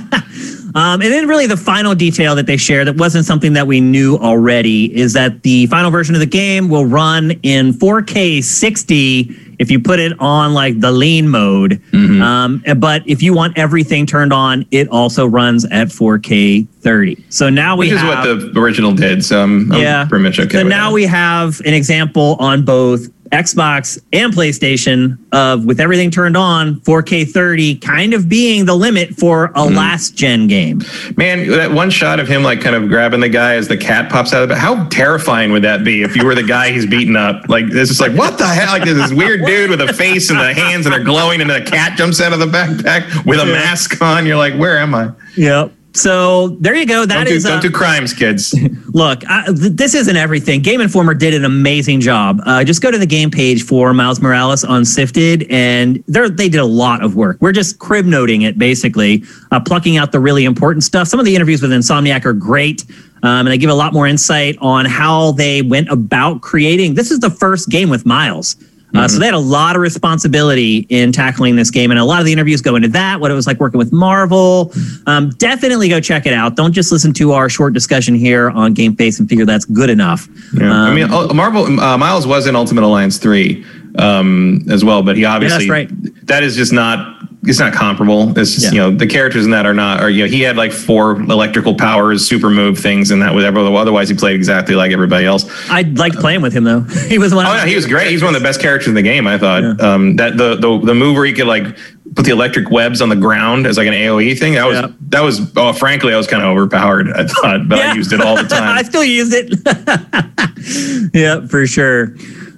um, and then really the final detail that they shared that wasn't something that we knew already is that the final version of the game will run in four K sixty if you put it on like the lean mode. Mm-hmm. Um, but if you want everything turned on, it also runs at four K thirty. So now we Which have... Which is what the original did, so I'm, I'm yeah. pretty much okay So now that. we have an example on both Xbox and PlayStation of, with everything turned on, four K thirty kind of being the limit for a mm. last gen game. Man, that one shot of him like kind of grabbing the guy as the cat pops out of it, how terrifying would that be if you were the guy he's beating up? Like, it's just like, what the hell? Like, there's this weird dude with a face and the hands that are glowing and the cat jumps out of the backpack with a yeah. mask on. You're like, where am I? Yep. So there you go. That don't do, is uh, don't do crimes, kids. Look, I, th this isn't everything. Game Informer did an amazing job. Uh, just go to the game page for Miles Morales on Sifted, and they did a lot of work. We're just crib noting it, basically, uh, plucking out the really important stuff. Some of the interviews with Insomniac are great, um, and they give a lot more insight on how they went about creating. This is the first game with Miles. Uh, mm-hmm. So they had a lot of responsibility in tackling this game, and a lot of the interviews go into that, what it was like working with Marvel. Um, definitely go check it out. Don't just listen to our short discussion here on Game Face and figure that's good enough. Yeah. Um, I mean, Marvel uh, Miles was in Ultimate Alliance three um, as well, but he obviously yeah, that's right. that is just not it's not comparable. It's just yeah. you know, the characters in that are not. Or you know, he had like four electrical powers, super move things, and that was otherwise he played exactly like everybody else. I liked uh, playing with him though. He was one. Oh of no, he was great. He's one of the best characters. in the game, I thought. Yeah. Um, that the, the the move where you could like put the electric webs on the ground as like an A O E thing. That was yeah. that was. Oh, frankly, I was kind of overpowered. I thought, but yeah. I used it all the time. I still use it. Yeah, for sure.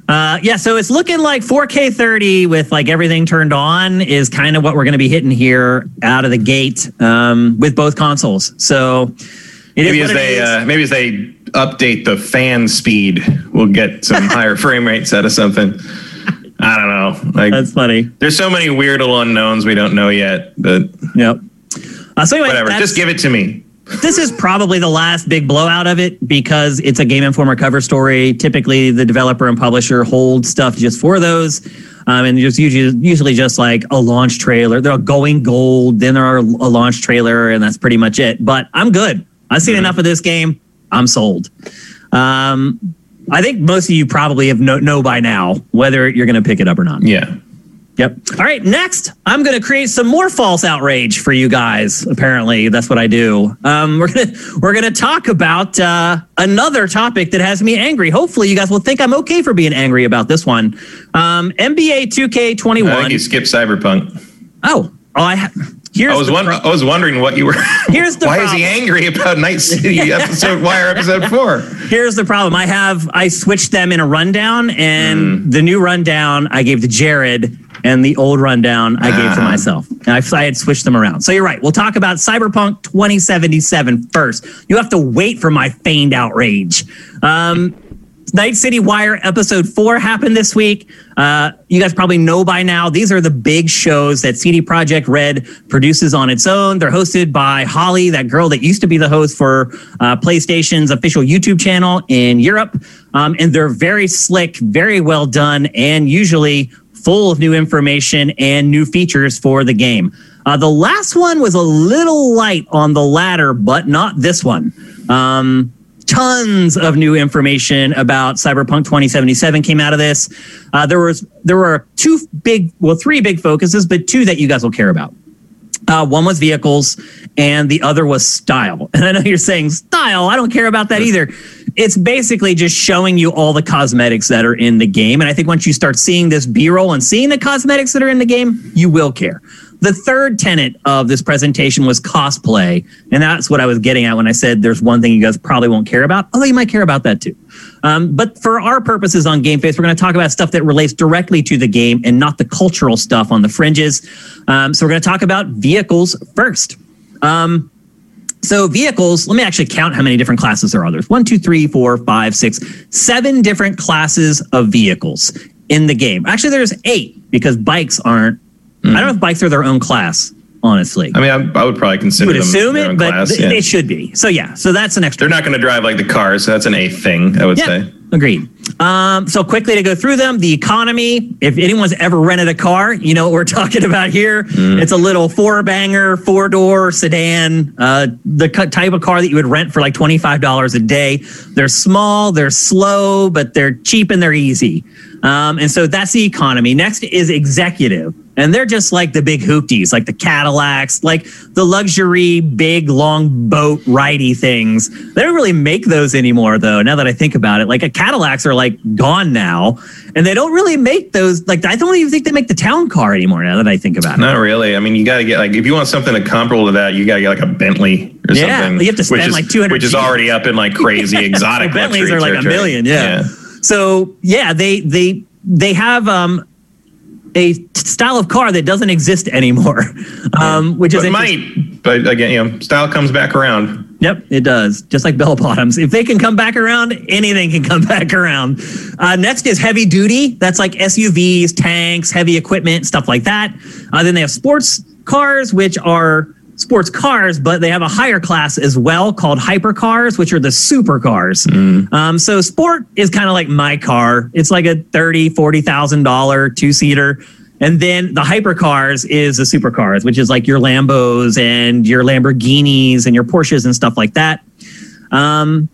Uh, yeah, so it's looking like four K thirty with like everything turned on is kind of what we're going to be hitting here out of the gate um, with both consoles. So it maybe is as they uh, maybe as they update the fan speed, we'll get some higher frame rates out of something. I don't know. Like, that's funny. There's so many weird little unknowns we don't know yet. But yep. Uh, so anyway, whatever. Just give it to me. This is probably the last big blowout of it because it's a Game Informer cover story. Typically, the developer and publisher hold stuff just for those, um, and just usually, usually just like a launch trailer. They're going gold, then there are a launch trailer, and that's pretty much it. But I'm good. I've seen mm-hmm. enough of this game. I'm sold. Um, I think most of you probably have know, know by now whether you're going to pick it up or not. Yeah. Yep. All right. Next, I'm going to create some more false outrage for you guys. Apparently, that's what I do. Um, we're gonna we're gonna talk about uh, another topic that has me angry. Hopefully, you guys will think I'm okay for being angry about this one. Um, N B A two K twenty-one. I think you skipped Cyberpunk. Oh, oh, I. Ha Here's I was wondering. I was wondering what you were. Here's the. Why problem. is he angry about Night City episode? Wire episode four. Here's the problem. I have I switched them in a rundown, and mm. the new rundown I gave to Jared, and the old rundown I gave uh-huh. to myself. And I, I had switched them around. So you're right. We'll talk about Cyberpunk twenty seventy-seven first. You have to wait for my feigned outrage. Um, Night City Wire episode four happened this week. Uh, you guys probably know by now. These are the big shows that C D Projekt Red produces on its own. They're hosted by Holly, that girl that used to be the host for uh, PlayStation's official YouTube channel in Europe. Um, and they're very slick, very well done, and usually full of new information and new features for the game. Uh, the last one was a little light on the latter, but not this one. Um, Tons of new information about Cyberpunk twenty seventy-seven came out of this. Uh, there was there were two big, well, three big focuses, but two that you guys will care about. Uh, one was vehicles, and the other was style. And I know you're saying, style, I don't care about that either. It's basically just showing you all the cosmetics that are in the game. And I think once you start seeing this B-roll and seeing the cosmetics that are in the game, you will care. The third tenet of this presentation was cosplay. And that's what I was getting at when I said there's one thing you guys probably won't care about, although you might care about that too. Um, but for our purposes on Game Face, we're going to talk about stuff that relates directly to the game and not the cultural stuff on the fringes. Um, so we're going to talk about vehicles first. Um, so vehicles, let me actually count how many different classes there are. There's one, two, three, four, five, six, seven different classes of vehicles in the game. Actually, there's eight because bikes aren't. Mm. I don't know if bikes are their own class, honestly. I mean, I, I would probably consider them their own class. You would assume it, but class, th yeah. they should be. So, yeah. So, that's an extra. They're not going to drive like the cars. So that's an eighth thing, I would yeah, say. Agreed. Um, so, quickly to go through them, the economy. If anyone's ever rented a car, you know what we're talking about here. Mm. It's a little four-banger, four-door sedan, uh, the type of car that you would rent for like twenty-five dollars a day. They're small, they're slow, but they're cheap and they're easy. Um, and so, that's the economy. Next is executive. And they're just like the big hoopties, like the Cadillacs, like the luxury, big, long boat ridey things. They don't really make those anymore, though, now that I think about it. Like, a Cadillacs are, like, gone now. And they don't really make those. Like, I don't even think they make the town car anymore, now that I think about it. Not really. I mean, you got to get, like, if you want something to comparable to that, you got to get, like, a Bentley or yeah, something. Yeah, you have to spend, is, like, two hundred dollars. Which is already up in, like, crazy exotic so Bentleys are, like, territory. a million, yeah. yeah. So, yeah, they they they have... um. a style of car that doesn't exist anymore, um, which is it might. But again, you know, style comes back around. Yep, it does. Just like bell bottoms, if they can come back around, anything can come back around. Uh, next is heavy duty. That's like S U Vs, tanks, heavy equipment, stuff like that. Uh, then they have sports cars, which are sports cars, but they have a higher class as well called hypercars, which are the supercars. Mm. Um, so sport is kind of like my car. It's like a thirty thousand dollars, forty thousand dollars two-seater. And then the hypercars is the supercars, which is like your Lambos and your Lamborghinis and your Porsches and stuff like that. Um,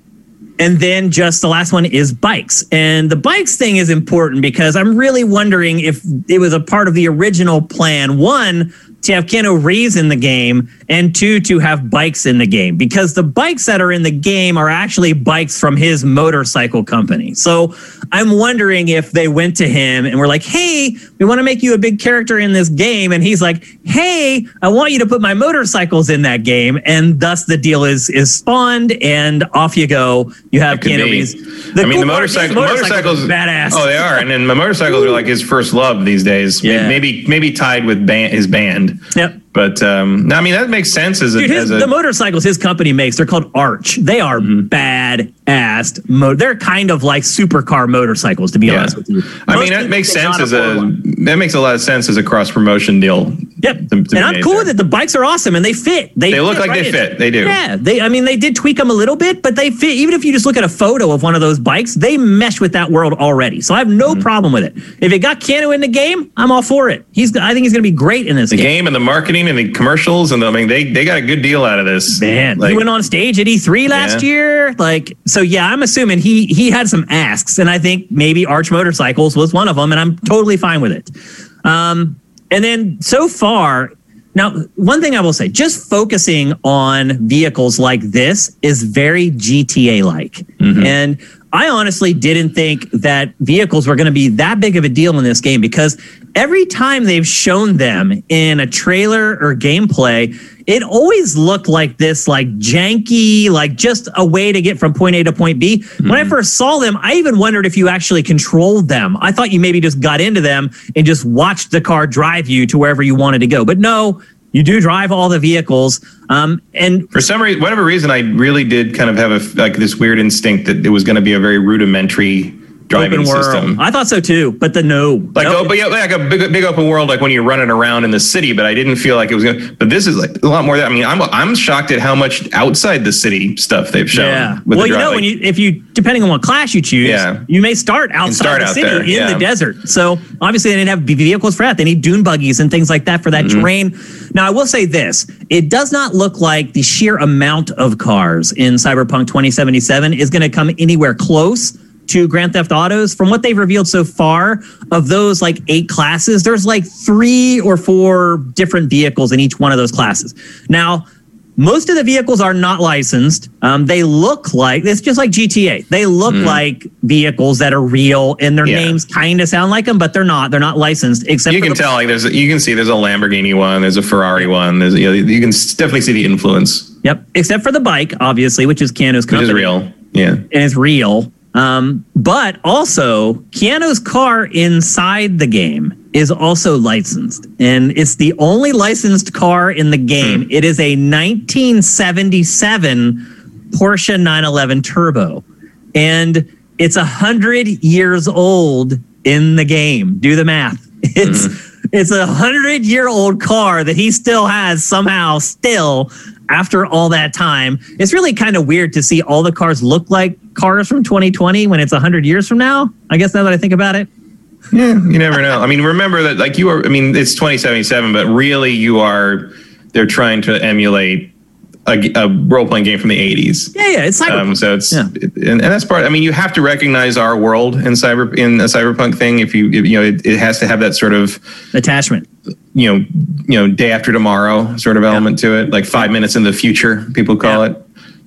and then just the last one is bikes. And the bikes thing is important because I'm really wondering if it was a part of the original plan. One, to have Keanu Reeves in the game, and two, to have bikes in the game, because the bikes that are in the game are actually bikes from his motorcycle company. So I'm wondering if they went to him and were like, hey, we want to make you a big character in this game. And he's like, hey, I want you to put my motorcycles in that game. And thus the deal is is spawned, and off you go. You have Keanu Reeves. The I cool mean, the motorcycle, motorcycles, motorcycles are badass. Oh, they are. And then the motorcycles are like his first love these days. Yeah. Maybe, maybe tied with band, his band. Yep. But um, I mean, that makes sense as a, Dude, his, as a the motorcycles his company makes. They're called Arch. They are mm-hmm. bad-ass. Mo- they're kind of like supercar motorcycles, to be yeah. honest with you. Most I mean, that makes sense as a one. that makes a lot of sense as a cross-promotion deal. Yep. To, to and I'm cool with it. The bikes are awesome, and they fit. They, they look fit, like right? they fit. They do. Yeah. They. I mean, they did tweak them a little bit, but they fit. Even if you just look at a photo of one of those bikes, they mesh with that world already. So I have no mm-hmm. problem with it. If it got Keanu in the game, I'm all for it. He's. I think he's going to be great in this the game. The game and the marketing. And the commercials, and the, I mean, they they got a good deal out of this. Man, like, he went on stage at E three last yeah. year, like so. Yeah, I'm assuming he he had some asks, and I think maybe Arch Motorcycles was one of them, and I'm totally fine with it. Um, and then so far, now one thing I will say, just focusing on vehicles like this is very G T A-like, mm-hmm. and I honestly didn't think that vehicles were going to be that big of a deal in this game, because every time they've shown them in a trailer or gameplay, it always looked like this, like janky, like just a way to get from point A to point B. Mm-hmm. When I first saw them, I even wondered if you actually controlled them. I thought you maybe just got into them and just watched the car drive you to wherever you wanted to go. But no, you do drive all the vehicles. Um, and for some reason, whatever reason, I really did kind of have a, like this weird instinct that it was going to be a very rudimentary driving system. I thought so too, but the no, like nope. oh, but yeah, like a big, big open world, like when you're running around in the city. But I didn't feel like it was gonna. But this is like a lot more. That I mean, I'm I'm shocked at how much outside the city stuff they've shown. Yeah. With well, you know, when you if you depending on what class you choose, yeah. you may start outside start the out city there. in yeah. the desert. So obviously they didn't have vehicles for that. They need dune buggies and things like that for that mm-hmm. terrain. Now I will say this: it does not look like the sheer amount of cars in Cyberpunk twenty seventy-seven is going to come anywhere close to Grand Theft Autos. From what they've revealed so far, of those like eight classes, there's like three or four different vehicles in each one of those classes. Now, most of the vehicles are not licensed. Um, they look like, it's just like G T A. They look mm. like vehicles that are real, and their yeah. names kind of sound like them, but they're not. They're not licensed. Except you can the- tell, like there's, a, you can see there's a Lamborghini one, there's a Ferrari one. There's, you know, you can definitely see the influence. Yep, except for the bike, obviously, which is Keanu's company. Which is real, yeah, and it's real. Um, but also, Keanu's car inside the game is also licensed. And it's the only licensed car in the game. Mm. It is a nineteen seventy-seven Porsche nine eleven Turbo. And it's one hundred years old in the game. Do the math. It's mm. it's a one hundred-year-old car that he still has somehow still after all that time. It's really kind of weird to see all the cars look like cars from twenty twenty when it's one hundred years from now, I guess, now that I think about it. Yeah, you never know. I mean, remember that, like, you are, I mean, it's twenty seventy-seven, but really you are, they're trying to emulate a, a role-playing game from the eighties. Yeah, yeah, it's cyberpunk. Um, so it's yeah. it, and, and that's part. I mean, you have to recognize our world in cyber in a cyberpunk thing. If you if, you know, it, it has to have that sort of attachment. You know, you know, day after tomorrow sort of element yeah. to it, like five minutes in the future, people call yeah. it.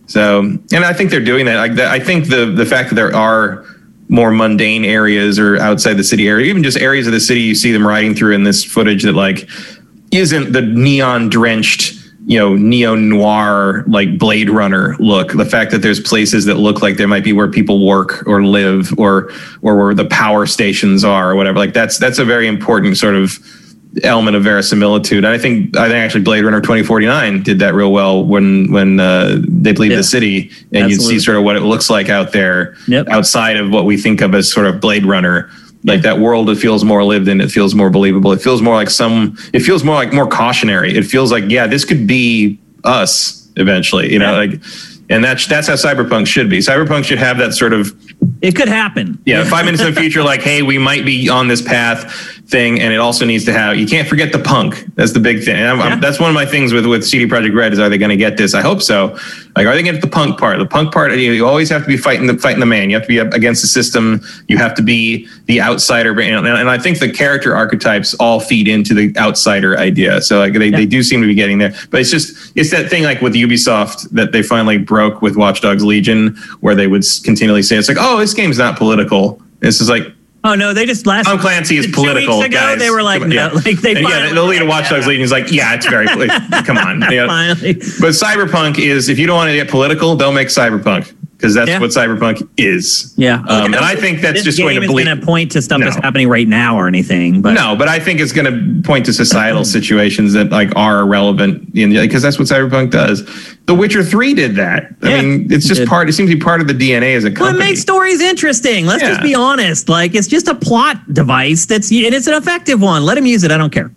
So, and I think they're doing that. Like, I think the the fact that there are more mundane areas or outside the city area, even just areas of the city, you see them riding through in this footage that like isn't the neon drenched, you know, neo noir like Blade Runner look. The fact that there's places that look like they might be where people work or live, or or where the power stations are or whatever. Like that's that's a very important sort of element of verisimilitude. And I think I think actually Blade Runner twenty forty-nine did that real well when when uh, they'd leave yeah. the city and Absolutely. You'd see sort of what it looks like out there yep. outside of what we think of as sort of Blade Runner. Like yeah. that world, it feels more lived in, it feels more believable. It feels more like some, it feels more like more cautionary. It feels like, yeah, this could be us eventually, you yeah. know, like, and that's, that's how cyberpunk should be. Cyberpunk should have that sort of, it could happen. Yeah. Five minutes in the future, like, hey, we might be on this path thing. And it also needs to have, you can't forget the punk. That's the big thing. And I'm, yeah. I'm, that's one of my things with, with C D Projekt Red is, are they going to get this? I hope so. Like, are they going to get the punk part? The punk part, you, you always have to be fighting the, fighting the man. You have to be up against the system. You have to be the outsider. And, and I think the character archetypes all feed into the outsider idea. So like they, yeah. they do seem to be getting there, but it's just, it's that thing like with Ubisoft that they finally broke with Watch Dogs Legion, where they would continually say, it's like, oh, this game's not political. This is like, oh no, they just last. Tom Clancy is political. Two weeks ago, guys. They were like, no, yeah. like they. Yeah, the lead of Watch Dogs Legion is like, yeah, it's very. Like, come on, yeah. finally. But cyberpunk is, if you don't want to get political, don't make cyberpunk, because that's yeah. what cyberpunk is. Yeah, um, and I think that's just going to bleed. Going to point to stuff no. that's happening right now or anything. But no, but I think it's going to point to societal situations that like are relevant, because that's what cyberpunk does. The Witcher three did that. I yeah, mean, it's just it part. It seems to be part of the D N A as a company. Well, it makes stories interesting. Let's yeah. just be honest. Like, it's just a plot device that's, and it's an effective one. Let them use it. I don't care.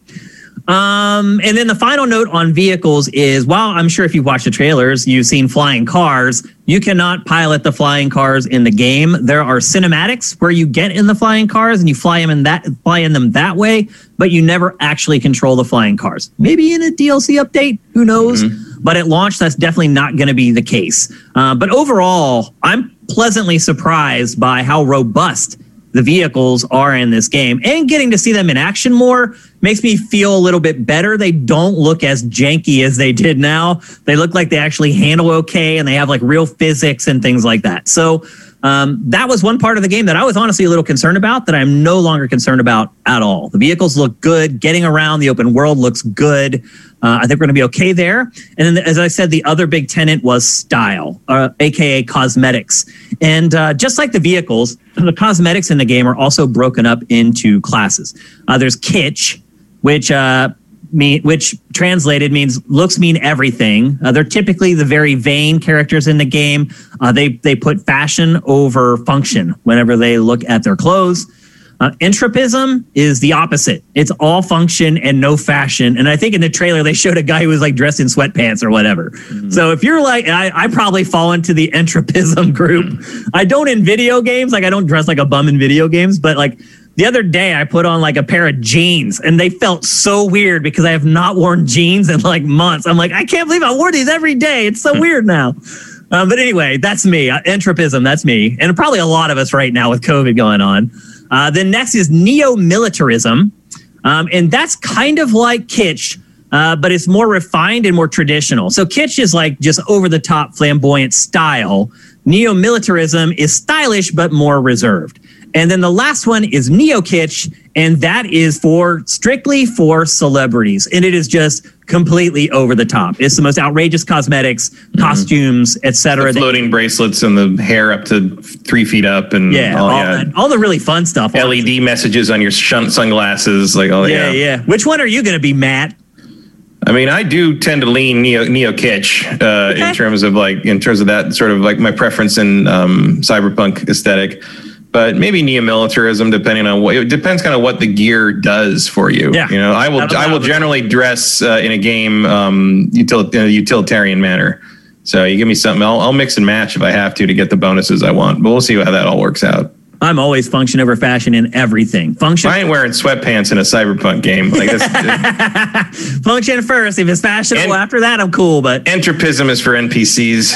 Um, and then the final note on vehicles is, while I'm sure if you've watched the trailers, you've seen flying cars, you cannot pilot the flying cars in the game. There are cinematics where you get in the flying cars and you fly them in that fly in them that way, but you never actually control the flying cars. Maybe in a D L C update, who knows? Mm-hmm. But at launch, that's definitely not going to be the case. Uh, but overall, I'm pleasantly surprised by how robust the vehicles are in this game. And getting to see them in action more makes me feel a little bit better. They don't look as janky as they did now. They look like they actually handle okay, and they have like real physics and things like that. So um, that was one part of the game that I was honestly a little concerned about, that I'm no longer concerned about at all. The vehicles look good. Getting around the open world looks good. Uh, I think we're going to be okay there. And then, as I said, the other big tenet was style, uh, A K A cosmetics. And uh, just like the vehicles, the cosmetics in the game are also broken up into classes. Uh, there's kitsch, which uh, mean, which translated means looks mean everything. Uh, they're typically the very vain characters in the game. Uh, they, they put fashion over function whenever they look at their clothes. Uh, entropism is the opposite. It's all function and no fashion. And I think in the trailer, they showed a guy who was like dressed in sweatpants or whatever. Mm-hmm. So if you're like, I, I probably fall into the entropism group. Mm-hmm. I don't in video games. Like, I don't dress like a bum in video games, but like the other day I put on like a pair of jeans and they felt so weird because I have not worn jeans in like months. I'm like, I can't believe I wore these every day. It's so weird now. Um, but anyway, that's me. Uh, entropism, that's me. And probably a lot of us right now with COVID going on. Uh, then next is neo-militarism, um, and that's kind of like kitsch, uh, but it's more refined and more traditional. So kitsch is like just over-the-top flamboyant style. Neo-militarism is stylish but more reserved. And then the last one is neo-kitsch, and that is for strictly for celebrities, and it is just completely over the top. It's the most outrageous cosmetics, mm-hmm. costumes, et cetera. Floating that, bracelets and the hair up to three feet up, and yeah, all, all, yeah. That, all the really fun stuff. L E D honestly. Messages on your shunt sunglasses, like all that. Yeah, yeah, yeah. Which one are you going to be, Matt? I mean, I do tend to lean neo neo kitsch uh, okay. in terms of like in terms of that sort of like my preference in um, cyberpunk aesthetic. But maybe neo-militarism, depending on what, it depends kind of what the gear does for you. Yeah. You know, I will I will generally dress uh, in a game um, util- in a utilitarian manner. So you give me something, I'll, I'll mix and match if I have to to get the bonuses I want. But we'll see how that all works out. I'm always function over fashion in everything. Function. I ain't wearing sweatpants in a cyberpunk game. Like that's function first. If it's fashionable en- after that, I'm cool. But entropism is for N P Cs.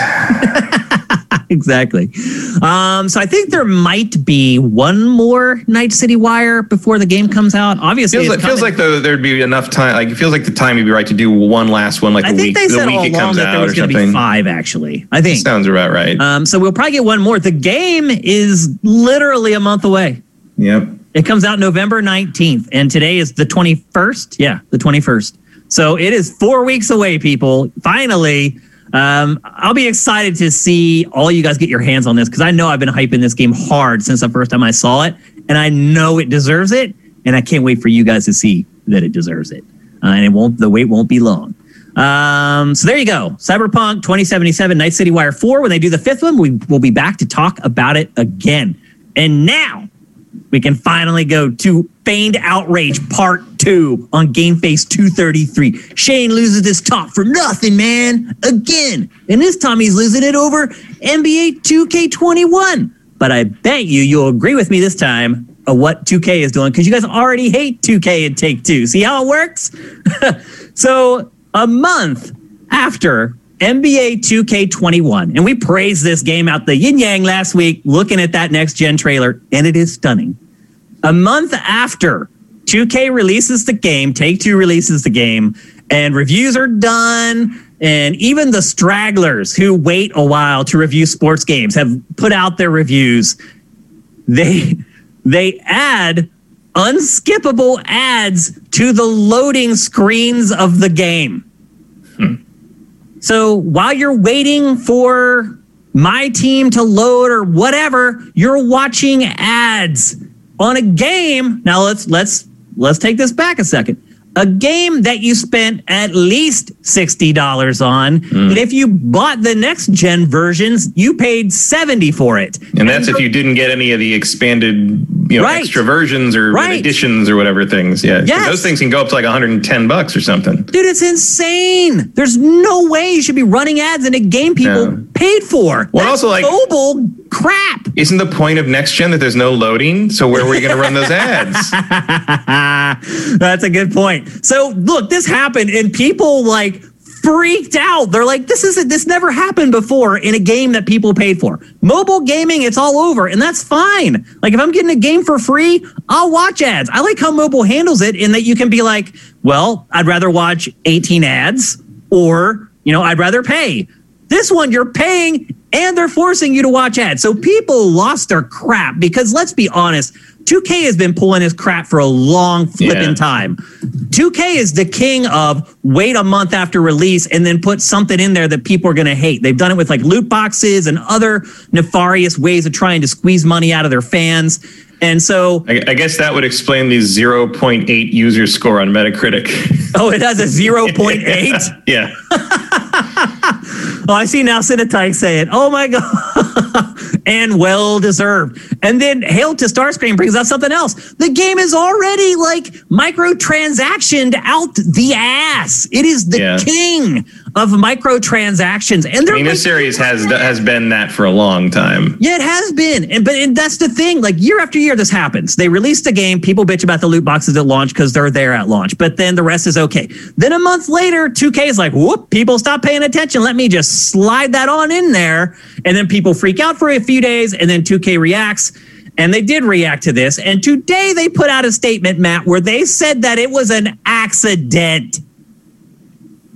Exactly. Um, so I think there might be one more Night City Wire before the game comes out. Obviously, feels like, it feels like the, there'd be enough time. Like it feels like the time would be right to do one last one. Like I a think week, they said the week all along that there was going to be five. Actually, I think that sounds about right. Um, so we'll probably get one more. The game is literally a month away. Yep. It comes out November nineteenth, and today is the twenty-first. Yeah, the twenty-first. So it is four weeks away, people. Finally. Um, I'll be excited to see all you guys get your hands on this because I know I've been hyping this game hard since the first time I saw it, and I know it deserves it, and I can't wait for you guys to see that it deserves it. Uh, and it won't, the wait won't be long. Um, so there you go. Cyberpunk twenty seventy-seven, Night City Wire four. When they do the fifth one, we will be back to talk about it again. And now we can finally go to Feigned Outrage Part two on Game Face two thirty-three. Shane loses this top for nothing, man, again. And this time he's losing it over N B A two K twenty-one. But I bet you you'll agree with me this time of what two K is doing because you guys already hate two K and Take Two. See how it works? So a month after N B A two K twenty-one, and we praised this game out the yin-yang last week, looking at that next-gen trailer, and it is stunning. A month after two K releases the game, Take-Two releases the game, and reviews are done, and even the stragglers who wait a while to review sports games have put out their reviews, they they add unskippable ads to the loading screens of the game. Hmm. So while you're waiting for my team to load or whatever, you're watching ads on a game. Now let's let's let's take this back a second. A game that you spent at least sixty dollars on, mm. and if you bought the next gen versions, you paid seventy dollars for it. And, and that's so, if you didn't get any of the expanded, you know, right. extra versions or right. editions or whatever things. Yeah, yes. Those things can go up to like one hundred ten bucks or something. Dude, it's insane. There's no way you should be running ads in a game people no. paid for. Well, that's also like mobile crap. Isn't the point of next gen that there's no loading? So where were you going to run those ads? That's a good point. So look, this happened and people like freaked out. They're like, this isn't, this never happened before in a game that people paid for. Mobile gaming, it's all over, and that's fine. Like if I'm getting a game for free, I'll watch ads. I like how mobile handles it in that you can be like, well, I'd rather watch eighteen ads, or, you know, I'd rather pay. This one you're paying and they're forcing you to watch ads. So people lost their crap because let's be honest, two K has been pulling his crap for a long flipping yeah. time. two K is the king of wait a month after release and then put something in there that people are going to hate. They've done it with like loot boxes and other nefarious ways of trying to squeeze money out of their fans. And so I, I guess that would explain the zero point eight user score on Metacritic. Oh, it has a zero point eight? Yeah. Oh, I see now Cinetike say it. Oh, my God. And well-deserved. And then Hail to Starscream brings up something else. The game is already, like, microtransactioned out the ass. It is the yeah. king of microtransactions. And I mean, this series has has been that for a long time. Yeah, it has been. And but and that's the thing. Like, year after year, this happens. They release the game. People bitch about the loot boxes at launch because they're there at launch. But then the rest is okay. Then a month later, two K is like, whoop, people stop paying attention. Let me just slide that on in there. And then people freak out for a few days, and then two K reacts. And they did react to this. And today they put out a statement, Matt, where they said that it was an accident.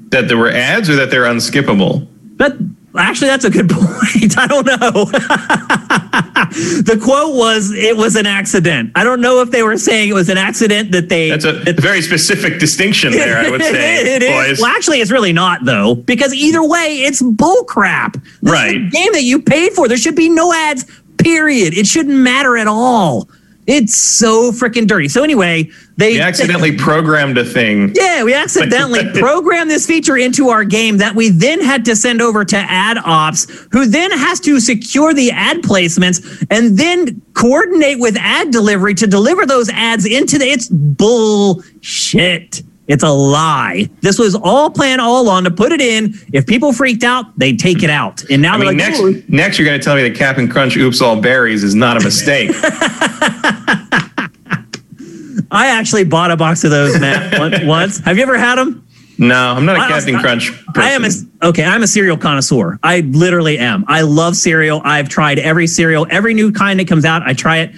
That there were ads or that they're unskippable? That, actually, that's a good point. I don't know. The quote was, it was an accident. I don't know if they were saying it was an accident that they... That's a that, very specific distinction there, I would say, it boys. Is. Well, actually, it's really not, though, because either way, it's bullcrap. This right. is a game that you paid for. There should be no ads, period. It shouldn't matter at all. It's so freaking dirty. So anyway, they we accidentally they, programmed a thing. Yeah, we accidentally programmed this feature into our game that we then had to send over to ad ops, who then has to secure the ad placements and then coordinate with ad delivery to deliver those ads into the... It's bullshit. It's a lie. This was all planned all along to put it in. If people freaked out, they'd take it out. And now I mean, they're like, next, oh. next you're going to tell me that Cap'n Crunch Oops All Berries is not a mistake. I actually bought a box of those, Matt, once. Have you ever had them? No, I'm not a I, Captain I, Crunch person. I am a, okay, I'm a cereal connoisseur. I literally am. I love cereal. I've tried every cereal. Every new kind that comes out, I try it.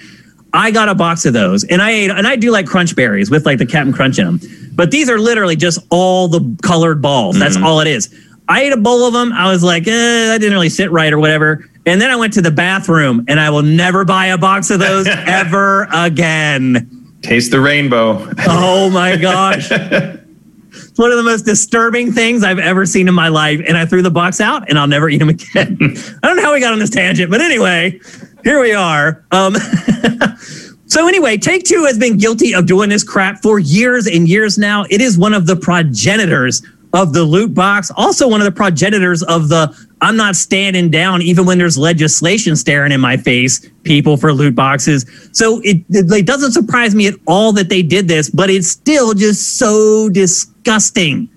I got a box of those, and I ate, and I do like Crunch Berries with like the Captain Crunch in them. But these are literally just all the colored balls. That's mm-hmm. all it is. I ate a bowl of them. I was like, eh, that didn't really sit right or whatever. And then I went to the bathroom, and I will never buy a box of those ever again. Taste the rainbow. Oh, my gosh. It's one of the most disturbing things I've ever seen in my life. And I threw the box out, and I'll never eat them again. I don't know how we got on this tangent, but anyway, here we are. Um, so anyway, Take-Two has been guilty of doing this crap for years and years now. It is one of the progenitors of the loot box, also one of the progenitors of the I'm not standing down even when there's legislation staring in my face, people, for loot boxes. So it, it doesn't surprise me at all that they did this, but it's still just so disgusting.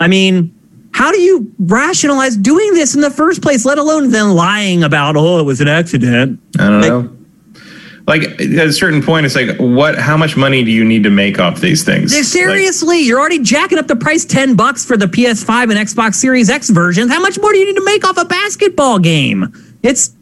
I mean, how do you rationalize doing this in the first place, let alone then lying about, oh, it was an accident? I don't like, know. Like, at a certain point, it's like, what? How much money do you need to make off these things? Seriously, like, you're already jacking up the price ten bucks for the P S five and Xbox Series X versions. How much more do you need to make off a basketball game? It's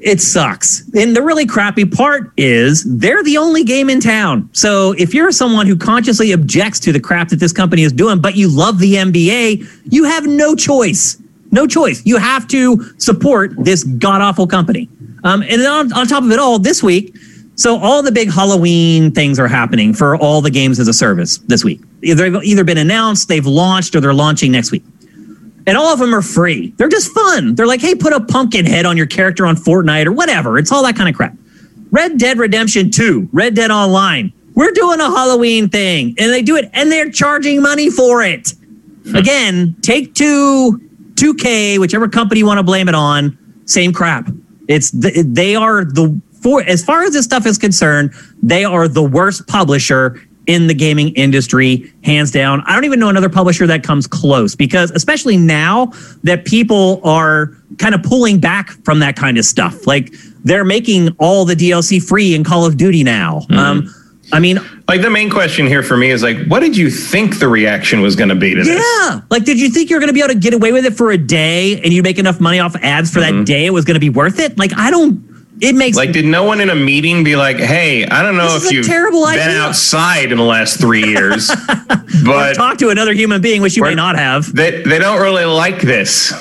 It sucks. And the really crappy part is they're the only game in town. So if you're someone who consciously objects to the crap that this company is doing, but you love the N B A, you have no choice. No choice. You have to support this god-awful company. Um, and then on, on top of it all, this week, so all the big Halloween things are happening for all the games as a service this week. They've either been announced, they've launched, or they're launching next week. And all of them are free. They're just fun. They're like, hey, put a pumpkin head on your character on Fortnite or whatever. It's all that kind of crap. Red Dead Redemption two, Red Dead Online. We're doing a Halloween thing. And they do it, and they're charging money for it. Hmm. Again, Take-Two, two K, whichever company you want to blame it on, same crap. It's the, they are the for as far as this stuff is concerned, they are the worst publisher in the gaming industry, hands down. I don't even know another publisher that comes close, because especially now that people are kind of pulling back from that kind of stuff. Like, they're making all the D L C free in Call of Duty now. Mm-hmm. Um, I mean, like, the main question here for me is, like, what did you think the reaction was going to be to yeah. this? Yeah. Like, did you think you were going to be able to get away with it for a day and you make enough money off ads for mm-hmm. that day? It was going to be worth it? Like, I don't, it makes. Like, did no one in a meeting be like, hey, I don't know if you've terrible been idea. outside in the last three years, but talk to another human being, which you may not have. They, they don't really like this.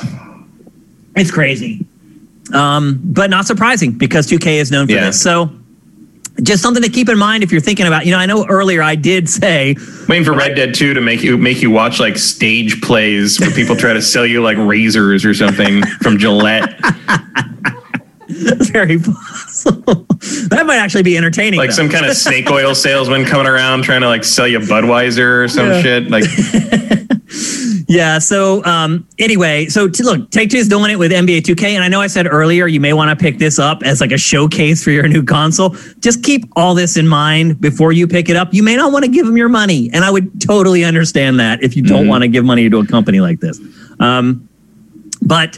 It's crazy. Um, but not surprising, because two K is known for yeah. this. So, just something to keep in mind if you're thinking about, you know, I know earlier I did say waiting for Red Dead two to make you make you watch like stage plays where people try to sell you like razors or something from Gillette. Very possible. That might actually be entertaining. Like, though. Some kind of snake oil salesman coming around trying to like sell you Budweiser or some yeah. shit. Like, yeah. So um, anyway, so t- look, Take-Two is doing it with N B A two K, and I know I said earlier you may want to pick this up as like a showcase for your new console. Just keep all this in mind before you pick it up. You may not want to give them your money, and I would totally understand that if you don't mm-hmm. want to give money to a company like this. Um, but.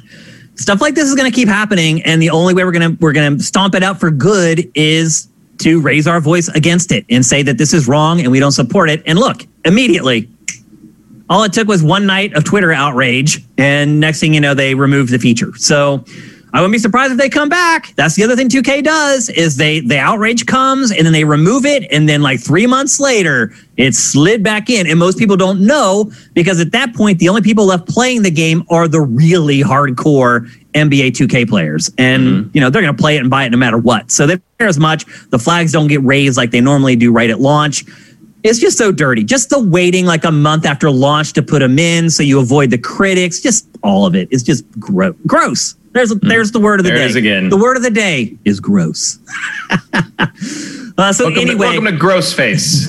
Stuff like this is going to keep happening, and the only way we're going to we're going to stomp it out for good is to raise our voice against it and say that this is wrong and we don't support it. And look, immediately, all it took was one night of Twitter outrage, and next thing you know, they removed the feature. So I wouldn't be surprised if they come back. That's the other thing two K does, is they the outrage comes and then they remove it, and then like three months later, it slid back in. And most people don't know, because at that point, the only people left playing the game are the really hardcore N B A two K players. And, mm-hmm. you know, they're going to play it and buy it no matter what. So they don't care as much. The flags don't get raised like they normally do right at launch. It's just so dirty. Just the waiting like a month after launch to put them in so you avoid the critics. Just all of it. It's just gross. Gross. There's there's the word of the there day. It is again. The word of the day is gross. uh, so welcome anyway, to, welcome to gross face.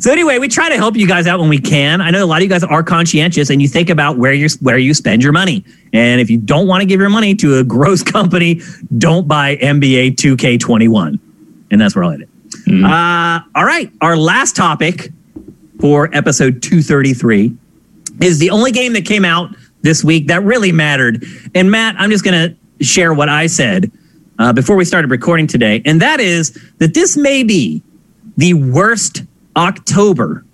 So anyway, we try to help you guys out when we can. I know a lot of you guys are conscientious, and you think about where you where you spend your money. And if you don't want to give your money to a gross company, don't buy N B A two K twenty-one. And that's where I'll end it. Mm. Uh, all right. Our last topic for episode two thirty-three is the only game that came out this week that really mattered. And Matt, I'm just going to share what I said uh, before we started recording today. And that is that this may be the worst October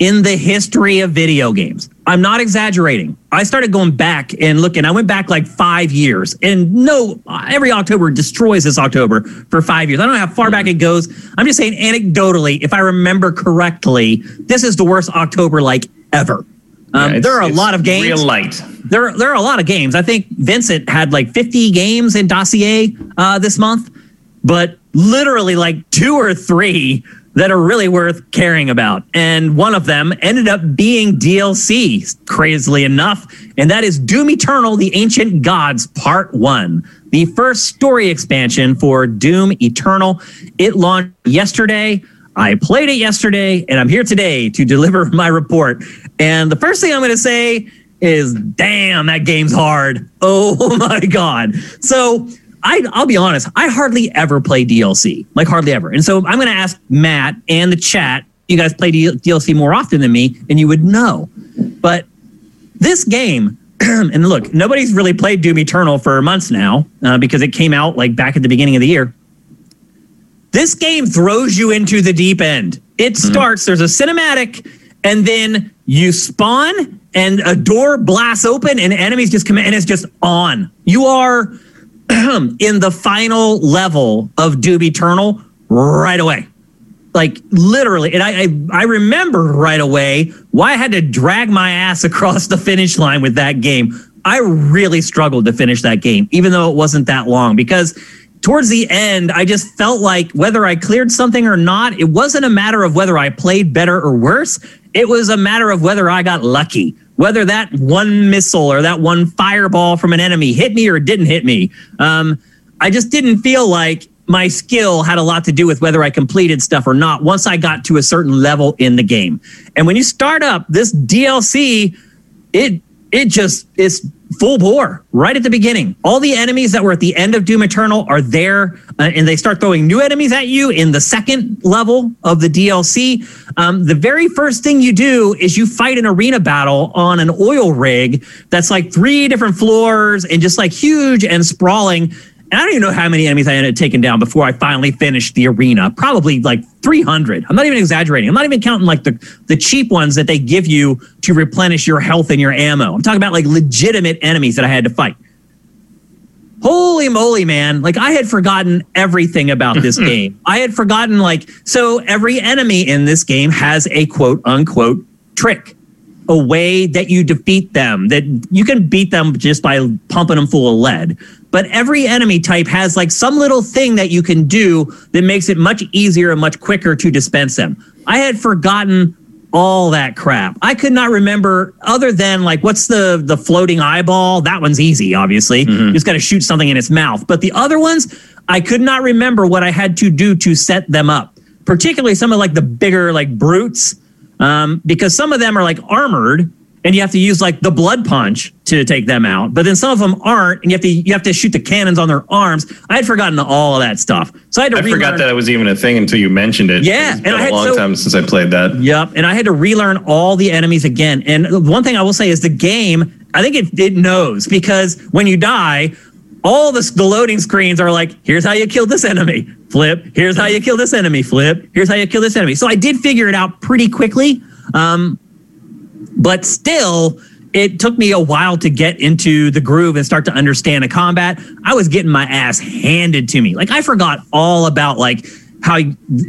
in the history of video games. I'm not exaggerating. I started going back and looking. I went back like five years. And no, every October destroys this October for five years. I don't know how far back it goes. I'm just saying anecdotally, if I remember correctly, this is the worst October like ever. Um, yeah, there are a lot of games. Real light. There, there are a lot of games. I think Vincent had like fifty games in Dossier uh, this month, but literally like two or three that are really worth caring about. And one of them ended up being D L C, crazily enough, and that is Doom Eternal, The Ancient Gods Part one, the first story expansion for Doom Eternal. It launched yesterday. I played it yesterday, and I'm here today to deliver my report. And the first thing I'm going to say is, damn, that game's hard. Oh, my God. So I, I'll be honest, I hardly ever play D L C, like hardly ever. And so I'm going to ask Matt and the chat, you guys play D L C more often than me, and you would know. But this game, and look, nobody's really played Doom Eternal for months now uh, because it came out like back at the beginning of the year. This game throws you into the deep end. It starts, there's a cinematic, and then you spawn, and a door blasts open, and enemies just come in, and it's just on. You are in the final level of Doom Eternal right away. Like, literally. And I, I, I remember right away why I had to drag my ass across the finish line with that game. I really struggled to finish that game, even though it wasn't that long, because towards the end, I just felt like whether I cleared something or not, it wasn't a matter of whether I played better or worse. It was a matter of whether I got lucky, whether that one missile or that one fireball from an enemy hit me or didn't hit me. Um, I just didn't feel like my skill had a lot to do with whether I completed stuff or not once I got to a certain level in the game. And when you start up this D L C, it it just is full bore right at the beginning. All the enemies that were at the end of Doom Eternal are there, uh, and they start throwing new enemies at you in the second level of the D L C. Um, the very first thing you do is you fight an arena battle on an oil rig that's like three different floors and just like huge and sprawling. And I don't even know how many enemies I ended up taking down before I finally finished the arena. Probably like three hundred. I'm not even exaggerating. I'm not even counting like the, the cheap ones that they give you to replenish your health and your ammo. I'm talking about like legitimate enemies that I had to fight. Holy moly, man. Like I had forgotten everything about this game. I had forgotten like, so every enemy in this game has a quote unquote trick, a way that you defeat them, that you can beat them just by pumping them full of lead. But every enemy type has like some little thing that you can do that makes it much easier and much quicker to dispense them. I had forgotten all that crap. I could not remember other than like, what's the, the floating eyeball? That one's easy, obviously. Mm-hmm. You just got to shoot something in its mouth. But the other ones, I could not remember what I had to do to set them up, particularly some of like the bigger like brutes. Um, because some of them are like armored and you have to use like the blood punch to take them out. But then some of them aren't. And you have to, you have to shoot the cannons on their arms. I had forgotten all of that stuff. So I had to I relearn. forgot that it was even a thing until you mentioned it. Yeah. It's been and I had, a long so, time since I played that. Yep. And I had to relearn all the enemies again. And one thing I will say is the game, I think it, it knows, because when you die, all the, the loading screens are like, here's how you kill this enemy. Flip. Here's how you kill this enemy. Flip. Here's how you kill this enemy. So I did figure it out pretty quickly. Um, but still, it took me a while to get into the groove and start to understand the combat. I was getting my ass handed to me. Like, I forgot all about, like, how,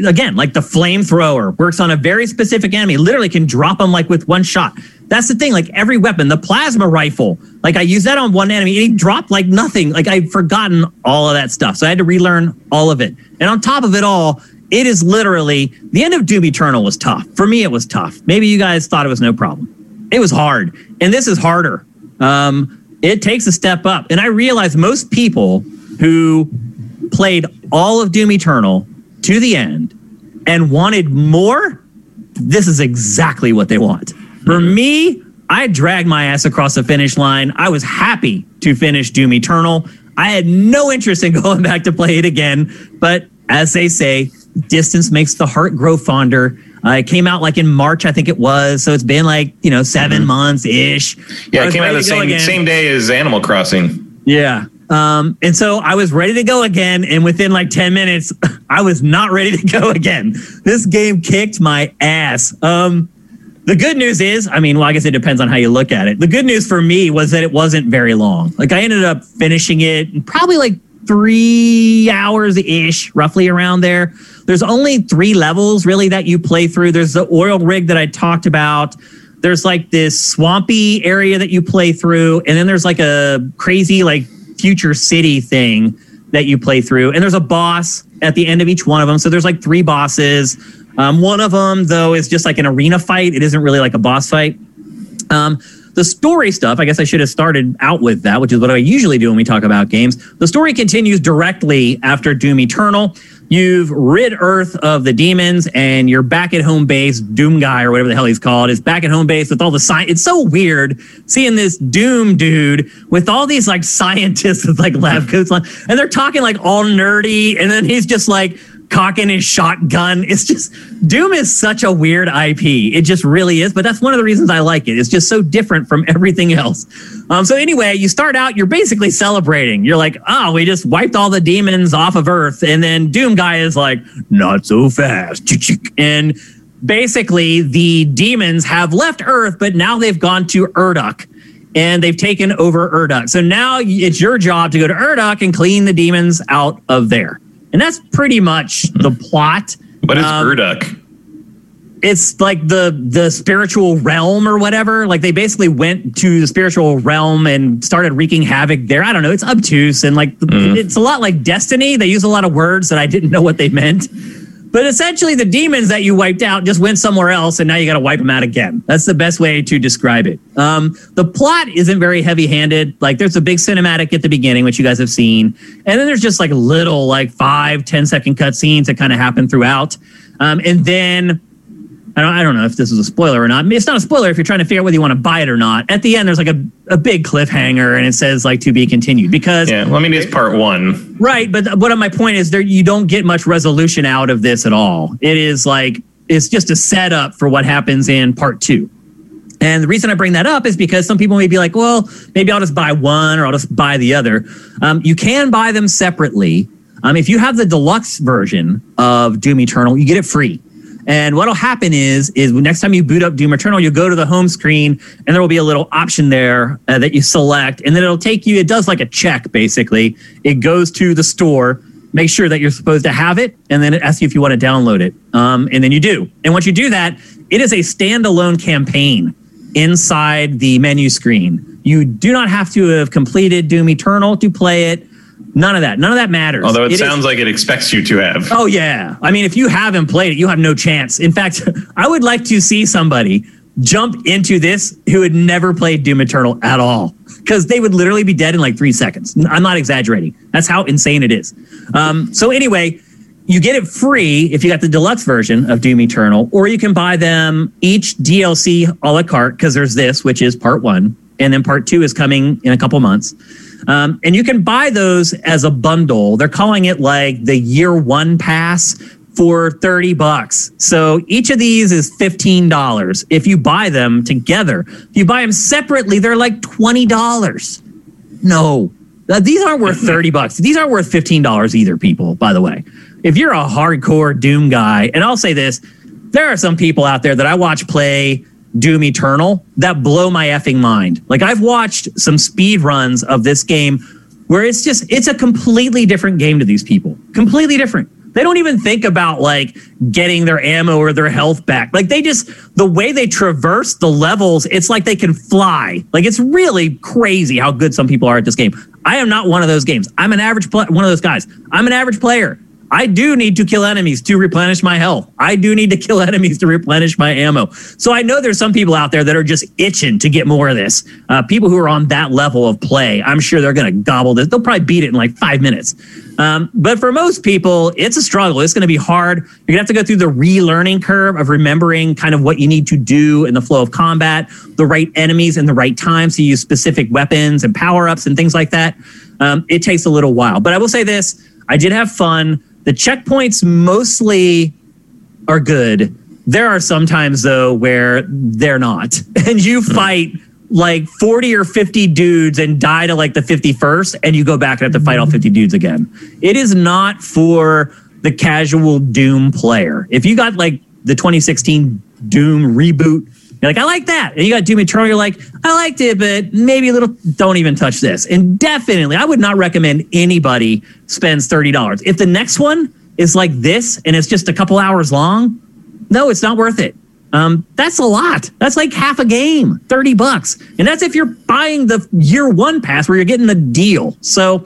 again, like the flamethrower works on a very specific enemy, literally can drop them like with one shot. That's the thing, like every weapon, the plasma rifle, like I used that on one enemy and he dropped like nothing. Like I'd forgotten all of that stuff. So I had to relearn all of it. And on top of it all, it is literally, the end of Doom Eternal was tough. For me, it was tough. Maybe you guys thought it was no problem. It was hard. And this is harder. Um, it takes a step up. And I realized most people who played all of Doom Eternal to the end and wanted more, this is exactly what they want. For me, I dragged my ass across the finish line. I was happy to finish Doom Eternal. I had no interest in going back to play it again, but as they say, distance makes the heart grow fonder. Uh, it came out like in March, I think it was. So it's been like, you know, seven mm-hmm. months ish. Yeah, it came out the same, same day as Animal Crossing. Yeah. Um, and so I was ready to go again. And within like ten minutes, I was not ready to go again. This game kicked my ass. Um, the good news is, I mean, well, I guess it depends on how you look at it. The good news for me was that it wasn't very long. Like I ended up finishing it in probably like three hours ish, roughly around there. There's only three levels really that you play through. There's the oil rig that I talked about. There's like this swampy area that you play through. And then there's like a crazy like future city thing that you play through. And there's a boss at the end of each one of them. So there's like three bosses. Um, one of them though is just like an arena fight. It isn't really like a boss fight. Um, The story stuff, I guess I should have started out with that, which is what I usually do when we talk about games. The story continues directly after Doom Eternal. You've rid Earth of the demons, and you're back at home base. Doom Guy, or whatever the hell he's called, is back at home base with all the science. It's so weird seeing this Doom dude with all these like scientists with like lab coats on, and they're talking like all nerdy, and then he's just like cocking his shotgun. It's just, Doom is such a weird I P. It just really is, but that's one of the reasons I like it. It's just so different from everything else. Um, so anyway, you start out, you're basically celebrating. You're like, oh, we just wiped all the demons off of Earth. And then Doom Guy is like, not so fast. And basically the demons have left Earth, but now they've gone to Erdok. And they've taken over Erdok. So now it's your job to go to Erdok and clean the demons out of there. And that's pretty much the plot. But it's um, Erdok. It's like the the spiritual realm or whatever. Like they basically went to the spiritual realm and started wreaking havoc there. I don't know. It's obtuse. And like mm. it's a lot like Destiny. They use a lot of words that I didn't know what they meant. But essentially the demons that you wiped out just went somewhere else. And now you got to wipe them out again. That's the best way to describe it. Um, the plot isn't very heavy-handed. Like there's a big cinematic at the beginning, which you guys have seen. And then there's just like little like five, ten second cutscenes that kind of happen throughout. Um, and then I don't I don't know if this is a spoiler or not. It's not a spoiler if you're trying to figure out whether you want to buy it or not. At the end, there's like a, a big cliffhanger and it says like to be continued because yeah, well, I mean, it's part one. Right. But what my point is there, you don't get much resolution out of this at all. It is like, it's just a setup for what happens in part two. And the reason I bring that up is because some people may be like, well, maybe I'll just buy one or I'll just buy the other. Um, you can buy them separately. Um, if you have the deluxe version of Doom Eternal, you get it free. And what'll happen is, is next time you boot up Doom Eternal, you'll go to the home screen and there will be a little option there uh, that you select. And then it'll take you, it does like a check, basically. It goes to the store, make sure that you're supposed to have it. And then it asks you if you want to download it. Um, and then you do. And once you do that, it is a standalone campaign inside the menu screen. You do not have to have completed Doom Eternal to play it. None of that. None of that matters. Although it, it sounds is, like it expects you to have. Oh, yeah. I mean, if you haven't played it, you have no chance. In fact, I would like to see somebody jump into this who had never played Doom Eternal at all, because they would literally be dead in like three seconds. I'm not exaggerating. That's how insane it is. Um, so anyway, you get it free if you got the deluxe version of Doom Eternal, or you can buy them each D L C a la carte, because there's this, which is part one, and then part two is coming in a couple months. Um, and you can buy those as a bundle. They're calling it like the year one pass for thirty bucks. So each of these is fifteen dollars. If you buy them together, if you buy them separately, they're like twenty dollars. No, these aren't worth thirty bucks. These aren't worth fifteen dollars either, people, by the way. If you're a hardcore Doom guy, and I'll say this, there are some people out there that I watch play Doom Eternal that blow my effing mind. Like I've watched some speed runs of this game where it's just, it's a completely different game to these people. Completely different. They don't even think about like getting their ammo or their health back. Like they just, the way they traverse the levels, it's like they can fly. Like it's really crazy how good some people are at this game. I am not one of those games. I'm an average player, one of those guys. I'm an average player. I do need to kill enemies to replenish my health. I do need to kill enemies to replenish my ammo. So I know there's some people out there that are just itching to get more of this. Uh, people who are on that level of play, I'm sure they're going to gobble this. They'll probably beat it in like five minutes. Um, but for most people, it's a struggle. It's going to be hard. You're going to have to go through the relearning curve of remembering kind of what you need to do in the flow of combat, the right enemies in the right time, so you use specific weapons and power-ups and things like that. Um, it takes a little while. But I will say this. I did have fun. The checkpoints mostly are good. There are some times, though, where they're not. And you fight like forty or fifty dudes and die to like the fifty-first, and you go back and have to fight all fifty dudes again. It is not for the casual Doom player. If you got like the twenty sixteen Doom reboot, you're like, I like that. And you got Doom Eternal, you're like, I liked it, but maybe a little, don't even touch this. And definitely, I would not recommend anybody spends thirty dollars. If the next one is like this and it's just a couple hours long, no, it's not worth it. Um, that's a lot. That's like half a game, thirty bucks. And that's if you're buying the year one pass where you're getting the deal. So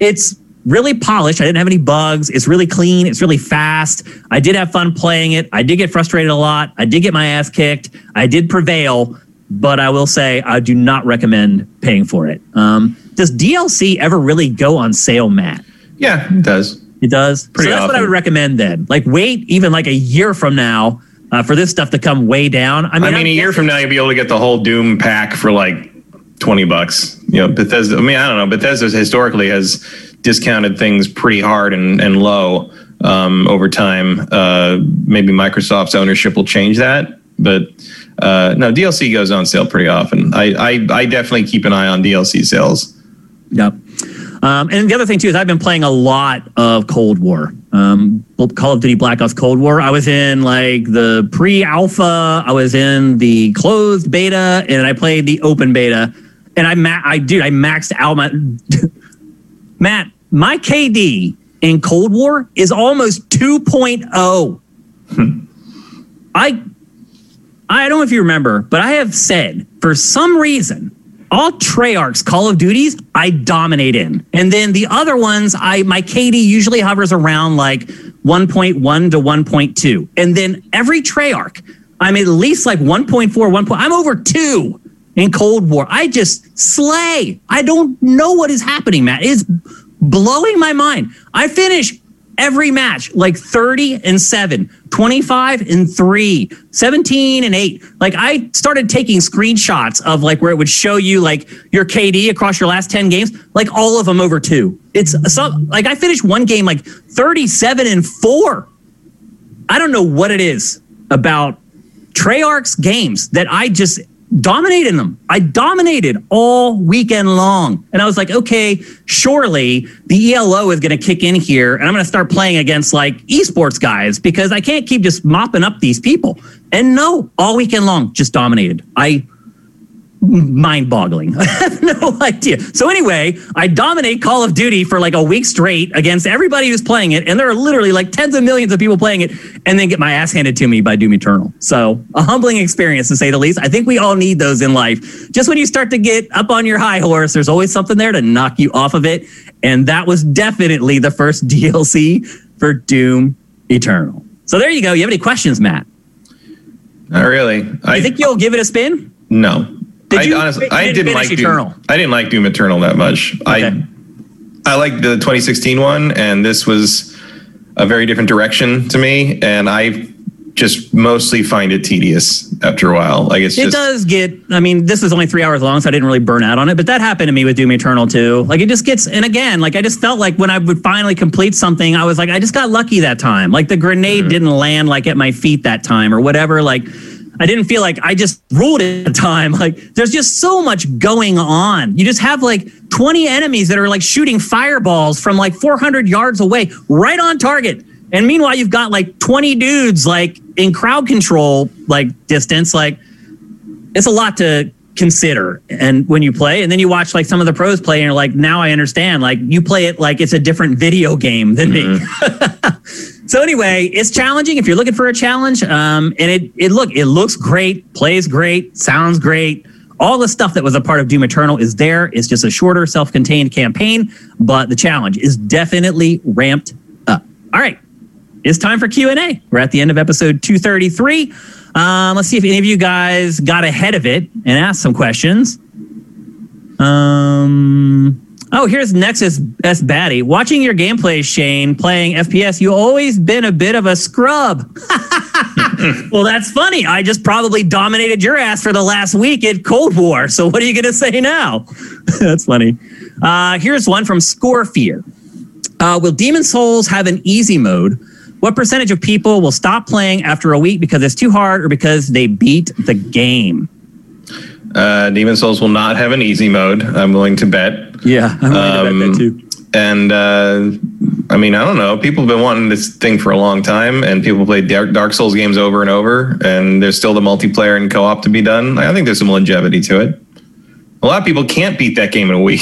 it's really polished. I didn't have any bugs. It's really clean. It's really fast. I did have fun playing it. I did get frustrated a lot. I did get my ass kicked. I did prevail, but I will say I do not recommend paying for it. Um, does D L C ever really go on sale, Matt? Yeah, it does. It does. Pretty so that's often. What I would recommend then. Like wait even like a year from now uh, for this stuff to come way down. I mean, I mean I a year from now you'll be able to get the whole Doom pack for like twenty bucks. You know, Bethesda, I mean, I don't know. Bethesda historically has discounted things pretty hard and, and low um, over time. Uh, maybe Microsoft's ownership will change that. But uh, no, D L C goes on sale pretty often. I, I, I definitely keep an eye on D L C sales. Yep. Um, and the other thing, too, is I've been playing a lot of Cold War. Um, Call of Duty Black Ops Cold War. I was in, like, the pre-alpha. I was in the closed beta. And I played the open beta. And I, ma- I dude, I maxed out my... Matt, my K D in Cold War is almost two point oh. Hmm. I, I don't know if you remember, but I have said, for some reason... all Treyarch's Call of Duties, I dominate in. And then the other ones, I my K D usually hovers around like one point one to one point two. And then every Treyarch, I'm at least like one point four, one. I'm over two in Cold War. I just slay. I don't know what is happening, Matt. It's blowing my mind. I finish every match like thirty and seven, twenty-five and three, seventeen and eight. Like I started taking screenshots of like where it would show you like your K D across your last ten games, like all of them over two. It's some, like I finished one game like thirty-seven and four. I don't know what it is about Treyarch's games that I just dominated them. I dominated all weekend long. And I was like, okay, surely the E L O is going to kick in here and I'm going to start playing against like esports guys because I can't keep just mopping up these people. And no, all weekend long, just dominated. I mind boggling. I have no idea. So anyway, I dominate Call of Duty for like a week straight against everybody who's playing it. And there are literally like tens of millions of people playing it and then get my ass handed to me by Doom Eternal. So a humbling experience to say the least. I think we all need those in life. Just when you start to get up on your high horse, there's always something there to knock you off of it. And that was definitely the first D L C for Doom Eternal. So there you go. You have any questions, Matt? Not really. I you think you'll give it a spin? No. Did I, honestly, I didn't, didn't like Eternal. Doom. I didn't like Doom Eternal that much. Okay. I I liked the twenty sixteen one, and this was a very different direction to me. And I just mostly find it tedious after a while. Like it's it just, does get. I mean, this was only three hours long, so I didn't really burn out on it. But that happened to me with Doom Eternal too. Like it just gets. And again, like I just felt like when I would finally complete something, I was like, I just got lucky that time. Like the grenade mm. didn't land like at my feet that time or whatever. Like. I didn't feel like I just ruled it at the time. Like there's just so much going on. You just have like twenty enemies that are like shooting fireballs from like four hundred yards away, right on target. And meanwhile, you've got like twenty dudes like in crowd control, like distance, like it's a lot to consider. And when you play and then you watch like some of the pros play and you're like, now I understand, like you play it like it's a different video game than mm-hmm. me. So anyway, it's challenging if you're looking for a challenge. Um, and it it look it looks great, plays great, sounds great. All the stuff that was a part of Doom Eternal is there. It's just a shorter, self-contained campaign, but the challenge is definitely ramped up. All right, it's time for Q and A. We're at the end of episode two thirty-three. Um, let's see if any of you guys got ahead of it and asked some questions. Um. Oh, here's Nexus S. Batty. Watching your gameplay, Shane, playing F P S, you've always been a bit of a scrub. Well, that's funny. I just probably dominated your ass for the last week at Cold War. So what are you going to say now? That's funny. Uh, here's one from Scorefear. Uh, will Demon Souls have an easy mode? What percentage of people will stop playing after a week because it's too hard or because they beat the game? Uh, Demon Souls will not have an easy mode, I'm willing to bet. Yeah, I'm willing um, to bet that too. And, uh, I mean, I don't know. People have been wanting this thing for a long time, and people play Dark, Dark Souls games over and over, and there's still the multiplayer and co-op to be done. I think there's some longevity to it. A lot of people can't beat that game in a week.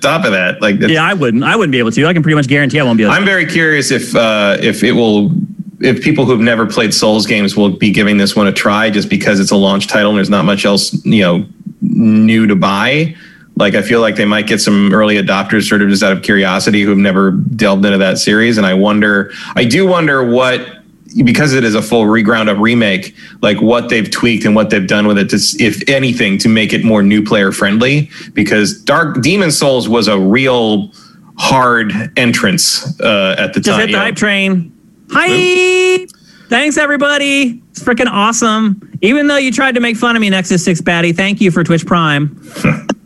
Top of that, like yeah, I wouldn't. I wouldn't be able to. I can pretty much guarantee I won't be able to. I'm very curious if uh, if it will, if people who've never played Souls games will be giving this one a try, just because it's a launch title and there's not much else, you know, new to buy. Like, I feel like they might get some early adopters sort of just out of curiosity who've never delved into that series. And I wonder, I do wonder what, because it is a full re-ground up remake, like what they've tweaked and what they've done with it, to, if anything, to make it more new player friendly, because Dark Demon Souls was a real hard entrance uh, at the just time. Just hit the hype train. Hi! Thanks, everybody. It's freaking awesome. Even though you tried to make fun of me, Nexus six Batty, thank you for Twitch Prime.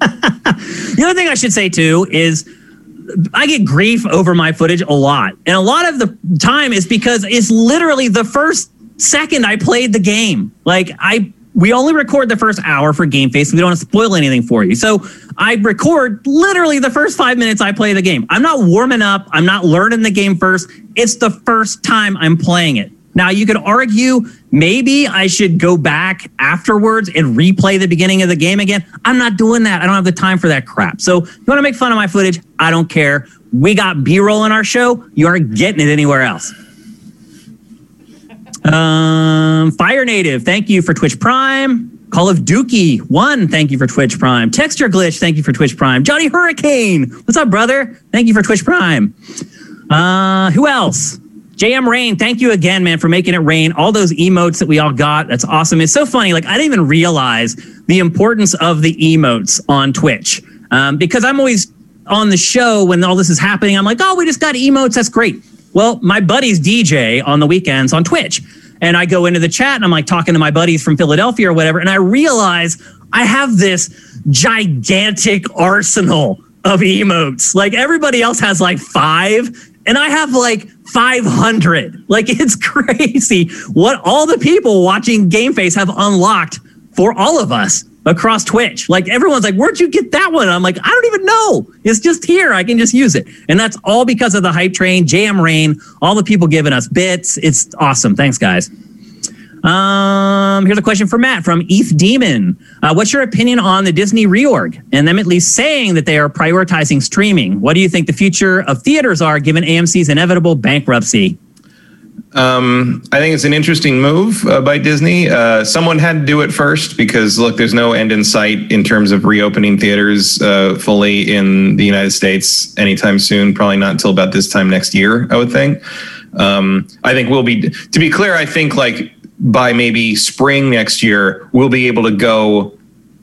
The other thing I should say, too, is I get grief over my footage a lot. And a lot of the time is because it's literally the first second I played the game. Like, I we only record the first hour for Game Face. We don't want to spoil anything for you. So I record literally the first five minutes I play the game. I'm not warming up. I'm not learning the game first. It's the first time I'm playing it. Now, you could argue maybe I should go back afterwards and replay the beginning of the game again. I'm not doing that. I don't have the time for that crap. So you want to make fun of my footage? I don't care. We got B-roll in our show. You aren't getting it anywhere else. Um, Fire Native, thank you for Twitch Prime. Call of Dookie one, thank you for Twitch Prime. Texture Glitch, thank you for Twitch Prime. Johnny Hurricane, what's up, brother? Thank you for Twitch Prime. Uh, who else? J M Rain, thank you again, man, for making it rain. All those emotes that we all got, that's awesome. It's so funny. Like, I didn't even realize the importance of the emotes on Twitch um, because I'm always on the show when all this is happening. I'm like, oh, we just got emotes. That's great. Well, my buddies D J on the weekends on Twitch, and I go into the chat, and I'm like talking to my buddies from Philadelphia or whatever, and I realize I have this gigantic arsenal of emotes. Like, everybody else has like five, and I have like five hundred. Like, it's crazy what all the people watching Game Face have unlocked for all of us across Twitch. Like, everyone's like, where'd you get that one? And I'm like, I don't even know. It's just here. I can just use it. And that's all because of the hype train, J M Rain, all the people giving us bits. It's awesome. Thanks, guys. Um, here's a question for Matt from E T H Demon. Uh, what's your opinion on the Disney reorg and them at least saying that they are prioritizing streaming? What do you think the future of theaters are given A M C's inevitable bankruptcy? Um, I think it's an interesting move uh, by Disney. Uh, someone had to do it first because, look, there's no end in sight in terms of reopening theaters uh, fully in the United States anytime soon. Probably not until about this time next year, I would think. Um, I think we'll be, to be clear, I think like, by maybe spring next year, we'll be able to go,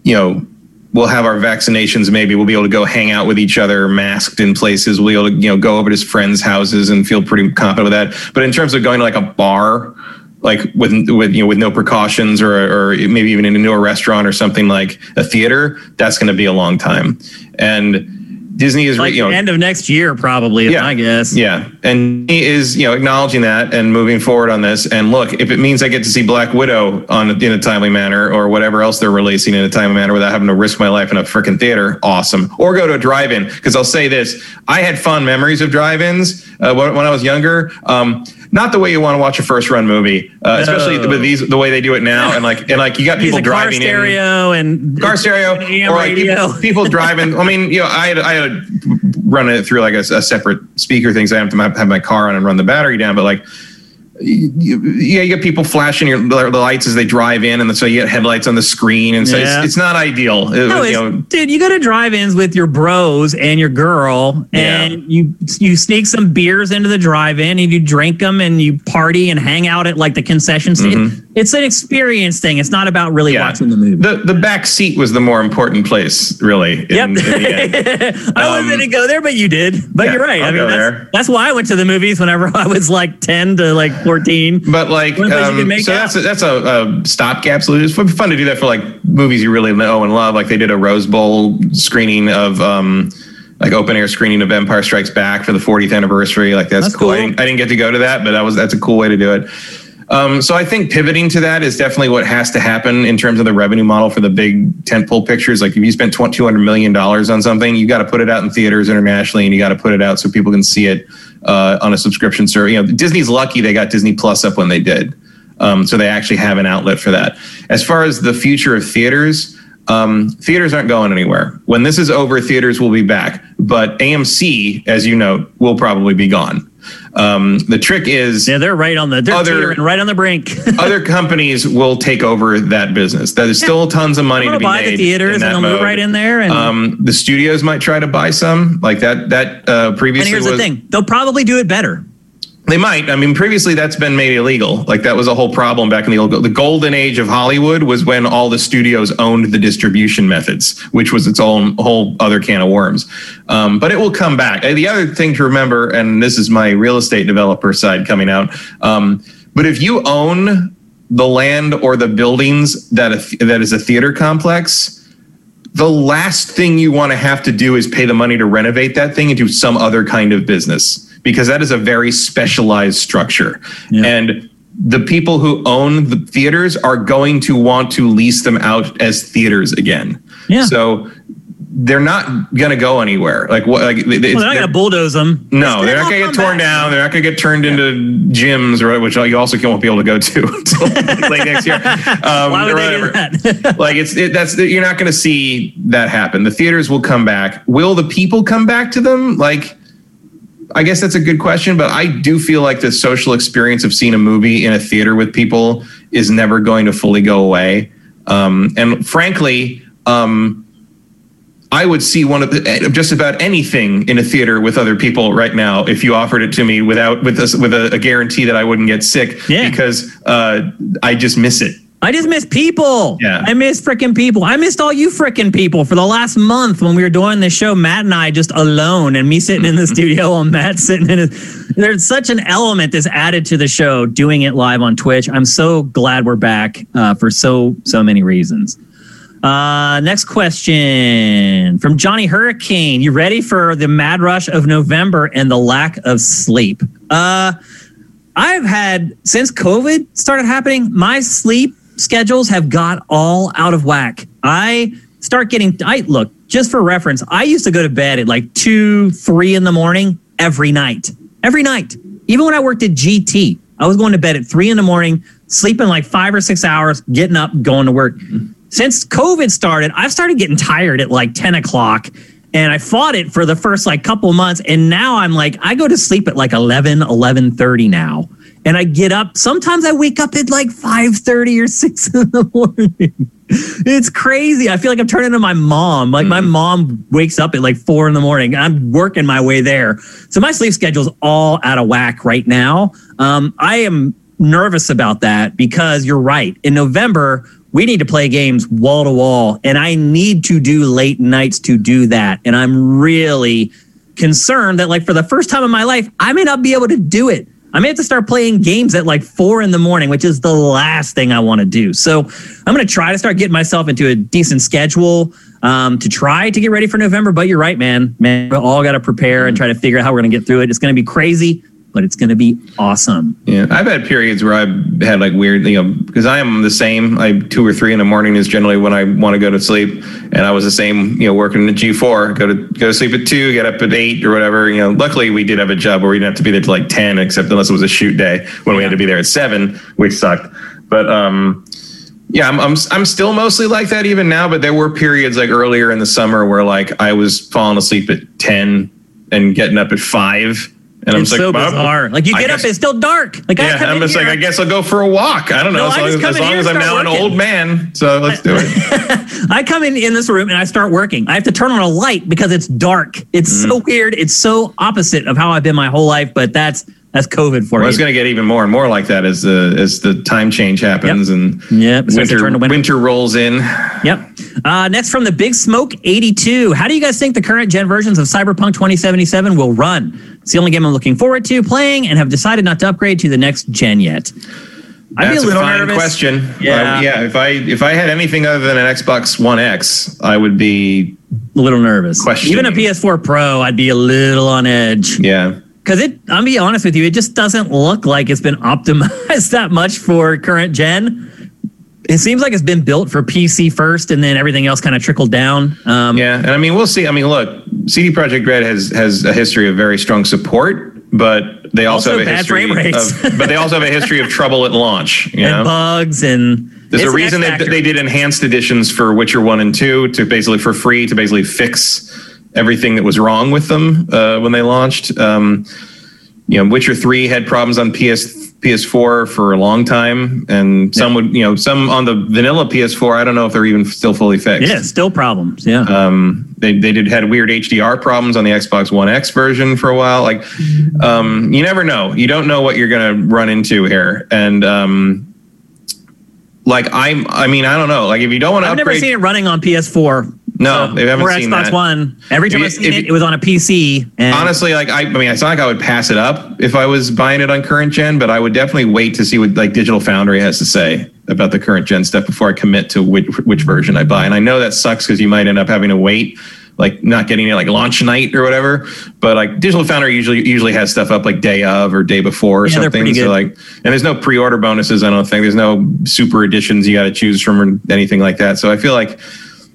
you know, we'll have our vaccinations. Maybe we'll be able to go hang out with each other masked in places. We'll be able to, you know, go over to friends' houses and feel pretty confident with that. But in terms of going to like a bar, like with, with, you know, with no precautions or, or maybe even into a restaurant or something like a theater, that's going to be a long time. And Disney is like, you know, the end of next year, probably, yeah, I guess. Yeah. And he is, you know, acknowledging that and moving forward on this. And look, if it means I get to see Black Widow on in a timely manner or whatever else they're releasing in a timely manner without having to risk my life in a freaking theater, awesome. Or go to a drive-in, because I'll say this. I had fond memories of drive-ins uh, when I was younger. Um, not the way you want to watch a first-run movie, uh, no. especially with these the way they do it now. And like, and like you got people car driving stereo in. And car stereo and car stereo. Or like people, people driving. I mean, you know, I had, I had run it through like a, a separate speaker thing, so I have to have my car on and run the battery down. But like, you, yeah, you get people flashing your the lights as they drive in, and so you get headlights on the screen, and so yeah. it's, it's not ideal. No, you know, dude, you go to drive-ins with your bros and your girl, and yeah. you you sneak some beers into the drive-in, and you drink them, and you party and hang out at like the concession stand. Mm-hmm. It's an experience thing. It's not about really yeah. watching the movie. The the back seat was the more important place, really. In, yep. in the end. I wasn't um, going to go there, but you did. But yeah, you're right. I'll I mean, that's, that's why I went to the movies whenever I was like ten to like fourteen. But like, um, so out. that's a, that's a, a stopgap solution. It's fun to do that for like movies you really know and love. Like they did a Rose Bowl screening of um, like open air screening of Empire Strikes Back for the fortieth anniversary. Like that's, that's cool. cool. I, didn't, I didn't get to go to that, but that was that's a cool way to do it. Um, so I think pivoting to that is definitely what has to happen in terms of the revenue model for the big tentpole pictures. Like if you spent two hundred million dollars on something, you got to put it out in theaters internationally, and you got to put it out so people can see it uh, on a subscription service. You know, Disney's lucky they got Disney Plus up when they did. Um, so they actually have an outlet for that. As far as the future of theaters, um, theaters aren't going anywhere. When this is over, theaters will be back. But A M C, as you know, will probably be gone. Um, the trick is, yeah, they're right on the they're other, right on the brink. Other companies will take over that business. There's yeah. still tons of money to be buy made. The theaters in that and they'll mode. Move right in there. And um, the studios might try to buy some like that. That uh, previously and here's was, the thing: they'll probably do it better. They might. I mean, previously that's been made illegal. Like that was a whole problem back in the old, the golden age of Hollywood was when all the studios owned the distribution methods, which was its own whole other can of worms. Um, but it will come back. And the other thing to remember, and this is my real estate developer side coming out, um, but if you own the land or the buildings that a th- that is a theater complex, the last thing you want to have to do is pay the money to renovate that thing into some other kind of business, because that is a very specialized structure. Yeah. And the people who own the theaters are going to want to lease them out as theaters again. Yeah. So they're not going to go anywhere. Like, what, like well, they're not going to bulldoze them. No, they're not going to get torn back. down. They're not going to get turned yeah. into gyms, right? Which you also won't be able to go to until late next year. Um, Why would they do that? Like it's it, that's you're not going to see that happen. The theaters will come back. Will the people come back to them? Like, I guess that's a good question, but I do feel like the social experience of seeing a movie in a theater with people is never going to fully go away. Um, and frankly, um, I would see one of the, just about anything in a theater with other people right now if you offered it to me without with a, with a, a guarantee that I wouldn't get sick yeah. because uh, I just miss it. I just miss people. Yeah. I miss freaking people. I missed all you freaking people for the last month when we were doing this show, Matt and I just alone, and me sitting in the studio on Matt sitting in his. There's such an element that's added to the show doing it live on Twitch. I'm so glad we're back uh, for so, so many reasons. Uh, next question from Johnny Hurricane. You ready for the mad rush of November and the lack of sleep? Uh, I've had, since COVID started happening, my sleep schedules have got all out of whack. I start getting, I look, just for reference, I used to go to bed at like two, three in the morning every night, every night. Even when I worked at G T, I was going to bed at three in the morning, sleeping like five or six hours, getting up, going to work. Since COVID started, I've started getting tired at like ten o'clock, and I fought it for the first like couple months. And now I'm like, I go to sleep at like eleven, eleven thirty now. And I get up. Sometimes I wake up at like five thirty or six in the morning. It's crazy. I feel like I'm turning to my mom. Like mm. my mom wakes up at like four in the morning. I'm working my way there. So my sleep schedule's all out of whack right now. Um, I am nervous about that because you're right. In November, we need to play games wall to wall. And I need to do late nights to do that. And I'm really concerned that like for the first time in my life, I may not be able to do it. I may have to start playing games at like four in the morning, which is the last thing I want to do. So I'm going to try to start getting myself into a decent schedule um, to try to get ready for November. But you're right, man. Man, we all got to prepare and try to figure out how we're going to get through it. It's going to be crazy, but it's going to be awesome. Yeah, I've had periods where I've had like weird, you know, because I am the same. I two or three in the morning is generally when I want to go to sleep, and I was the same, you know, working at G four, go to go to sleep at two, get up at eight or whatever. You know, luckily we did have a job where we didn't have to be there till like ten, except unless it was a shoot day when yeah. we had to be there at seven, which sucked. But um, yeah, I'm, I'm I'm still mostly like that even now. But there were periods like earlier in the summer where like I was falling asleep at ten and getting up at five. And I'm it's like, so bizarre. Like you get guess, up, it's still dark. Like yeah, I I'm just here. like, I guess I'll go for a walk. I don't know. No, as long, as, as, long as I'm now working. An old man, so let's do it. I come in in this room and I start working. I have to turn on a light because it's dark. It's mm. so weird. It's so opposite of how I've been my whole life. But that's that's COVID for well, you. It's going to get even more and more like that as the as the time change happens yep. and yep. winter, winter winter rolls in. Yep. Uh, next from the Big Smoke eighty-two. How do you guys think the current gen versions of Cyberpunk twenty seventy-seven will run? It's the only game I'm looking forward to playing and have decided not to upgrade to the next gen yet. I'd That's be a little a fine nervous. Question. Yeah. Uh, yeah. If I if I had anything other than an Xbox One X, I would be a little nervous. Question. Even a P S four Pro, I'd be a little on edge. Yeah. Because it, I'll be honest with you, it just doesn't look like it's been optimized that much for current gen. It seems like it's been built for P C first, and then everything else kind of trickled down. Um, yeah, and I mean, we'll see. I mean, look, C D Projekt Red has has a history of very strong support, but they also, also have a history of, but they also have a history of trouble at launch. You and know? bugs and there's a reason they they did enhanced editions for Witcher one and two to basically for free to basically fix everything that was wrong with them uh, when they launched. Um, you know, Witcher three had problems on P S. P S four for a long time, and some yeah. would, you know, some on the vanilla P S four, I don't know if they're even still fully fixed. Yeah, still problems, yeah. Um, they they did had weird H D R problems on the Xbox One X version for a while. Like, um, you never know. You don't know what you're going to run into here. And, um, like, I'm, I mean, I don't know. Like, if you don't want to upgrade... I've never seen it running on P S four. No, so, they haven't seen Xbox that. Xbox One. Every time I've seen it, it was on a P C. And honestly, like I, I mean, it's not like I would pass it up if I was buying it on current gen, but I would definitely wait to see what like Digital Foundry has to say about the current gen stuff before I commit to which, which version I buy. And I know that sucks because you might end up having to wait, like not getting it like launch night or whatever. But like Digital Foundry usually usually has stuff up like day of or day before or yeah, something. They're pretty good. So like, and there's no pre-order bonuses. I don't think there's no super editions you got to choose from or anything like that. So I feel like.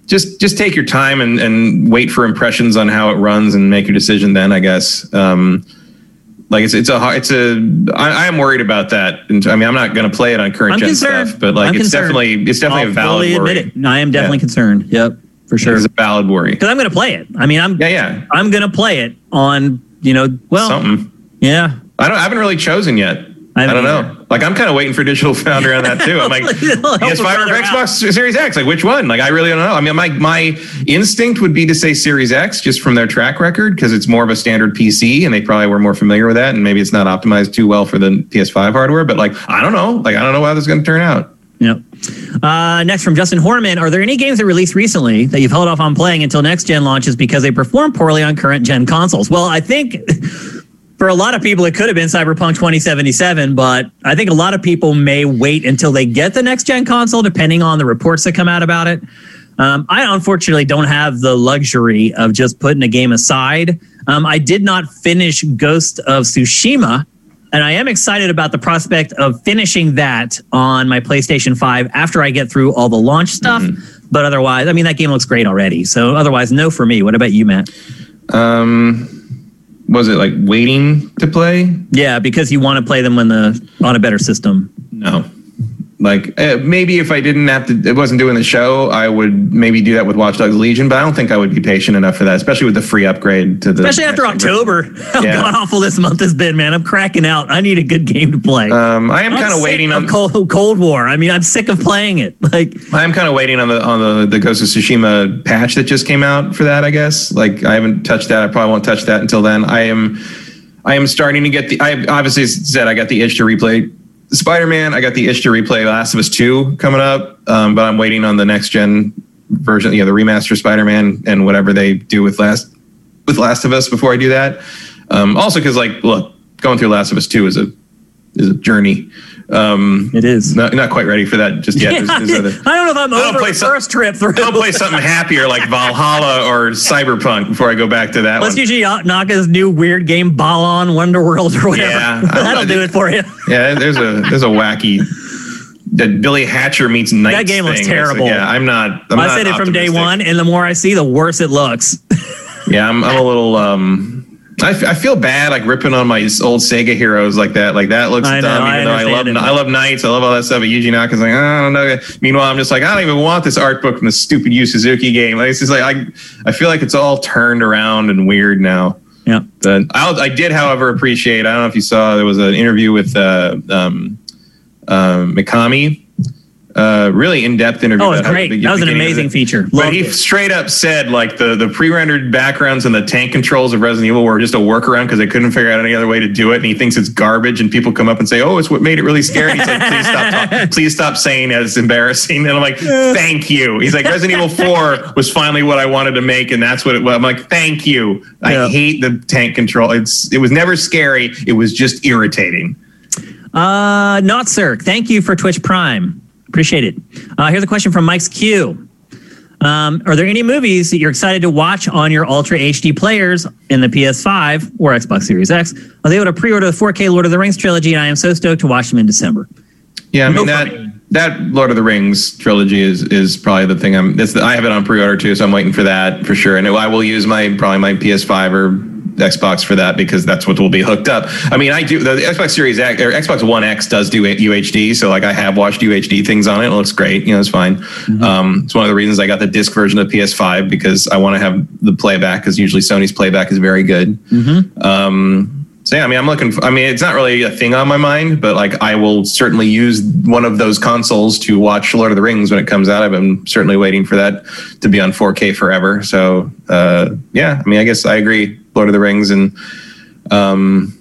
Just just take your time and, and wait for impressions on how it runs and make your decision then, I guess. Um, like, it's it's a... it's a I, I'm worried about that. And, I mean, I'm not going to play it on current gen stuff, but like, it's definitely, it's definitely I'll a valid worry. Admit it. No, I am definitely yeah. concerned. Yep, for sure. It's a valid worry. Because I'm going to play it. I mean, I'm yeah, yeah. I'm going to play it on, you know, well... Something. Yeah. I, don't, I haven't really chosen yet. I, I don't either. know. Like, I'm kind of waiting for Digital Foundry on that, too. I'm like, P S five or Xbox Series X? Like, which one? Like, I really don't know. I mean, my my instinct would be to say Series X just from their track record because it's more of a standard P C and they probably were more familiar with that. And maybe it's not optimized too well for the P S five hardware. But, like, I don't know. Like, I don't know how this is going to turn out. Yep. Uh, next from Justin Horman. Are there any games that released recently that you've held off on playing until next-gen launches because they perform poorly on current-gen consoles? Well, I think... For a lot of people, it could have been Cyberpunk twenty seventy-seven, but I think a lot of people may wait until they get the next-gen console, depending on the reports that come out about it. Um, I, unfortunately, don't have the luxury of just putting a game aside. Um, I did not finish Ghost of Tsushima, and I am excited about the prospect of finishing that on my PlayStation five after I get through all the launch stuff. Mm-hmm. But otherwise, I mean, that game looks great already. So otherwise, no for me. What about you, Matt? Um... Was it like waiting to play? Yeah, because you want to play them when the on a better system. No, like uh, maybe if I didn't have to, it wasn't doing the show, I would maybe do that with Watch Dogs Legion. But I don't think I would be patient enough for that, especially with the free upgrade to the. Especially after October, how yeah. god awful this month has been, man. I'm cracking out. I need a good game to play. Um, I am kind of waiting on Cold, Cold War. I mean, I'm sick of playing it. Like I am kind of waiting on the on the, the Ghost of Tsushima patch that just came out for that. I guess like I haven't touched that. I probably won't touch that until then. I am, I am starting to get the. I obviously said I got the itch to replay Spider-Man. I got the itch to replay Last of Us two coming up, um, but I'm waiting on the next gen version, you know, the remaster Spider-Man and whatever they do with Last with Last of Us before I do that. Um, also, because like, look, going through Last of Us two is a is a journey. Um, it is not, not quite ready for that just yet. Yeah, there's, there's other, I don't know if I'm over the first trip through. I'll play something happier like Valhalla or Cyberpunk before I go back to that. Let's one. Let's use Naka's new weird game, Balan Wonderworld or whatever. Yeah, that'll do it for you. Yeah, there's a there's a wacky that Billy Hatcher meets Knights. That game thing. looks terrible. So, yeah, I'm not. I'm I not said it optimistic. From day one, and the more I see, the worse it looks. yeah, I'm, I'm a little. Um, I, f- I feel bad like ripping on my old Sega heroes like that. Like that looks I dumb. Know, even I, though I love it, I love Knights. I love all that stuff. But Yuji Naka's like, oh, I don't know. Meanwhile, I'm just like, I don't even want this art book from the stupid Yu Suzuki game. Like, it's just like I, I feel like it's all turned around and weird now. Yeah. But I, I did, however, appreciate. I don't know if you saw there was an interview with uh, um, um, Mikami. Uh, really in-depth interview. Oh, it was great. That was an amazing feature. Loved but he it. straight up said, like, the, the pre-rendered backgrounds and the tank controls of Resident Evil were just a workaround because they couldn't figure out any other way to do it, and he thinks it's garbage, and people come up and say, oh, it's what made it really scary. He's like, please stop talking. Please stop saying that. It's embarrassing. And I'm like, thank you. He's like, Resident Evil four was finally what I wanted to make, and that's what it was. I'm like, thank you. I yeah. hate the tank control. It's It was never scary. It was just irritating. Uh, not, sir. Thank you for Twitch Prime. Appreciate it. Uh, here's a question from Mike's Q. Uh, Um, are there any movies that you're excited to watch on your Ultra H D players in the P S five or Xbox Series X? I was able to pre-order the four K Lord of the Rings trilogy, and I am so stoked to watch them in December. Yeah, I mean, no that me. that Lord of the Rings trilogy is is probably the thing. I'm. It's the, I have it on pre-order too, so I'm waiting for that for sure. And I will use my probably my P S five or Xbox for that, because that's what will be hooked up. I mean, I do the Xbox Series X or Xbox One X does do U H D, so like I have watched U H D things on it. It looks great, you know, it's fine. Mm-hmm. Um, it's one of the reasons I got the disc version of P S five, because I want to have the playback, because usually Sony's playback is very good. Mm-hmm. Um, so yeah, I mean, I'm looking. For, I mean, it's not really a thing on my mind, but like I will certainly use one of those consoles to watch Lord of the Rings when it comes out. I've been certainly waiting for that to be on four K forever. So uh, yeah, I mean, I guess I agree. Lord of the Rings, and um,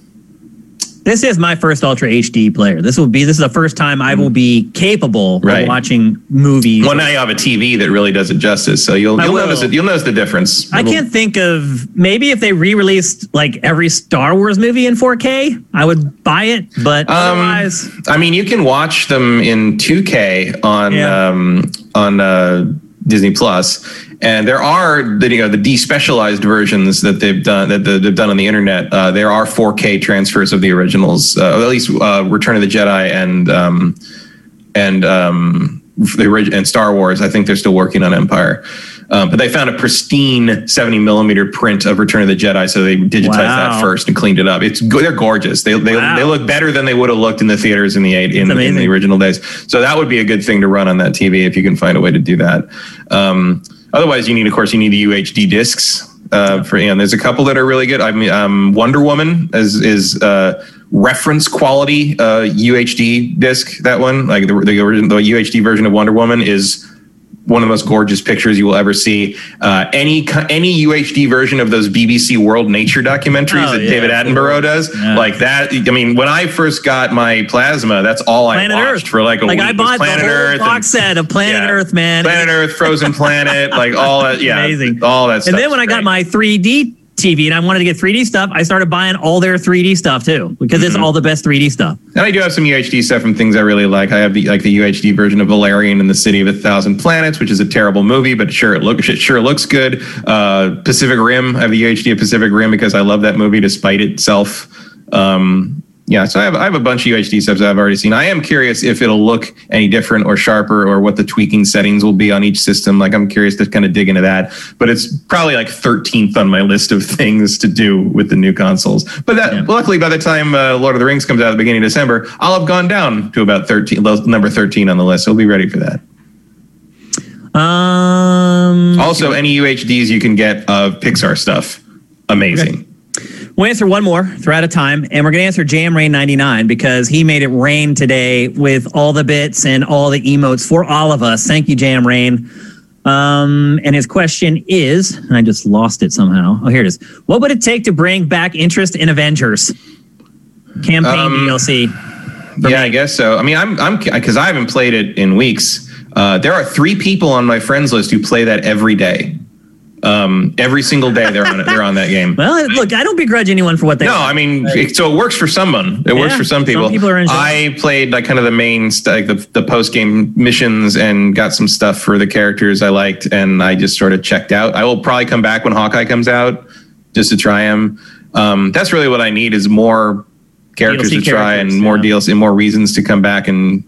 this is my first Ultra H D player. This will be this is the first time I will be capable right. of watching movies. Well, now you have a T V that really does it justice, so you'll you'll notice it, you'll notice the difference. I It'll, can't think of maybe if they re-released like every Star Wars movie in four K, I would buy it. But um, otherwise, I mean, you can watch them in two K on yeah. um, on uh, Disney Plus. And there are the you know the despecialized versions that they've done that they've done on the internet. Uh, there are four K transfers of the originals, uh, at least uh, Return of the Jedi and um, and um, the orig- and Star Wars. I think they're still working on Empire, um, but they found a pristine seventy millimeter print of Return of the Jedi, so they digitized wow. that first and cleaned it up. It's go- they're gorgeous. They they, wow. they look better than they would have looked in the theaters in the eight in, in the original days. So that would be a good thing to run on that T V if you can find a way to do that. Um, Otherwise, you need, of course, you need the U H D discs. Uh, for and there's a couple that are really good. I mean, um, Wonder Woman is is uh, reference quality uh, U H D disc. That one, like the the original the U H D version of Wonder Woman, is one of the most gorgeous pictures you will ever see. Uh, any any U H D version of those B B C World Nature documentaries oh, that yeah, David Attenborough does, yeah. like that. I mean, when I first got my plasma, that's all Planet I watched Earth. for like a like week. I bought Planet the whole Earth box and, set of Planet yeah, Earth, man. Planet Earth, Frozen Planet, like all that. Yeah, amazing. All that stuff. And then when I got great. my three D T V and I wanted to get three D stuff, I started buying all their three D stuff too, because mm-hmm. it's all the best three D stuff. And I do have some U H D stuff from things I really like. I have the like the U H D version of Valerian and the City of a Thousand Planets, which is a terrible movie, but sure it looks it sure looks good. Uh, Pacific Rim, I have the U H D of Pacific Rim because I love that movie despite itself. Um, yeah, so I have I have a bunch of U H D stuff that I've already seen. I am curious if it'll look any different or sharper, or what the tweaking settings will be on each system. Like I'm curious to kind of dig into that. But it's probably like thirteenth on my list of things to do with the new consoles. But that, yeah. luckily, by the time uh, Lord of the Rings comes out at the beginning of December, I'll have gone down to about thirteen, number thirteen on the list. So we'll be ready for that. Um. Also, any U H Ds you can get of Pixar stuff, amazing. Okay. We'll answer one more. We're out of time, and we're going to answer J M Rain ninety-nine because he made it rain today with all the bits and all the emotes for all of us. Thank you, J M Rain. Um, and his question is, and I just lost it somehow. Oh, here it is. What would it take to bring back interest in Avengers? Campaign um, D L C. Yeah, me. I guess so. I mean, I'm I'm because I haven't played it in weeks. Uh, there are three people on my friends list who play that every day. Um, every single day they're on it. They're on that game. Well, look, I don't begrudge anyone for what they. No, want. I mean, it, so it works for someone. It yeah, works for some people. Some people are enjoying. I played like kind of the main, like the the post game missions, and got some stuff for the characters I liked, and I just sort of checked out. I will probably come back when Hawkeye comes out, just to try him. Um, that's really what I need is more characters D L C to try characters, and more yeah. D L C and more reasons to come back and.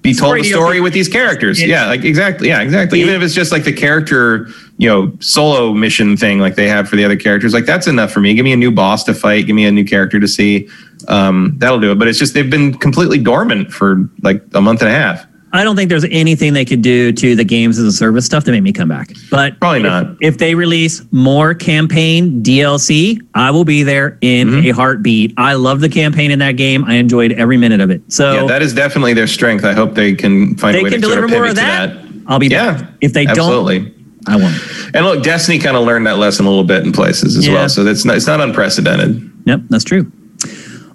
Be told the story with these characters. Yeah, like exactly. Yeah, exactly. Even if it's just like the character, you know, solo mission thing like they have for the other characters, like that's enough for me. Give me a new boss to fight. Give me a new character to see. Um, that'll do it. But it's just they've been completely dormant for like a month and a half. I don't think there's anything they could do to the games as a service stuff to make me come back. But probably not. If, if they release more campaign D L C, I will be there in mm-hmm. a heartbeat. I love the campaign in that game. I enjoyed every minute of it. So yeah, that is definitely their strength. I hope they can find they a way can to deliver sort of more of that, that. I'll be yeah, back. If they absolutely. don't, I won't. And look, Destiny kind of learned that lesson a little bit in places as yeah. well. So that's not, it's not unprecedented. Yep, that's true.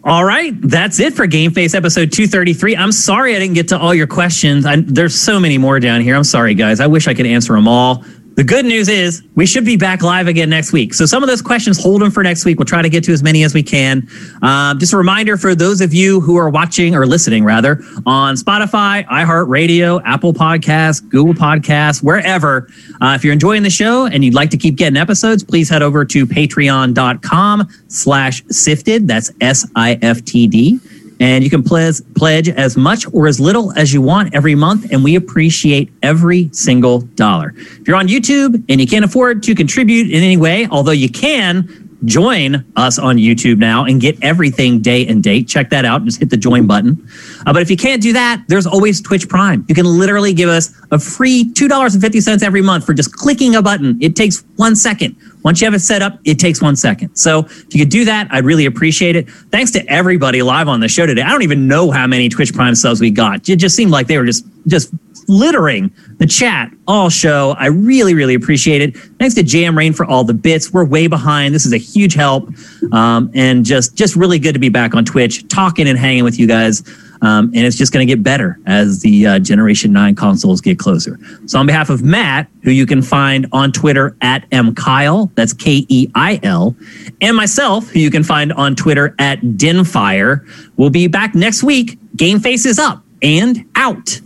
All right, that's it for Game Face episode two thirty-three. I'm sorry I didn't get to all your questions. I, there's so many more down here. I'm sorry, guys. I wish I could answer them all. The good news is we should be back live again next week. So some of those questions, hold them for next week. We'll try to get to as many as we can. Um, just a reminder for those of you who are watching or listening, rather, on Spotify, iHeartRadio, Apple Podcasts, Google Podcasts, wherever. Uh, if you're enjoying the show and you'd like to keep getting episodes, please head over to patreon.com slash sifted. That's S I F T D. And you can pledge, pledge as much or as little as you want every month, and we appreciate every single dollar. If you're on YouTube and you can't afford to contribute in any way, although you can, join us on YouTube now and get everything day and date. Check that out. Just hit the join button. Uh, but if you can't do that, there's always Twitch Prime. You can literally give us a free two dollars and fifty cents every month for just clicking a button. It takes one second. Once you have it set up, it takes one second. So if you could do that, I'd really appreciate it. Thanks to everybody live on the show today. I don't even know how many Twitch Prime subs we got. It just seemed like they were just, just littering the chat all show. I really, really appreciate it. Thanks to J M Rain for all the bits. We're way behind. This is a huge help. Um, and just, just really good to be back on Twitch, talking and hanging with you guys. Um, and it's just going to get better as the uh, Generation nine consoles get closer. So on behalf of Matt, who you can find on Twitter at mkyle, that's K E I L, and myself, who you can find on Twitter at denfire, we'll be back next week. Game Face is up and out.